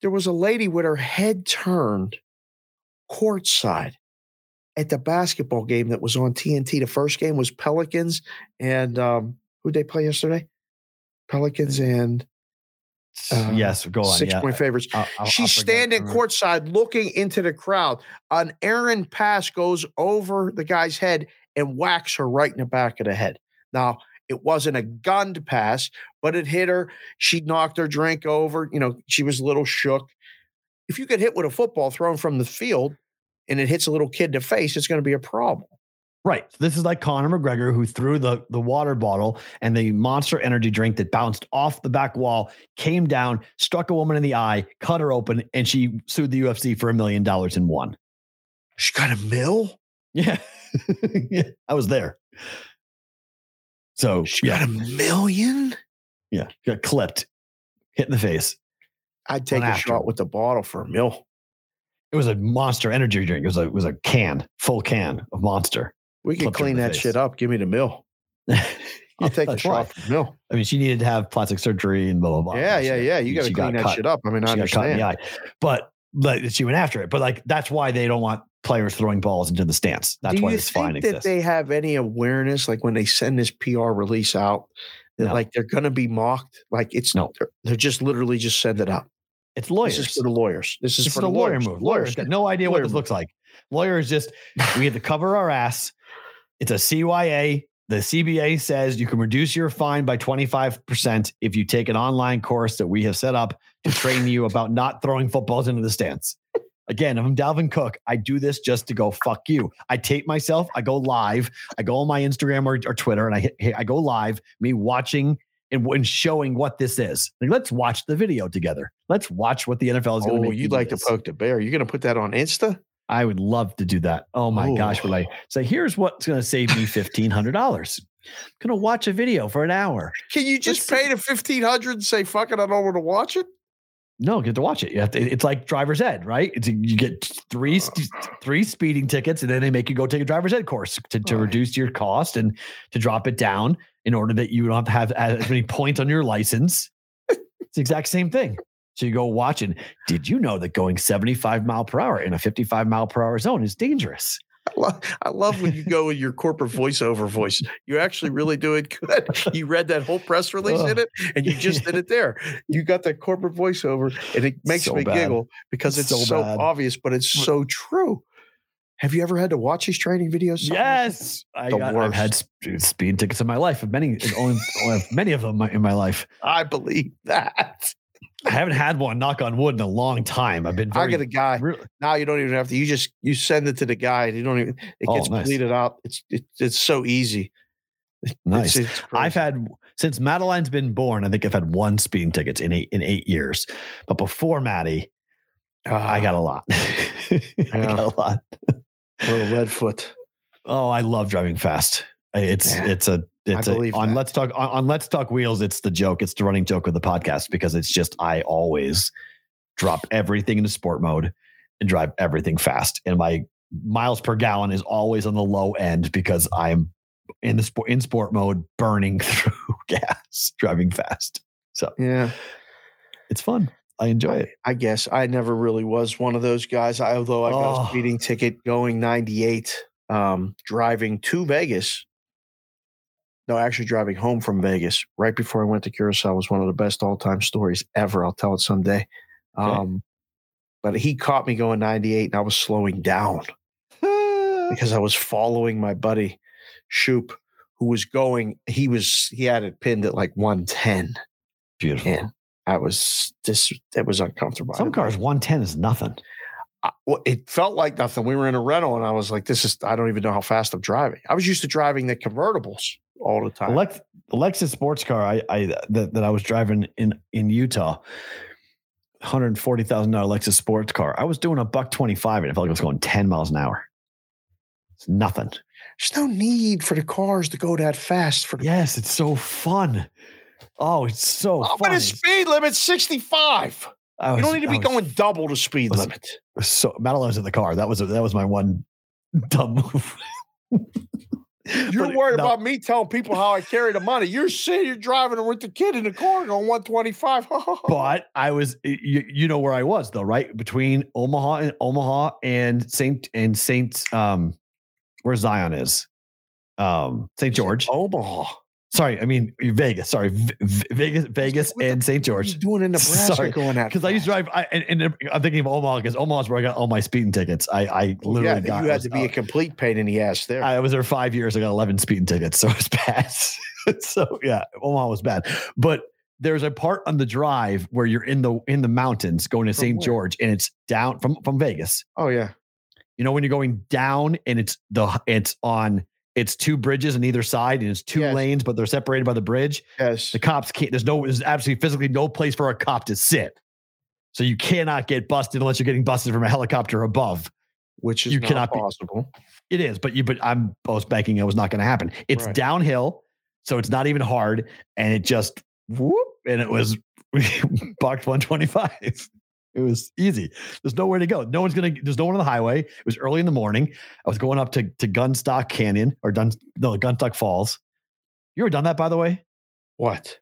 There was a lady with her head turned courtside at the basketball game that was on T N T. The first game was Pelicans and um, who'd they play yesterday? Pelicans and uh, yes, go on. Six yeah. point favorites. I'll, I'll, She's I'll standing courtside looking into the crowd. An errant pass goes over the guy's head and whacks her right in the back of the head. Now, it wasn't a gunned pass, but it hit her. She knocked her drink over. You know, she was a little shook. If you get hit with a football thrown from the field, and it hits a little kid in the face, it's going to be a problem. Right. So this is like Conor McGregor, who threw the, the water bottle and the Monster energy drink that bounced off the back wall, came down, struck a woman in the eye, cut her open, and she sued the U F C for a million dollars and won. She got a mill? Yeah. yeah. I was there. So she yeah. got a million? Yeah. Got clipped. Hit in the face. I'd take Went a shot him. with the bottle for a mill. It was a Monster energy drink. It was a it was a can, full can of Monster. We can clean that face. shit up. Give me the mill. I'll yeah, take the shot. Mill. I mean, she needed to have plastic surgery and blah blah blah. Yeah, yeah, yeah. You got to clean got that cut. shit up. I mean, I she understand. Got cut in the eye. But but she went after it. But like that's why they don't want players throwing balls into the stands. That's why this fine exists. Do you think that they have any awareness, like when they send this P R release out, that no. like they're going to be mocked? Like it's no, they're, they're just literally just send it up. It's lawyers. This is for the lawyers. This is this for the lawyer lawyers. move. Lawyers got no idea lawyer what this move. looks like. Lawyers just, we have to cover our ass. It's a C Y A. The C B A says you can reduce your fine by twenty-five percent if you take an online course that we have set up to train you about not throwing footballs into the stands. Again, if I'm Dalvin Cook, I do this just to go, fuck you. I tape myself. I go live. I go on my Instagram or, or Twitter and I hit, I go live, me watching and, and showing what this is. Like, let's watch the video together. Let's watch what the N F L is going to do. Oh, you'd like to poke the bear. You're going to put that on Insta? I would love to do that. Oh my Ooh. gosh. Would I say, here's what's going to save me fifteen hundred dollars. I'm going to watch a video for an hour. Can you just Let's pay the fifteen hundred dollars and say, fuck it, I don't want to watch it? No, get to watch it. You have to, it's like driver's ed, right? It's, you get three three speeding tickets, and then they make you go take a driver's ed course to, to right. reduce your cost and to drop it down in order that you don't have to have as many points on your license. It's the exact same thing. So you go watch, and did you know that going seventy-five mile per hour in a fifty-five mile per hour zone is dangerous? I love, I love when you go with your corporate voiceover voice. You're actually really doing good. You read that whole press release oh. in it, and you just did it there. You got that corporate voiceover, and it makes so me bad. giggle because it's so, so obvious, but it's so true. Have you ever had to watch these training videos? Something yes, like I got, I've had speed tickets in my life. Many, only, only many of them in my life. I believe that. I haven't had one, knock on wood, in a long time. I've been very, I get a guy. Really, now you don't even have to. You just you send it to the guy and you don't even it oh, gets nice. bleeded out. It's it, it's so easy. Nice. It's, it's I've had since Madeline's been born, I think I've had one speeding ticket in eight in eight years. But before Maddie, uh, I got a lot. I got a lot. Little Redfoot. Oh, I love driving fast. It's yeah. it's a It's I believe a, on that. Let's Talk on, on Let's Talk Wheels. It's the joke. It's the running joke of the podcast because it's just I always drop everything into sport mode and drive everything fast. And my miles per gallon is always on the low end because I'm in the sport in sport mode, burning through gas, driving fast. So yeah, it's fun. I enjoy it. I guess I never really was one of those guys. I, although I got oh. a speeding ticket going ninety-eight, um, driving to Vegas. No, actually driving home from Vegas right before I went to Curacao was one of the best all-time stories ever. I'll tell it someday. Okay. Um, but he caught me going ninety-eight, and I was slowing down because I was following my buddy, Shoop, who was going. He was he had it pinned at like one ten. Beautiful. And I was this. It was uncomfortable. Some cars one ten is nothing. I, well, it felt like nothing. We were in a rental, and I was like, "This is. I don't even know how fast I'm driving." I was used to driving the convertibles all the time. Lex, Lexus sports car I, I that, that I was driving in, in Utah, one hundred forty thousand dollars Lexus sports car. I was doing a buck twenty-five and it felt like I was going ten miles an hour. It's nothing. There's no need for the cars to go that fast. For the- Yes, it's so fun. Oh, it's so oh, fun. But the speed limit's sixty-five. Was, you don't need to be was, going double the speed was, limit. Was so Madeline's in the car. That was, a, that was my one dumb move. You're but worried it, no. about me telling people how I carry the money. You're sitting, you're driving with the kid in the car going one twenty-five. But I was, you, you know where I was though, right? Between Omaha and Omaha and Saint and Saint, um, where Zion is, um, Saint George, Omaha. Sorry, I mean Vegas. Sorry, v- Vegas, Vegas, what and Saint George. What are you doing in Nebraska? Sorry, going out because I used to drive. I, and, and I'm thinking of Omaha because Omaha's where I got all my speeding tickets. I, I literally yeah, got. You had was, to be uh, a complete pain in the ass there. I was there five years. I got eleven speeding tickets, so it's bad. So yeah, Omaha was bad. But there's a part on the drive where you're in the in the mountains going to Saint George, and it's down from from Vegas. Oh yeah, you know when you're going down, and it's the it's on. It's two bridges on either side and it's two yes. lanes, but they're separated by the bridge. Yes. The cops can't, there's no, there's absolutely physically no place for a cop to sit. So you cannot get busted unless you're getting busted from a helicopter above, which is you not cannot possible. Be, it is, but you, but I'm, I was banking it was not going to happen. It's right. downhill. So it's not even hard. And it just, whoop, and it was bucked one twenty-five. It was easy. There's nowhere to go. No one's going to, there's no one on the highway. It was early in the morning. I was going up to, to Gunstock Canyon or Dun, no, Gunstock Falls. You ever done that, by the way? What?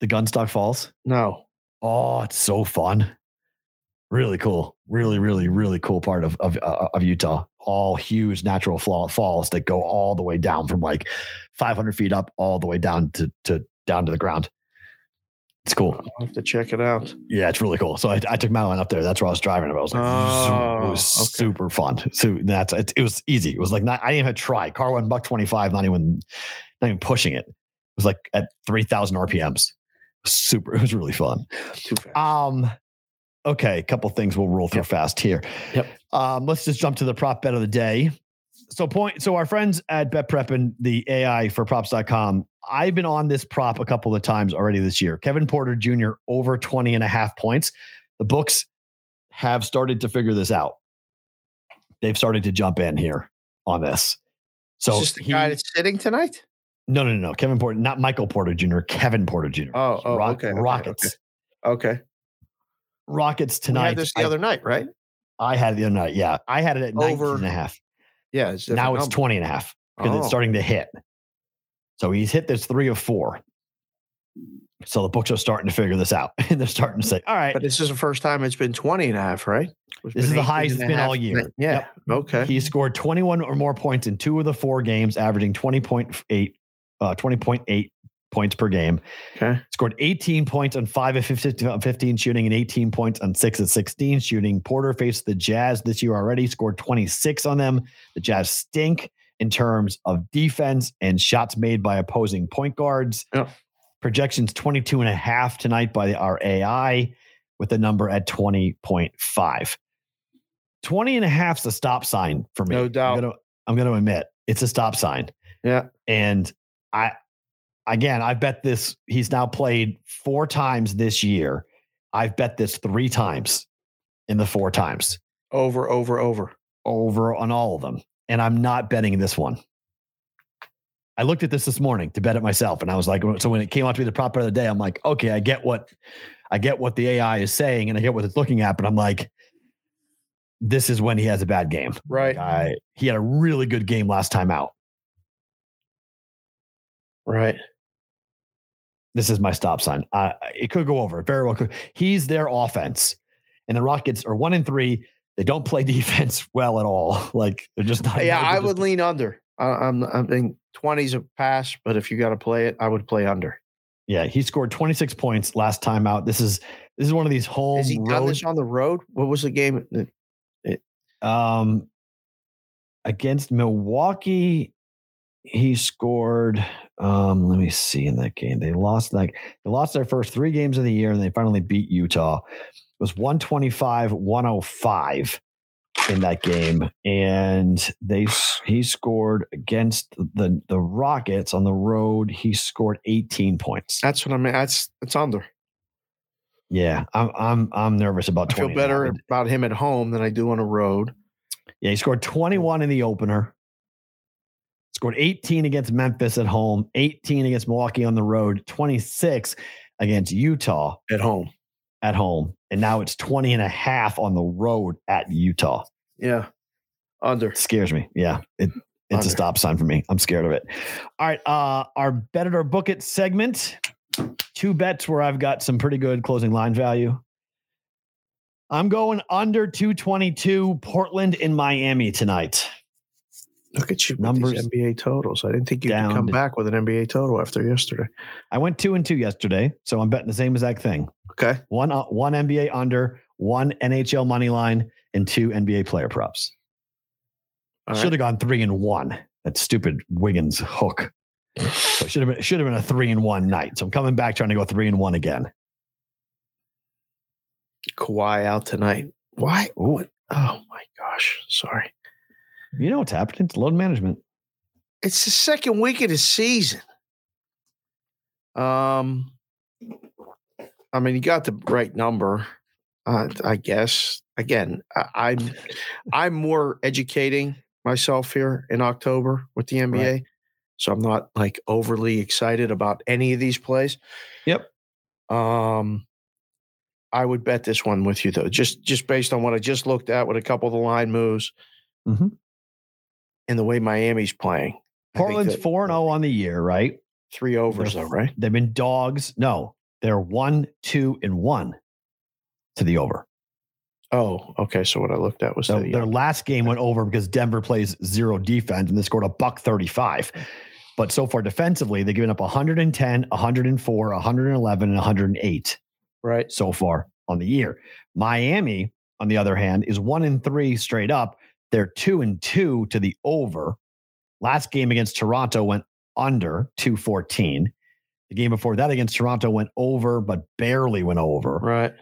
The Gunstock Falls? No. Oh, it's so fun. Really cool. Really, really, really cool part of, of, uh, of Utah. All huge natural falls that go all the way down from like five hundred feet up all the way down to, to down to the ground. It's cool. I'll have to check it out. Yeah, it's really cool. So I, I took Madeline up there. That's where I was driving. I was like, oh, it was okay. super fun. So that's it, it was easy. It was like not, I didn't even try. Car went buck twenty-five. Not even, not even pushing it. It was like at three thousand R P Ms. Super. It was really fun. Um, Okay, a couple things we'll roll through yep. fast here. Yep. Um, let's just jump to the prop bet of the day. So point. So our friends at Bet Prep and the A I for props dot com, I've been on this prop a couple of times already this year. Kevin Porter Junior over twenty and a half points. The books have started to figure this out. They've started to jump in here on this. So is this the he, guy that's sitting tonight? No, no, no, no. Kevin Porter, not Michael Porter Junior Kevin Porter Junior Oh, oh Rock, okay. Rockets. Okay. okay. Rockets tonight. You had this the I, other night, right? I had it the other night. Yeah. I had it at nineteen and a half. Yeah. It's now it's number. twenty and a half because oh. it's starting to hit. So he's hit this three of four. So the books are starting to figure this out and they're starting to say, all right. But this is the first time it's been twenty and a half, right? This is the highest it's been all year. Yeah. Yep. Okay. He scored twenty-one or more points in two of the four games, averaging twenty point eight, uh, twenty point eight points per game. Okay. Scored eighteen points on five of fifteen shooting and eighteen points on six of sixteen shooting. Porter faced the Jazz this year already, scored twenty-six on them. The Jazz stink in terms of defense and shots made by opposing point guards. Yep. Projections twenty-two and a half tonight by our A I with the number at twenty point five. twenty and a half is a stop sign for me. No doubt. I'm gonna, I'm gonna admit it's a stop sign. Yeah. And I, Again, I've bet this. He's now played four times this year. I've bet this three times in the four times. Over, over, over. Over on all of them. And I'm not betting this one. I looked at this this morning to bet it myself. And I was like, so when it came out to be the prop bet of the day, I'm like, okay, I get what I get what the A I is saying and I get what it's looking at. But I'm like, this is when he has a bad game. Right. Like I, he had a really good game last time out. Right. This is my stop sign. Uh, it could go over. It very well could. He's their offense. And the Rockets are one and three. They don't play defense well at all. Like, they're just not. Yeah, I would lean under. I, I'm I'm in twenties a pass, but if you got to play it, I would play under. Yeah, he scored twenty-six points last time out. This is this is one of these home. Has he road, done this on the road? What was the game? It, um, against Milwaukee. He scored, um, let me see in that game. They lost like they lost their first three games of the year and they finally beat Utah. It was one twenty-five, one oh five in that game. And they he scored against the, the Rockets on the road. He scored eighteen points. That's what I mean. That's it's under. Yeah, I'm I'm I'm nervous about twenty. I feel better about him at home than I do on a road. Yeah, he scored twenty-one in the opener. Scored eighteen against Memphis at home, eighteen against Milwaukee on the road, twenty-six against Utah at home, at home. And now it's twenty and a half on the road at Utah. Yeah. Under. It scares me. Yeah. It, it's Under. A stop sign for me. I'm scared of it. All right. Uh, our bet it or book it segment, two bets where I've got some pretty good closing line value. I'm going under two twenty-two Portland in Miami tonight. Look at you numbers with these N B A totals. I didn't think you could come back with an N B A total after yesterday. I went two and two yesterday, so I'm betting the same exact thing. Okay, one uh, one N B A under, one N H L money line, and two N B A player props. Right. Should have gone three and one. That stupid Wiggins hook. So should have been should have been a three and one night. So I'm coming back trying to go three and one again. Kawhi out tonight. Why? Ooh. Oh my gosh! Sorry. You know what's happening. It's load management. It's the second week of the season. Um, I mean, you got the right number, uh, I guess. Again, I, I'm I'm more educating myself here in October with the N B A, right. So I'm not like overly excited about any of these plays. Yep. Um, I would bet this one with you though, just just based on what I just looked at with a couple of the line moves. Mm-hmm. And the way Miami's playing. Portland's that, four and oh on the year, right? Three overs, though, right? They've been dogs. No, they're one, two, and one to the over. Oh, okay. So what I looked at was so the, their last game went over because Denver plays zero defense and they scored a buck thirty-five. But so far defensively, they've given up one hundred ten, one hundred four, one hundred eleven, and one hundred eight. Right. So far on the year. Miami, on the other hand, is one and three straight up. They're two and two to the over. Last game against Toronto went under two fourteen. The game before that against Toronto went over, but barely went over. Right.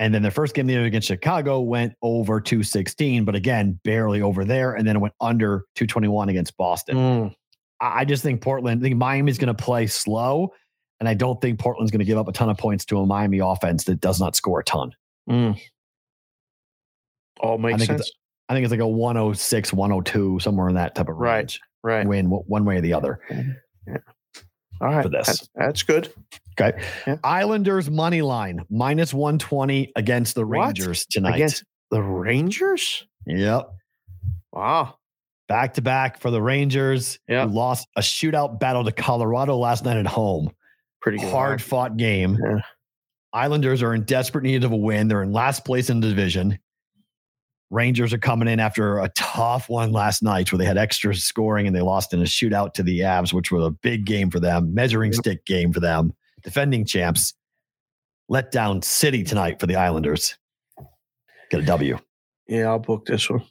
And then the first game they did against Chicago went over two sixteen, but again, barely over there. And then it went under two twenty-one against Boston. Mm. I just think Portland, I think Miami's going to play slow. And I don't think Portland's going to give up a ton of points to a Miami offense that does not score a ton. Mm. All makes I think sense. I think it's like a one oh six, one oh two, somewhere in that type of range. Right, right. Win one way or the other. Yeah. All right. For this. That's, that's good. Okay. Yeah. Islanders money line, minus one twenty against the Rangers what? tonight. Against the Rangers? Yep. Wow. Back to back for the Rangers. Yeah. Who lost a shootout battle to Colorado last night at home. Pretty good. Hard fought game. Yeah. Islanders are in desperate need of a win. They're in last place in the division. Rangers are coming in after a tough one last night where they had extra scoring and they lost in a shootout to the Avs, which was a big game for them, measuring yep. stick game for them, defending champs. Let down city tonight for the Islanders. Get a W. Yeah, I'll book this one.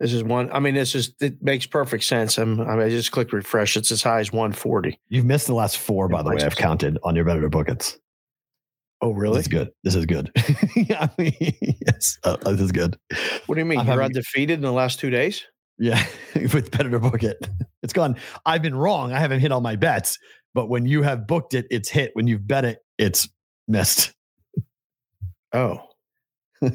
This is one. I mean, this is it makes perfect sense. I'm, I mean, I just click refresh. It's as high as one forty. You've missed the last four, by it the way. I've sense. counted on your better buckets. Oh, really? This is good. This is good. I mean, yes, uh, this is good. What do you mean? I'm You're having... undefeated in the last two days? Yeah, with better to book it. It's gone. I've been wrong. I haven't hit all my bets, but when you have booked it, it's hit. When you've bet it, it's missed. Oh,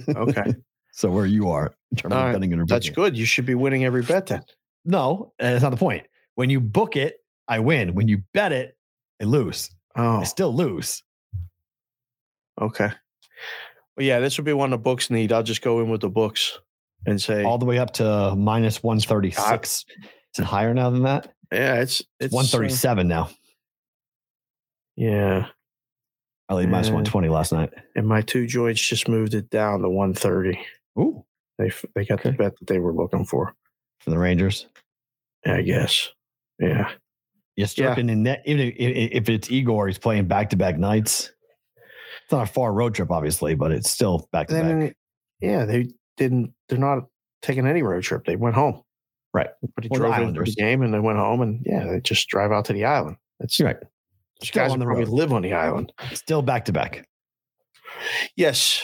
okay. So where you are in terms all of betting and that's good. You should be winning every bet then. No, that's not the point. When you book it, I win. When you bet it, I lose. Oh, I still lose. Okay. Well, yeah, this would be one the books need. I'll just go in with the books and say all the way up to minus one thirty-six. I, Is it higher now than that? Yeah, it's it's one thirty-seven uh, now. Yeah. I laid minus one twenty last night. And my two joints just moved it down to one thirty. Ooh. They they got okay. the bet that they were looking for. For the Rangers? I guess. Yeah. You're stripping yeah. in that, even if, if it's Igor, he's playing back-to-back nights. It's not a far road trip, obviously, but it's still back to back. Yeah, they didn't. They're not taking any road trip. They went home, right? But he well, drove the into the game, and they went home, and yeah, they just drive out to the island. That's right. These guys on the probably road. Live on the island. Still back to back. Yes,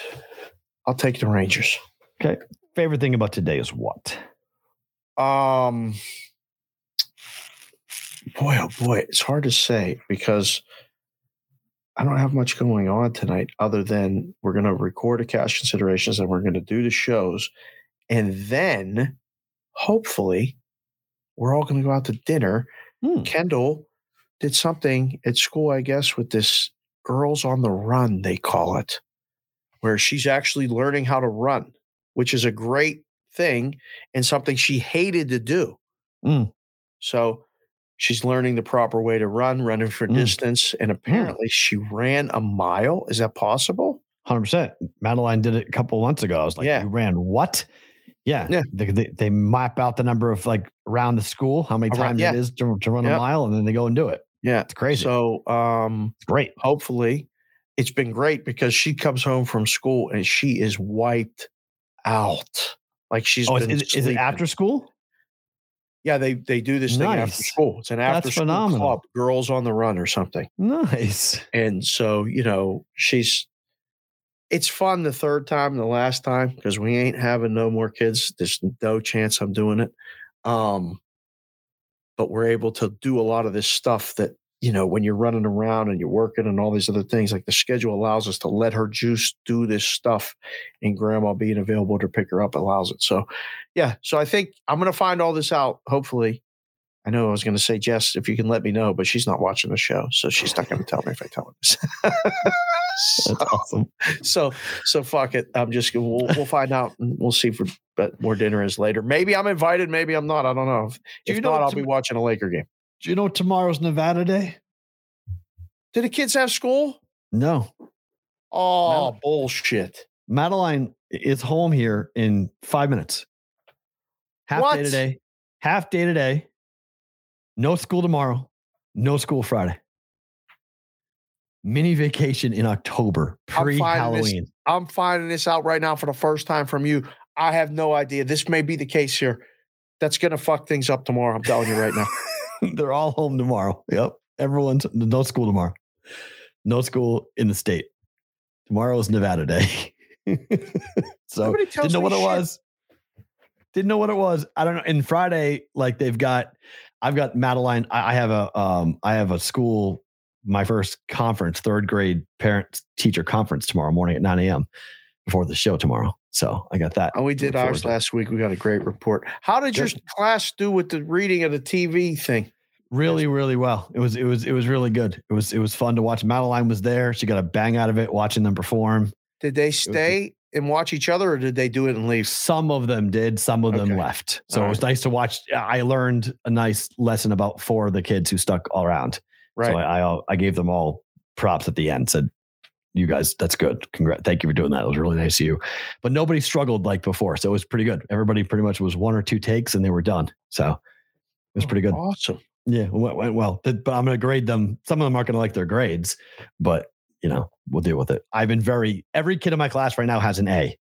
I'll take the Rangers. Okay. Favorite thing about today is what? Um, boy, oh boy, it's hard to say because I don't have much going on tonight other than we're going to record a cash considerations and we're going to do the shows. And then hopefully we're all going to go out to dinner. Hmm. Kendall did something at school, I guess, with this Girls on the Run, they call it, where she's actually learning how to run, which is a great thing and something she hated to do. Hmm. So she's learning the proper way to run, running for mm. distance. And apparently she ran a mile. Is that possible? one hundred percent. Madeline did it a couple months ago. I was like, yeah. You ran what? Yeah. yeah. They, they, they map out the number of like around the school, how many around, times yeah. it is to, to run yep. a mile. And then they go and do it. Yeah. It's crazy. So um, great. Hopefully it's been great because she comes home from school and she is wiped out. Like she's oh, been is, is it after school? Yeah, they they do this nice. thing after school. It's an after That's school phenomenal. club, Girls on the Run or something. Nice. And so, you know, she's it's fun the third time and the last time because we ain't having no more kids. There's no chance I'm doing it. Um, but we're able to do a lot of this stuff that, you know, when you're running around and you're working and all these other things, like the schedule allows us to let her juice do this stuff, and grandma being available to pick her up allows it. So, yeah. So I think I'm going to find all this out. Hopefully, I know I was going to say, Jess, if you can let me know, but she's not watching the show. So she's not going to tell me if I tell her this. so, That's awesome. So, so fuck it. I'm just going we'll, we'll find out and we'll see for but more dinner is later. Maybe I'm invited. Maybe I'm not. I don't know. If, do if you not, know I'll be watching a Laker game. Do you know tomorrow's Nevada Day? Do the kids have school? No. Oh, Mad- bullshit. Madeline is home here in five minutes. Half what? day today. Half day today. No school tomorrow. No school Friday. Mini vacation in October, pre-Halloween. I'm, I'm finding this out right now for the first time from you. I have no idea. This may be the case here. That's going to fuck things up tomorrow. I'm telling you right now. They're all home tomorrow. Yep. Everyone's no school tomorrow. No school in the state. Tomorrow is Nevada Day. So didn't know what shit. it was. Didn't know what it was. I don't know. And Friday, like they've got, I've got Madeline. I, I have a, um, I have a school, my first conference, third grade parent teacher conference tomorrow morning at nine a.m. before the show tomorrow. So I got that. Oh, we did ours last week. We got a great report. How did your class do with the reading of the T V thing? Really, really well. It was, it was, it was really good. It was, it was fun to watch. Madeline was there. She got a bang out of it, watching them perform. Did they stay and watch each other, or did they do it and leave? Some of them did. Some of them okay. left. So all it was right. nice to watch. I learned a nice lesson about four of the kids who stuck all around. Right. So I, I, I gave them all props at the end. Said, you guys, that's good. Congrats. Thank you for doing that. It was really nice of you. But nobody struggled like before. So it was pretty good. Everybody pretty much was one or two takes and they were done. So it was pretty good. Awesome. Yeah. Went, went well, but I'm going to grade them. Some of them aren't going to like their grades, but you know, we'll deal with it. I've been very, every kid in my class right now has an A.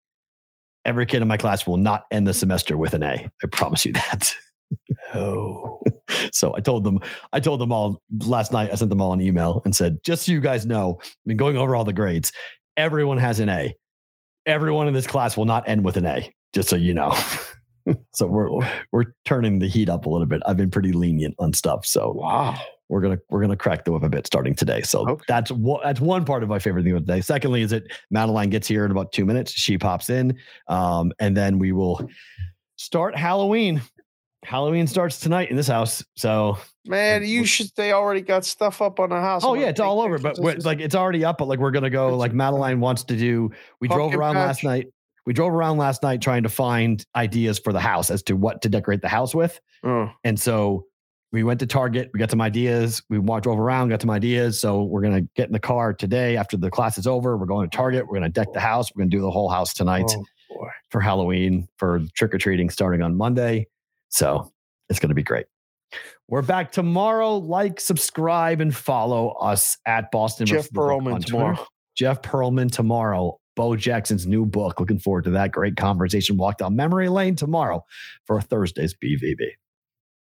Every kid in my class will not end the semester with an A. I promise you that. Oh, so I told them, I told them all last night, I sent them all an email and said, just so you guys know, I've been going over all the grades. Everyone has an A. Everyone in this class will not end with an A, just so you know. So we're, we're turning the heat up a little bit. I've been pretty lenient on stuff. So wow. We're gonna we're gonna crack the whip a bit starting today. So okay. that's what that's one part of my favorite thing of the day. Secondly, is that Madeline gets here in about two minutes. She pops in, um, and then we will start Halloween. Halloween starts tonight in this house. So man, you we, should. They already got stuff up on the house. Oh yeah, it's all over. But we're, like it's already up. But like we're gonna go. Like Madeline wants to do. We drove around patch. last night. We drove around last night trying to find ideas for the house as to what to decorate the house with, mm. and so. We went to Target. We got some ideas. We walked, drove around, got some ideas. So we're going to get in the car today after the class is over. We're going to Target. We're going to deck the house. We're going to do the whole house tonight oh, for Halloween, for trick-or-treating starting on Monday. So it's going to be great. We're back tomorrow. Like, subscribe, and follow us at Boston. Jeff Perlman tomorrow. Twitter. Jeff Perlman tomorrow. Bo Jackson's new book. Looking forward to that. Great conversation. Walk down memory lane tomorrow for Thursday's B V B.